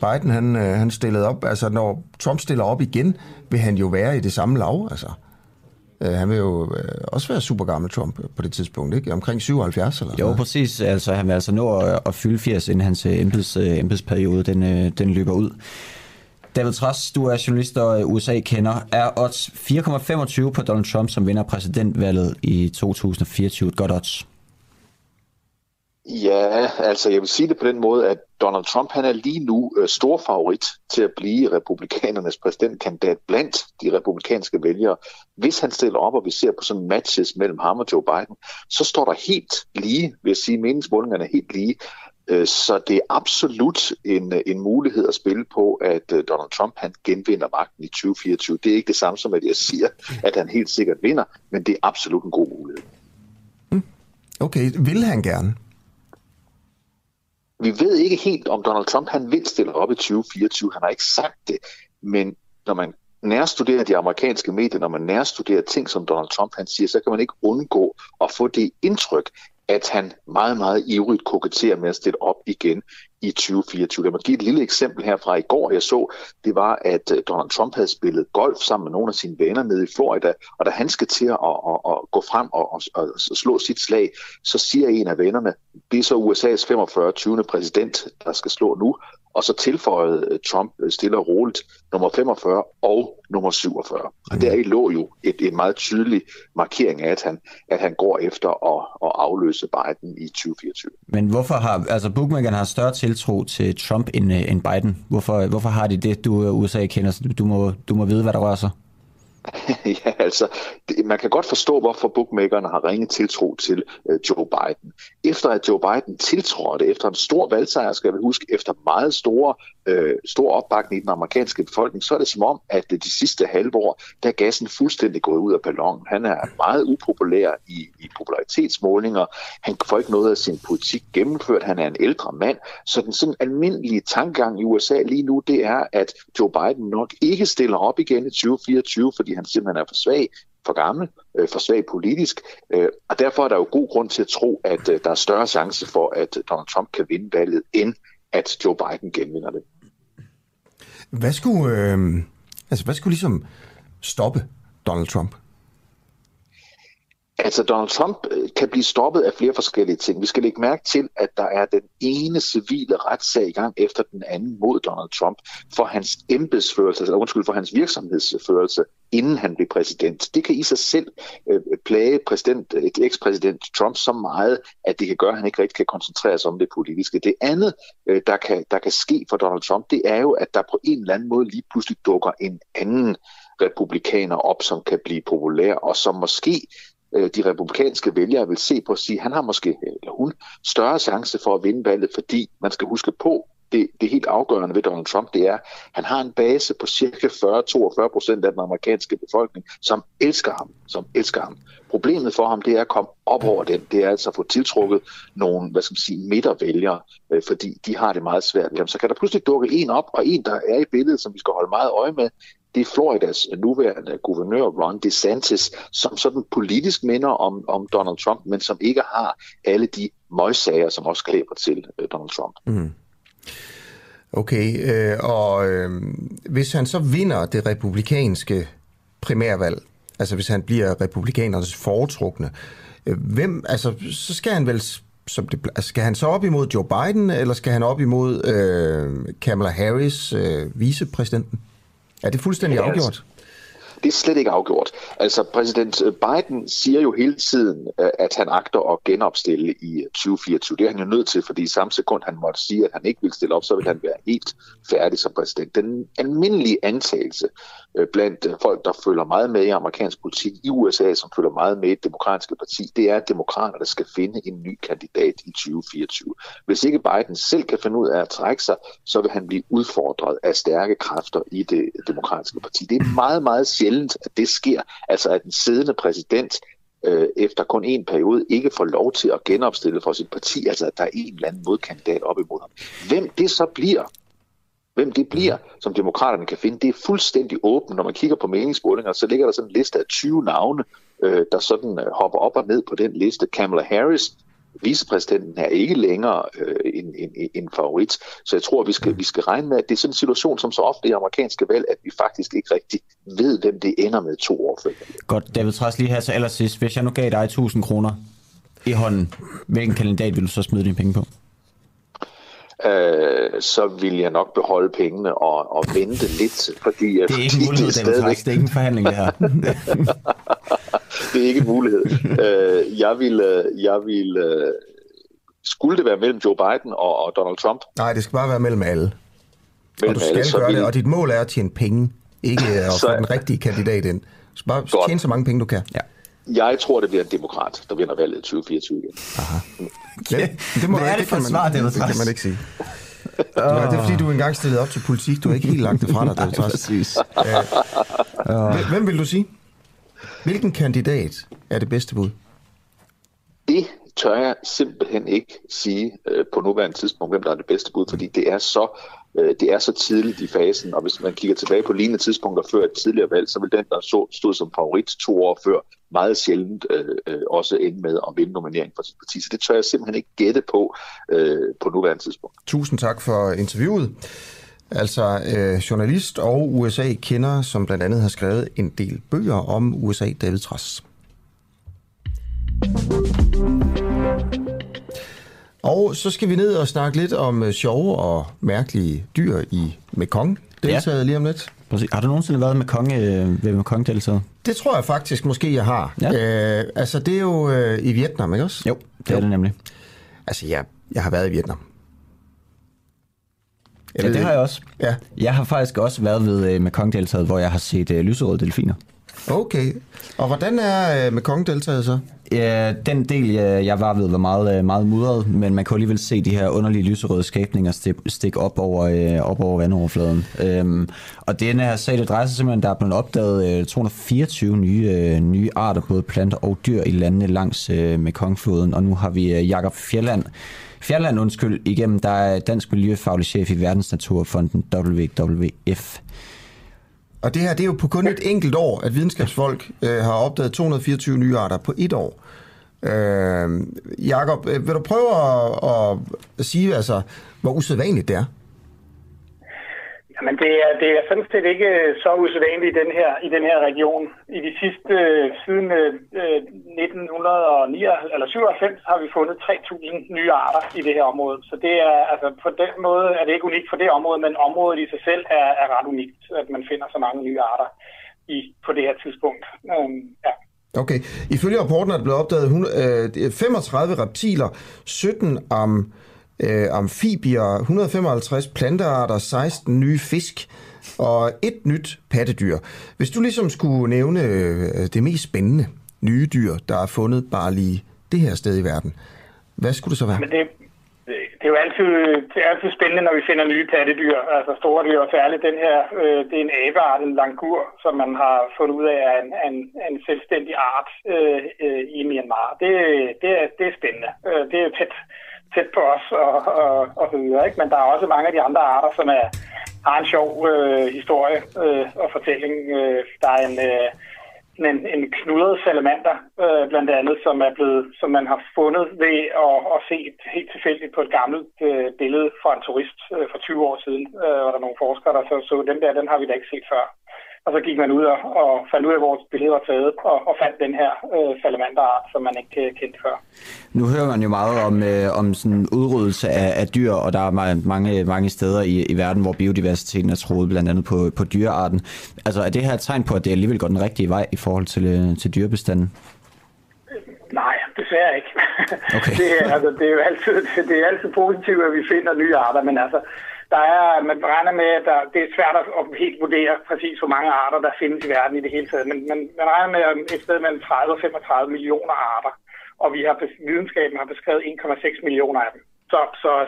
Biden han stillede op, altså når Trump stiller op igen, vil han jo være i det samme lav, altså. Han vil jo også være super gammel, Trump, på det tidspunkt, ikke? Omkring 77 eller noget. Jo, præcis. Altså, han vil altså nå at fylde 80, inden hans embedsperiode den løber ud. David Trads, du er journalist og USA-kender. Er odds 4,25 på Donald Trump, som vinder præsidentvalget i 2024, et godt odds? Ja, altså jeg vil sige det på den måde, at Donald Trump, han er lige nu stor favorit til at blive republikanernes præsidentkandidat blandt de republikanske vælgere. Hvis han stiller op, og vi ser på sådan matches mellem ham og Joe Biden, så står der helt lige, vil jeg sige, meningsmålingerne er helt lige. Så det er absolut en mulighed at spille på, at Donald Trump, han genvinder magten i 2024. Det er ikke det samme som, at jeg siger, at han helt sikkert vinder, men det er absolut en god mulighed. Okay, vil han gerne? Vi ved ikke helt, om Donald Trump han vil stille op i 2024. Han har ikke sagt det, men når man nærstuderer de amerikanske medier, når man nærstuderer ting, som Donald Trump han siger, så kan man ikke undgå at få det indtryk, at han meget, meget ivrigt koketterer med at stille op igen i 2024. Jeg må give et lille eksempel her fra i går, jeg så, det var, at Donald Trump havde spillet golf sammen med nogle af sine venner nede i Florida, og da han skal til at gå frem og slå sit slag, så siger en af vennerne, det er så USA's 45. præsident, der skal slå nu, og så tilføjede Trump stille og roligt nummer 45 og nummer 47. Og deri lå jo en meget tydelig markering af, at han går efter at afløse Biden i 2024. Men hvorfor har, altså bookmakerne har større tiltro til Trump end Biden? Hvorfor har de det? Du USA kender, du må vide, hvad der rører sig. Ja, altså, man kan godt forstå, hvorfor bookmakerne har ringet tiltro til Joe Biden. Efter at Joe Biden tiltrådte, efter en stor valgsejr, skal vi huske, efter meget stor opbakning i den amerikanske befolkning, så er det som om, at de sidste halve år, der er gassen fuldstændig gået ud af ballonen. Han er meget upopulær i popularitetsmålinger. Han får ikke noget af sin politik gennemført. Han er en ældre mand. Så den sådan almindelige tankegang i USA lige nu, det er, at Joe Biden nok ikke stiller op igen i 2024, fordi han simpelthen er for svag, for gammel, for svag politisk, og derfor er der jo god grund til at tro, at der er større chance for, at Donald Trump kan vinde valget, end at Joe Biden genvinder det. Hvad skulle ligesom stoppe Donald Trump? Altså, Donald Trump kan blive stoppet af flere forskellige ting. Vi skal lægge mærke til, at der er den ene civile retssag i gang efter den anden mod Donald Trump for hans embedsførelse, eller undskyld, for hans virksomhedsførelse, inden han blev præsident. Det kan i sig selv plage ekspræsident Trump så meget, at det kan gøre, at han ikke rigtig kan koncentrere sig om det politiske. Det andet, der kan ske for Donald Trump, det er jo, at der på en eller anden måde lige pludselig dukker en anden republikaner op, som kan blive populær, og som måske de republikanske vælgere vil se på at sige, at han har måske, eller hun, større chance for at vinde valget, fordi man skal huske på, det helt afgørende ved Donald Trump, det er, at han har en base på cirka 40-42% af den amerikanske befolkning, som elsker ham, Problemet for ham, det er at komme op over den. Det er altså at få tiltrukket nogle, hvad skal man sige, midtervælgere, fordi de har det meget svært ved ham. Så kan der pludselig dukke en op, og en, der er i billedet, som vi skal holde meget øje med, det er Floridas nuværende guvernør Ron DeSantis, som sådan politisk minder om Donald Trump, men som ikke har alle de møgssager, som også klæber til Donald Trump. Mm. Okay, og hvis han så vinder det republikanske primærvalg, altså hvis han bliver republikanernes foretrukne, så skal han vel, skal han så op imod Joe Biden, eller skal han op imod Kamala Harris, vicepræsidenten? Er det fuldstændig afgjort? Det er slet ikke afgjort. Altså, præsident Biden siger jo hele tiden, at han agter at genopstille i 2024. Det er han jo nødt til, fordi i samme sekund, han måtte sige, at han ikke vil stille op, så vil han være helt færdig som præsident. Den almindelige antagelse blandt folk, der følger meget med i amerikansk politik i USA, som følger meget med i det demokratiske parti, det er, at demokraterne skal finde en ny kandidat i 2024. Hvis ikke Biden selv kan finde ud af at trække sig, så vil han blive udfordret af stærke kræfter i det demokratiske parti. Det er meget, meget sjældent, at det sker, altså at den siddende præsident efter kun en periode ikke får lov til at genopstille for sit parti, altså at der er en eller anden modkandidat op imod ham. Hvem det bliver, som demokraterne kan finde, det er fuldstændig åbent. Når man kigger på meningsmålinger, så ligger der sådan en liste af 20 navne, der sådan hopper op og ned på den liste. Kamala Harris, vicepræsidenten, er ikke længere en favorit, så jeg tror, at vi skal regne med, at det er sådan en situation, som så ofte i amerikanske valg, at vi faktisk ikke rigtig ved, hvem det ender med 2 år før. Godt, David Trads, lige her til allersidst. Hvis jeg nu gav dig 1.000 kroner i hånden, hvilken kandidat vil du så smide dine penge på? Så vil jeg nok beholde pengene og vente lidt, fordi det er ikke en mulighed, det er ikke en forhandling, det her. Det er ikke en mulighed. Skulle det være mellem Joe Biden og Donald Trump? Nej, det skal bare være mellem alle. Det, og dit mål er at tjene penge, ikke at få den rigtige kandidat ind. Så bare tjene så mange penge, du kan. Ja. Jeg tror, det bliver en demokrat, der vinder valget i 2024 igen. Aha. Ja, det kan man ikke sige. Det er fordi, du engang stillede op til politik. Du har ikke helt lagt det fra dig, David Trads. Hvem vil du sige? Hvilken kandidat er det bedste bud? Det tør jeg simpelthen ikke sige på nuværende tidspunkt, hvem der er det bedste bud, fordi det er så tidligt i fasen, og hvis man kigger tilbage på lignende tidspunkter før et tidligere valg, så vil den, der stod som favorit 2 år før, meget sjældent også ende med at vinde nominering for sit parti. Så det tør jeg simpelthen ikke gætte på på nuværende tidspunkt. Tusind tak for interviewet. Altså journalist og USA-kender, som blandt andet har skrevet en del bøger om USA, David Trads. Og så skal vi ned og snakke lidt om sjove og mærkelige dyr i Mekong. Deltaget ja. Lige om lidt. Præcis. Har du nogensinde været ved Mekong-deltaget? Det tror jeg faktisk måske, jeg har. Ja. Altså det er jo i Vietnam, ikke også? Jo, det er det nemlig. Altså jeg har været i Vietnam. Ja, det har jeg også. Ja. Jeg har faktisk også været ved Mekong-deltaget, hvor jeg har set lyserøde delfiner. Okay. Og hvordan er Mekong-deltaget så? Ja, den del, jeg var ved, var meget, meget mudret, men man kan alligevel se de her underlige lyserøde skabninger stikke op over vandoverfladen. Og den her sag, det drejer sig simpelthen, der er blevet opdaget 224 nye arter, både planter og dyr i landene langs Mekongfloden, og nu har vi Jakob Fjelland, igennem, der er dansk miljøfaglig chef i Verdensnaturfonden WWF. Og det her, det er jo på kun et enkelt år, at videnskabsfolk har opdaget 224 nye arter på et år. Jakob, vil du prøve at sige, altså, hvor usædvanligt det er? Jamen, det er sådan set ikke så usædvanligt i den her region. I de sidste, siden 1997 har vi fundet 3.000 nye arter i det her område. Så det er, altså på den måde er det ikke unikt for det område, men området i sig selv er ret unikt, at man finder så mange nye arter på det her tidspunkt. Ja. Okay. Ifølge rapporten er der blevet opdaget 35 reptiler, 17 amfibier, 155 plantearter, 16 nye fisk og et nyt pattedyr. Hvis du ligesom skulle nævne det mest spændende nye dyr, der er fundet bare lige det her sted i verden, hvad skulle det så være? Men det er jo altid spændende, når vi finder nye pattedyr, altså store dyr, og særligt den her, det er en abeart, en langur, som man har fundet ud af er en selvstændig art i Myanmar. Det er spændende. Det er tæt på os og høre, ikke? Men der er også mange af de andre arter, som har en sjov historie og fortælling. Der er en knudret salamander, blandt andet, som man har fundet ved at se helt tilfældigt på et gammelt billede fra en turist for 20 år siden, hvor der er nogle forskere, der så den har vi da ikke set før. Og så gik man ud og fandt ud af, hvor billedet var taget, og fandt den her salamanderart, som man ikke kendte før. Nu hører man jo meget om sådan udryddelse af dyr, og der er mange steder i verden, hvor biodiversiteten er truet, blandt andet på dyrearten. Altså er det her et tegn på, at det alligevel går den rigtige vej i forhold til dyrebestanden? Nej, desværre ikke. Okay. det er altid positivt, at vi finder nye arter, men altså... man regner med, at det er svært at helt vurdere præcis, hvor mange arter, der findes i verden i det hele taget. Men man regner med et sted mellem 30 og 35 millioner arter, og videnskaben har beskrevet 1,6 millioner af dem.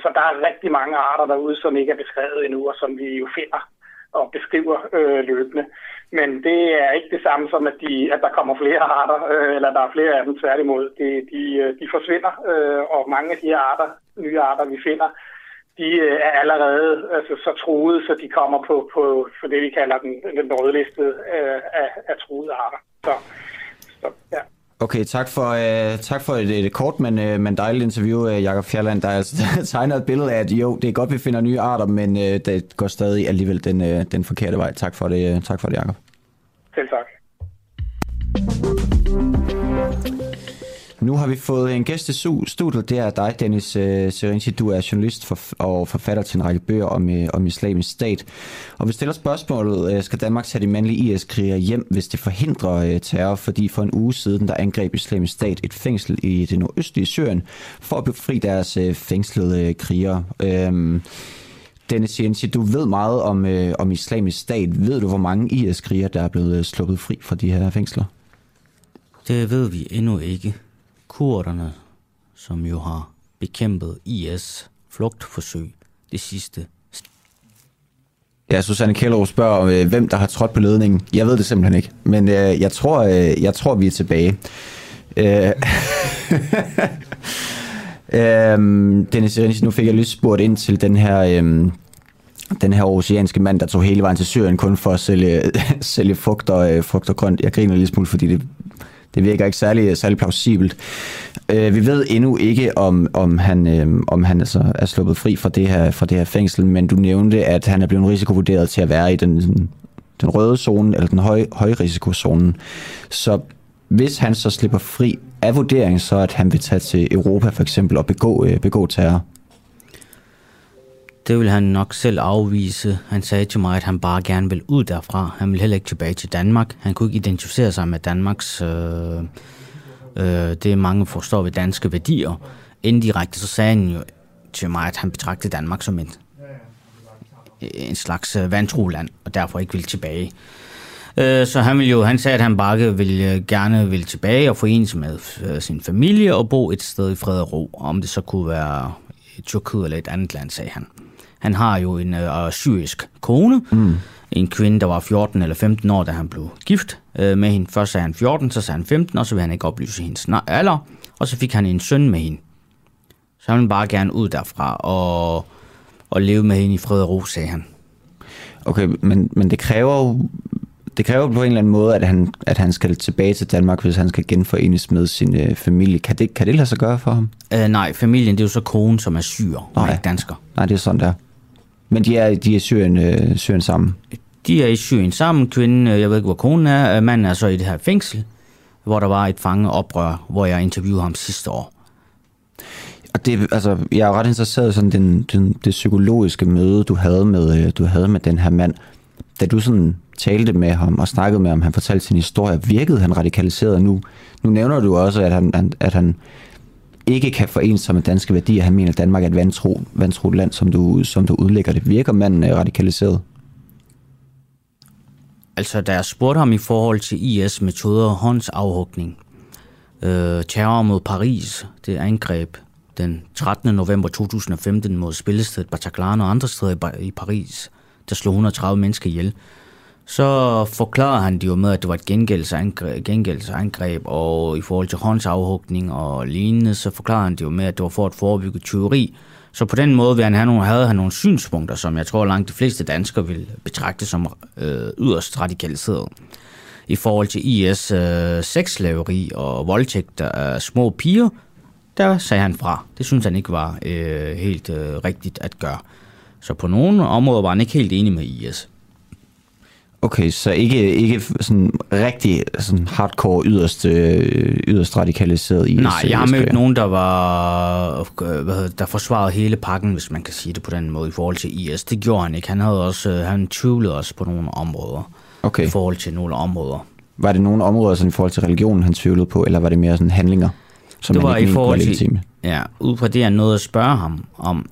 Så der er rigtig mange arter derude, som ikke er beskrevet endnu, og som vi jo finder og beskriver løbende. Men det er ikke det samme som, at der kommer flere arter, eller der er flere af dem tværtimod. De forsvinder, og mange af de her arter, nye arter, vi finder, de er allerede så truede, så de kommer på det, vi kalder den rødlistede af truede arter. Så ja. Okay, tak for et kort, men dejligt interview, Jakob Fjelland, der altså tegner et billede af, at jo, det er godt, vi finder nye arter, men det går stadig alligevel den forkerte vej. Tak for det, Jakob. Selv tak. Nu har vi fået en gæst i studiet, det er dig, Dennis Serinci. Du er journalist og forfatter til en række bøger om Islamisk Stat. Og vi stiller spørgsmålet, skal Danmark tage de mandlige IS-krigere hjem, hvis det forhindrer terror? Fordi for en uge siden, der angreb Islamisk Stat et fængsel i det nordøstlige Syrien for at befri deres fængslede krigere. Dennis Serinci, du ved meget om Islamisk Stat. Ved du, hvor mange IS-krigere, der er blevet sluppet fri fra de her fængsler? Det ved vi endnu ikke. Kurderne, som jo har bekæmpet IS flugtforsøg det sidste. Ja, Susanne Kjellrup spørger, hvem der har trådt på ledningen. Jeg ved det simpelthen ikke, men jeg tror, vi er tilbage. Dennis Rensen, nu fik jeg lige spurgt ind til den her oceanske mand, der tog hele vejen til Syrien kun for at sælge frugt og grønt. Jeg griner lidt smule, fordi det virker ikke særlig plausibelt. Vi ved endnu ikke, om han altså er sluppet fri fra det her fængsel, men du nævnte, at han er blevet risikovurderet til at være i den røde zone, eller den høje risikozonen. Så hvis han så slipper fri, er vurderingen så, at han vil tage til Europa for eksempel og begå terror? Det vil han nok selv afvise. Han sagde til mig, at han bare gerne vil ud derfra. Han vil heller ikke tilbage til Danmark. Han kunne ikke identificere sig med Danmarks... det mange forstår ved danske værdier. Indirekte så sagde han jo til mig, at han betragtede Danmark som en slags vantro-land, og derfor ikke ville tilbage. Så han sagde, at han bare gerne ville tilbage og forenes med sin familie og bo et sted i fred og ro. Om det så kunne være Tyrkiet eller et andet land, sagde han. Han har jo en syrisk kone, en kvinde, der var 14 eller 15 år, da han blev gift med hende. Først sagde han 14, så sagde han 15, og så ville han ikke oplyse hendes alder, og så fik han en søn med hende. Så han ville bare gerne ud derfra og leve med hende i fred og ro, sagde han. Okay, men det kræver på en eller anden måde, at han skal tilbage til Danmark, hvis han skal genforenes med sin familie. Kan det lade sig gøre for ham? Nej, familien, det er jo så konen, som er syrer, og ikke dansker. Nej, det er sådan der. Men de er Syrien sammen? De er i Syrien sammen. Kvinden, jeg ved ikke, hvor konen er. Manden er så i det her fængsel, hvor der var et fangeoprør, hvor jeg interviewede ham sidste år. Og det, altså, jeg er ret interesseret i sådan det psykologiske møde, du havde med den her mand. Da du sådan talte med ham og snakkede med ham, han fortalte sin historie, virkede han radikaliseret nu? Nu nævner du også, at han ikke kan forene sig med danske værdier. Han mener, at Danmark er et vantro land, som du udlægger det. Virker manden radikaliseret? Altså, da jeg spurgte ham i forhold til IS-metoder, håndsafhugning, terror mod Paris, det angreb den 13. november 2015 mod spillestedet Bataclan og andre steder i Paris, der slog 130 mennesker ihjel, så forklarer han det jo med, at det var et gengældelsesangreb, og i forhold til håndsafhugning og lignende, så forklarer han det jo med, at det var for at forebygge tyveri. Så på den måde havde han nogle synspunkter, som jeg tror langt de fleste danskere vil betragte som yderst radikaliserede. I forhold til IS sexslaveri og voldtægt af små piger, der sagde han fra. Det synes han ikke var helt rigtigt at gøre. Så på nogle områder var han ikke helt enig med IS. Okay, så ikke sådan rigtig sådan hardcore yderst radikaliseret IS? Nej, jeg har mødt nogen, der var der forsvarede hele pakken, hvis man kan sige det på den måde, i forhold til IS. Det gjorde han ikke. Han tvivlede også på nogle områder. Okay. I forhold til nogle områder. Var det nogle områder sådan, i forhold til religionen, han tvivlede på, eller var det mere sådan handlinger, som det var ikke i forhold til? Ja, ud fra det er noget at spørge ham om.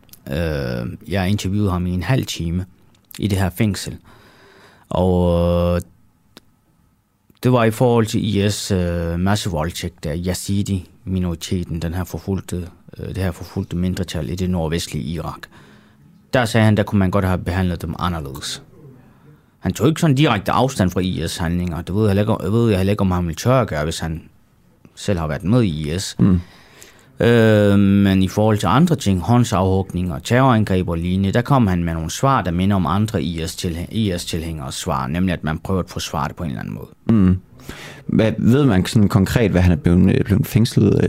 Jeg interviewede ham i en halv time i det her fængsel, og det var i forhold til IS massevoldtægt af Yazidi-minoriteten, det her forfulgte mindretal i det nordvestlige Irak. Der sagde han, der kunne man godt have behandlet dem anderledes. Han tog ikke sådan direkte afstand fra IS-handlinger. Det ved jeg heller ikke, om han ville tør at gøre, hvis han selv har været med i IS. Mm. Men i forhold til andre ting, håndsafhugninger, terrorangreb og lignende, der kom han med nogle svar, der minder om andre IS-tilhængers svar, nemlig at man prøver at forsvare det på en eller anden måde. Mm. Ved man sådan konkret, hvad han er blevet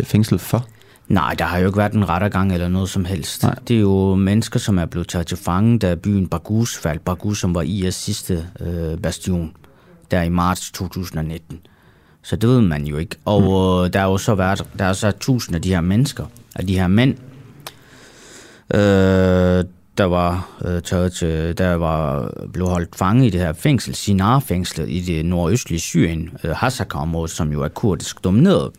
fængslet for? Nej, der har jo ikke været en rettergang eller noget som helst. Nej. Det er jo mennesker, som er blevet taget til fange, da byen Baghuz faldt. Baghuz, som var IS' sidste bastion, der i marts 2019. Så det ved man jo ikke. Og der er jo så været, der er så 1000 af de her mennesker, af de her mænd, blev holdt fange i det her fængsel, Sinar-fængslet i det nordøstlige Syrien, Hasaka-området, som jo er kurdisk domineret,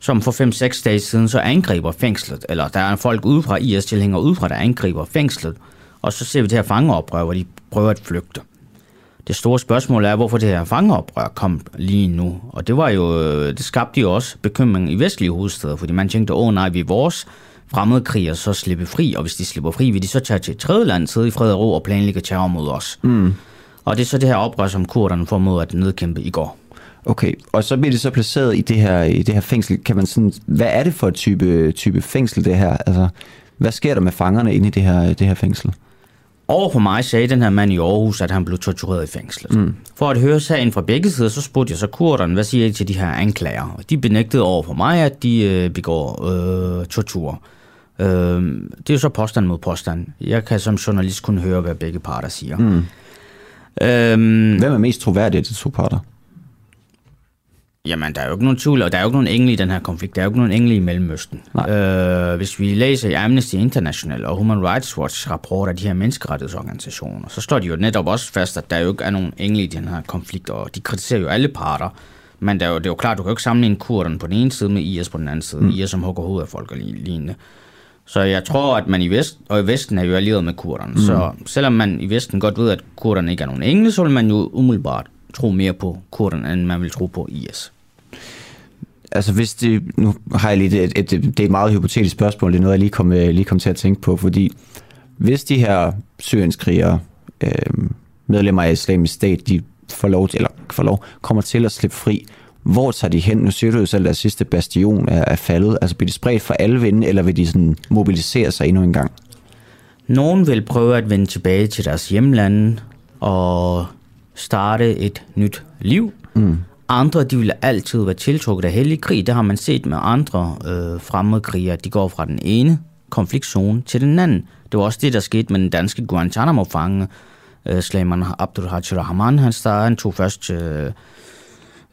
som for 5-6 dage siden så angriber fængslet, eller der er folk ude fra IS-tilhængere ude fra, der angriber fængslet, og så ser vi det her fangeoprør, hvor de prøver at flygte. Det store spørgsmål er, hvorfor det her fangeoprør kom lige nu. Og det skabte jo også bekymring i vestlige hovedsteder, fordi man tænkte, vi vores fremmedkrigere så slippe fri, og hvis de slipper fri, vil de så tage til et tredje land, sidde i fred og ro og planlægge terror mod os. Mm. Og det er så det her oprør, som kurderne formodede at nedkæmpe i går. Okay, og så bliver det så placeret i det her fængsel. Kan man sådan, hvad er det for et type fængsel det her? Altså, hvad sker der med fangerne inde i det her fængsel? Over for mig sagde den her mand i Aarhus, at han blev tortureret i fængslet. Mm. For at høre sagen fra begge sider, så spurgte jeg så kurderne, hvad siger I til de her anklager? Og de benægtede over for mig, at de begår tortur. Det er jo så påstand mod påstand. Jeg kan som journalist kun høre, hvad begge parter siger. Mm. Hvem er mest troværdig af de to parter? Jamen, der er jo ikke nogen tvivl, og der er jo ikke nogen engle i den her konflikt. Der er jo ikke nogen engle i Mellemøsten. Hvis vi læser i Amnesty International og Human Rights Watch rapporter af de her menneskerettighedsorganisationer, så står de jo netop også fast, at der jo ikke er nogen engle i den her konflikt, og de kritiserer jo alle parter. Men det er jo klart, du kan jo ikke sammenligne kurderne på den ene side med IS på den anden side. Mm. IS som hugger hovedet af folk og lignende. Så jeg tror, at man i Vesten, og i Vesten er jo allieret med kurderne. Mm. Så selvom man i Vesten godt ved, at kurderne ikke er nogen engle, så vil man jo umiddelbart tro mere på kurderne, end man vil tro på IS. Altså hvis det, nu har jeg lige det er et meget hypotetisk spørgsmål, det er noget, jeg lige kom til at tænke på, fordi hvis de her syrienskrigere, medlemmer af Islamisk Stat, de kommer til at slippe fri, hvor tager de hen? Nu siger du jo selv, at sidste bastion er faldet. Altså bliver de spredt for alle vinde, eller vil de sådan mobilisere sig endnu en gang? Nogen vil prøve at vende tilbage til deres hjemlande og starte et nyt liv. Mm. Andre, de vil altid være tiltrukket af hellig krig. Det har man set med andre fremmedkrigere. De går fra den ene konfliktzone til den anden. Det var også det, der skete med den danske Guantanamo-fange. Sleiman Abdulhadi Rahman, han tog først til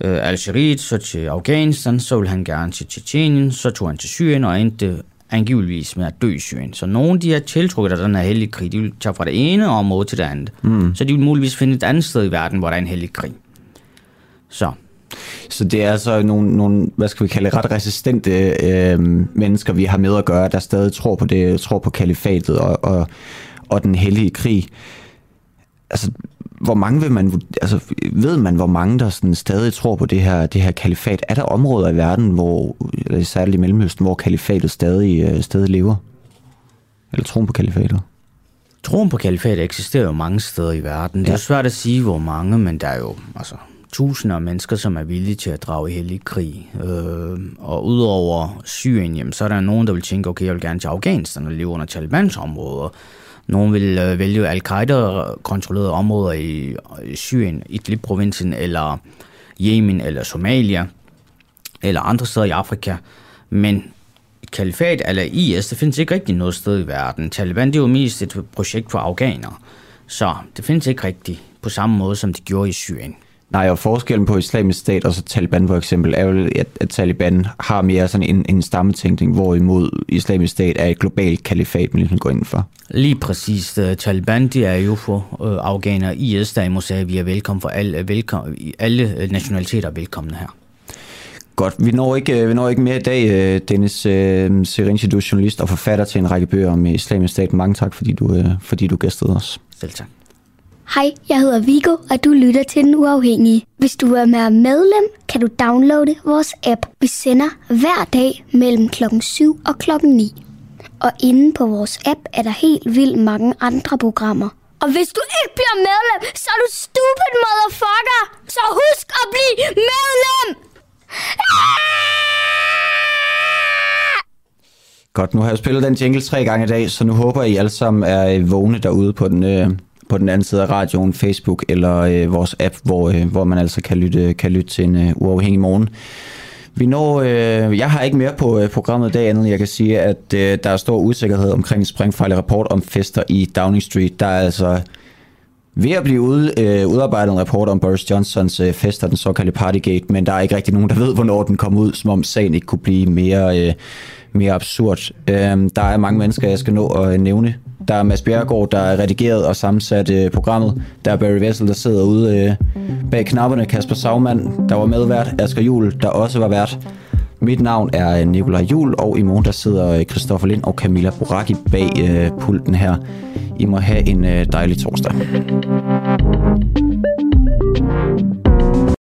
Algeriet, så til Afghanistan, så ville han gerne til Tjetjenien, så tog han til Syrien og endte angiveligvis med at dø i Syrien. Så nogle, de er tiltrukket af den her hellige krig, de vil tage fra det ene område til det andet. Mm. Så de vil muligvis finde et andet sted i verden, hvor der er en hellig krig. Så det er altså nogle, hvad skal vi kalde, ret resistente mennesker, vi har med at gøre, der stadig tror på det, tror på kalifatet og den hellige krig. Altså, hvor mange vil man, altså, ved man, hvor mange der sådan stadig tror på det her kalifat? Er der områder i verden, hvor, særligt i Mellemøsten, hvor kalifatet stadig lever? Eller troen på kalifatet? Troen på kalifatet eksisterer jo mange steder i verden. Ja. Det er svært at sige, hvor mange, men der er jo altså tusinder af mennesker, som er villige til at drage i hellig krig. Og udover Syrien, jamen, så er der nogen, der vil tænke, okay, jeg vil gerne til Afghanistan og leve under Talibans områder. Nogen vil vælge al-Qaida-kontrollerede områder i Syrien, Idlib-provinsen, eller Yemen, eller Somalia, eller andre steder i Afrika. Men et kalifat eller IS, det findes ikke rigtig noget sted i verden. Taliban, det er jo mest et projekt for afghanere, så det findes ikke rigtigt på samme måde, som det gjorde i Syrien. Nej, og forskellen på Islamisk Stat og så Taliban for eksempel er jo, at Taliban har mere sådan en stammetænkning, hvorimod Islamisk Stat er et globalt kalifat, man ligesom går ind for. Lige præcis. Taliban, de er jo for afghanere. IS, der i Mossad, vi er velkommen for alle nationaliteter velkomne her. Godt. Vi når ikke mere i dag, Dennis Serinci, du er journalist og forfatter til en række bøger om Islamisk Stat. Mange tak, fordi du gæstede os. Selv tak. Hej, jeg hedder Viggo, og du lytter til Den Uafhængige. Hvis du vil være medlem, kan du downloade vores app. Vi sender hver dag mellem klokken 7 og klokken 9. Og inde på vores app er der helt vildt mange andre programmer. Og hvis du ikke bliver medlem, så er du stupid motherfucker! Så husk at blive medlem! Godt, nu har jeg spillet den jingle 3 gange i dag, så nu håber I alle sammen er vågne derude på den anden side af radioen, Facebook eller vores app, hvor man altså kan lytte til en uafhængig morgen. Vi når, jeg har ikke mere på programmet i dag, andet jeg kan sige, at der er stor usikkerhed omkring en sprængfarlig rapport om fester i Downing Street. Der er altså ved at blive udarbejdet en rapport om Boris Johnsons fester, den såkaldte Partygate, men der er ikke rigtig nogen, der ved, hvornår den kom ud, som om sagen ikke kunne blive mere absurd. Der er mange mennesker, jeg skal nå at nævne. Der er Mads Bjerregaard, der er redigeret og sammensat programmet. Der er Barry Wessel, der sidder ude bag knapperne. Kasper Saugmann, der var medvært. Asger Juhl, der også var vært. Mit navn er Nicolaj Juhl, og i morgen der sidder Christoffer Lind og Camilla Boracchi bag pulten her. I må have en dejlig torsdag.